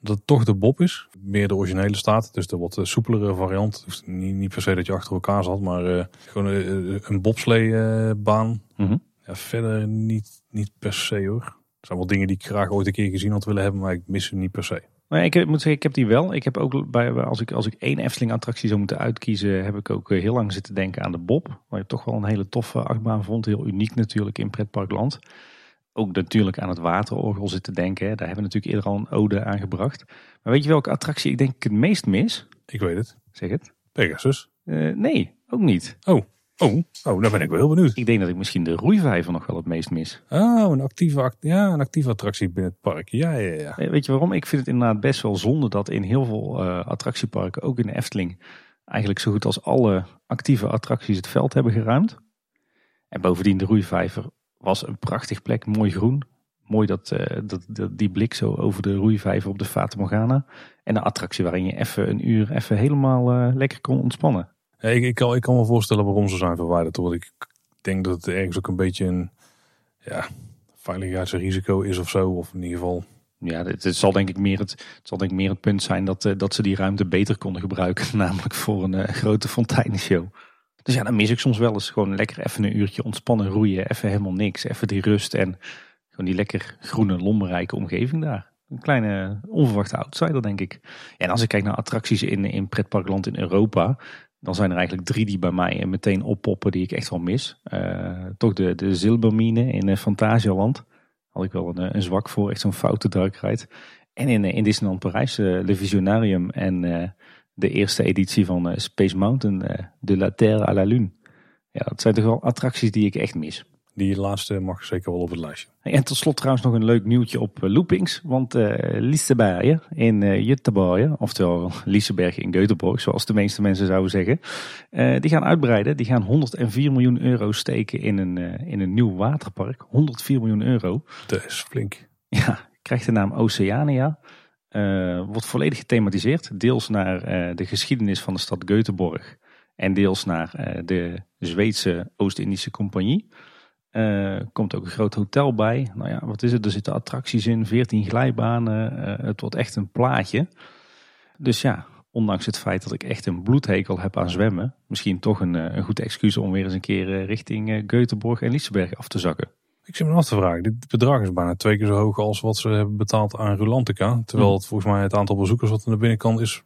dat het toch de Bob is. Meer de originele staat, dus de wat soepelere variant. Niet per se dat je achter elkaar zat, maar gewoon een bobsleebaan. Mm-hmm. Ja, verder niet per se hoor. Er zijn wel dingen die ik graag ooit een keer gezien had willen hebben, maar ik mis ze niet per se. Maar ik moet zeggen, ik heb die wel. Ik heb ook als ik één Efteling attractie zou moeten uitkiezen, heb ik ook heel lang zitten denken aan de Bob. Waar je toch wel een hele toffe achtbaan vond. Heel uniek natuurlijk in pretparkland. Ook natuurlijk aan het waterorgel zitten denken. Daar hebben we natuurlijk eerder al een ode aan gebracht. Maar weet je welke attractie ik denk ik het meest mis? Ik weet het. Zeg het. Pegasus? Nee, ook niet. Oh, dan ben ik wel heel benieuwd. Ik denk dat ik misschien de roeivijver nog wel het meest mis. Oh, een actieve attractie binnen het park. Ja. Weet je waarom? Ik vind het inderdaad best wel zonde dat in heel veel attractieparken, ook in de Efteling, eigenlijk zo goed als alle actieve attracties het veld hebben geruimd. En bovendien de roeivijver was een prachtig plek, mooi groen. Mooi dat die blik zo over de roeivijver op de Fata Morgana. En een attractie waarin je even een uur helemaal lekker kon ontspannen. Ik kan me voorstellen waarom ze zijn verwijderd. Want ik denk dat het ergens ook een beetje een veiligheidsrisico is of zo. Of in ieder geval. Ja, het zal denk ik meer het punt zijn dat ze die ruimte beter konden gebruiken. Namelijk voor een grote fonteinenshow. Dus ja, dan mis ik soms wel eens gewoon lekker even een uurtje ontspannen roeien. Even helemaal niks. Even die rust en gewoon die lekker groene, lommerrijke omgeving daar. Een kleine onverwachte outsider, denk ik. En als ik kijk naar attracties in pretparkland in Europa, dan zijn er eigenlijk 3 die bij mij meteen oppoppen die ik echt wel mis. Toch de Zilbermine in Fantasialand. Had ik wel een zwak voor, echt zo'n foute dark ride. En in Disneyland Parijs, Le Visionarium en de eerste editie van Space Mountain, De la Terre à la Lune. Ja, dat zijn toch wel attracties die ik echt mis. Die laatste mag zeker wel op het lijstje. En tot slot trouwens nog een leuk nieuwtje op loopings. Want Liseberg in Göteborg, oftewel Liseberg in Göteborg, zoals de meeste mensen zouden zeggen. Die gaan uitbreiden. Die gaan 104 miljoen euro steken in een nieuw waterpark. 104 miljoen euro. Dat is flink. Ja, krijgt de naam Oceania. Wordt volledig gethematiseerd. Deels naar de geschiedenis van de stad Göteborg. En deels naar de Zweedse Oost-Indische Compagnie. Komt ook een groot hotel bij. Nou ja, wat is het? Er zitten attracties in, 14 glijbanen. Het wordt echt een plaatje. Dus ja, ondanks het feit dat ik echt een bloedhekel heb aan zwemmen, misschien toch een goed excuus om weer eens een keer richting Göteborg en Liseberg af te zakken. Ik zit me af te vragen. Dit bedrag is bijna 2 keer zo hoog als wat ze hebben betaald aan Rulantica. Terwijl het volgens mij het aantal bezoekers wat aan de binnenkant is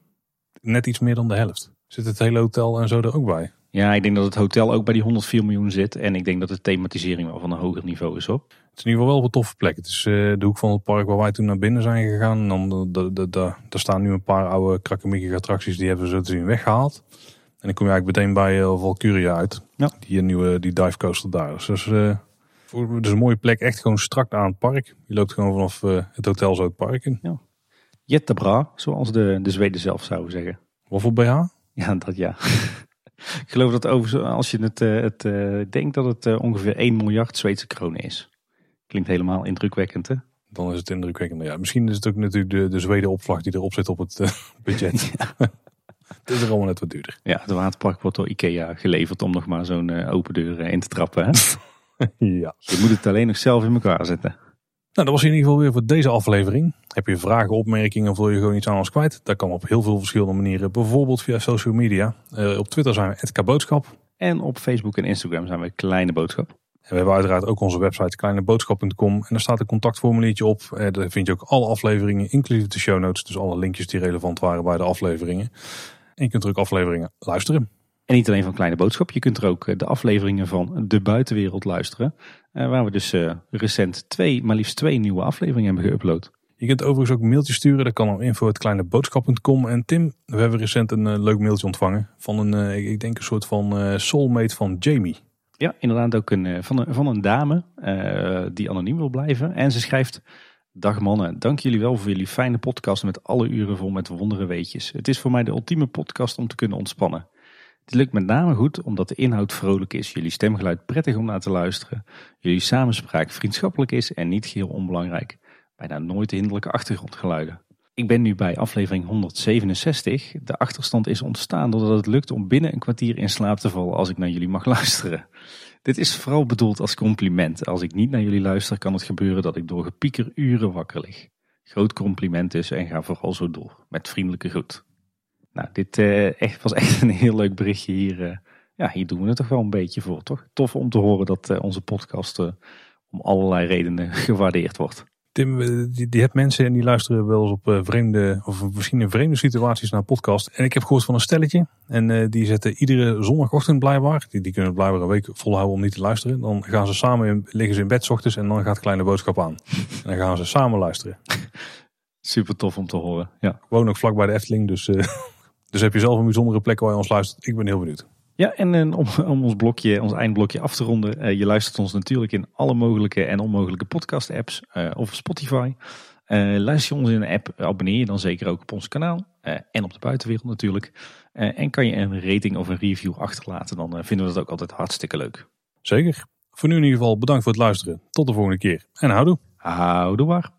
net iets meer dan de helft. Zit het hele hotel en zo er ook bij? Ja, ik denk dat het hotel ook bij die 104 miljoen zit. En ik denk dat de thematisering wel van een hoger niveau is, hoor. Het is in ieder geval wel een toffe plek. Het is de hoek van het park waar wij toen naar binnen zijn gegaan. En dan daar staan nu een paar oude krakkemikkige attracties. Die hebben ze zo te zien weggehaald. En dan kom je eigenlijk meteen bij Valkyria uit. Ja. Die nieuwe dive coaster daar. Dus een mooie plek. Echt gewoon strak aan het park. Je loopt gewoon vanaf het hotel zo het park in. Ja. Jättebra, zoals de Zweden zelf zouden zeggen. Wat voor BH? Ja, dat ja. Ik geloof dat als je het denkt dat het ongeveer 1 miljard Zweedse kronen is. Klinkt helemaal indrukwekkend, hè? Dan is het indrukwekkend, ja. Misschien is het ook natuurlijk de Zweden opvlag die erop zit op het budget. Ja. Het is er allemaal net wat duurder. Ja, de waterpark wordt door Ikea geleverd om nog maar zo'n open deur in te trappen, hè? Ja. Je moet het alleen nog zelf in elkaar zetten. Nou, dat was in ieder geval weer voor deze aflevering. Heb je vragen, opmerkingen of wil je gewoon iets aan ons kwijt? Dat kan op heel veel verschillende manieren. Bijvoorbeeld via social media. Op Twitter zijn we @kboodschap. En op Facebook en Instagram zijn we Kleine Boodschap. En we hebben uiteraard ook onze website kleineboodschap.com. En daar staat een contactformuliertje op. Daar vind je ook alle afleveringen, inclusief de show notes. Dus alle linkjes die relevant waren bij de afleveringen. En je kunt er ook afleveringen luisteren. En niet alleen van Kleine Boodschap. Je kunt er ook de afleveringen van De Buitenwereld luisteren. Waar we dus recent maar liefst twee nieuwe afleveringen hebben geüpload. Je kunt overigens ook mailtjes sturen. Dat kan op info@kleineboodschap.com. En Tim, we hebben recent een leuk mailtje ontvangen. Van een soort van soulmate van Jamie. Ja, inderdaad ook van een dame die anoniem wil blijven. En ze schrijft: Dag mannen, dank jullie wel voor jullie fijne podcast met alle uren vol met wondere weetjes. Het is voor mij de ultieme podcast om te kunnen ontspannen. Dit lukt met name goed omdat de inhoud vrolijk is, jullie stemgeluid prettig om naar te luisteren, jullie samenspraak vriendschappelijk is en niet geheel onbelangrijk. Bijna nooit hinderlijke achtergrondgeluiden. Ik ben nu bij aflevering 167. De achterstand is ontstaan doordat het lukt om binnen een kwartier in slaap te vallen als ik naar jullie mag luisteren. Dit is vooral bedoeld als compliment. Als ik niet naar jullie luister, kan het gebeuren dat ik door gepieker uren wakker lig. Groot compliment dus en ga vooral zo door. Met vriendelijke groet. Nou, dit was echt een heel leuk berichtje hier. Hier doen we het toch wel een beetje voor, toch? Tof om te horen dat onze podcast om allerlei redenen gewaardeerd wordt. Tim, die hebt mensen en die luisteren wel eens op vreemde, of misschien in vreemde situaties naar podcast. En ik heb gehoord van een stelletje. En die zetten iedere zondagochtend blijkbaar, die kunnen blijkbaar een week volhouden om niet te luisteren. Dan gaan ze liggen ze in bed 's ochtends en dan gaat Kleine Boodschap aan. En dan gaan ze samen luisteren. Super tof om te horen. Ja. Ik woon ook vlak bij de Efteling, dus heb je zelf een bijzondere plek waar je ons luistert. Ik ben heel benieuwd. Ja, en om ons eindblokje af te ronden. Je luistert ons natuurlijk in alle mogelijke en onmogelijke podcast apps of Spotify. Luister je ons in een app, abonneer je dan zeker ook op ons kanaal. En op De Buitenwereld natuurlijk. En kan je een rating of een review achterlaten, dan vinden we dat ook altijd hartstikke leuk. Zeker. Voor nu in ieder geval bedankt voor het luisteren. Tot de volgende keer. En houdoe. Houdoe waar.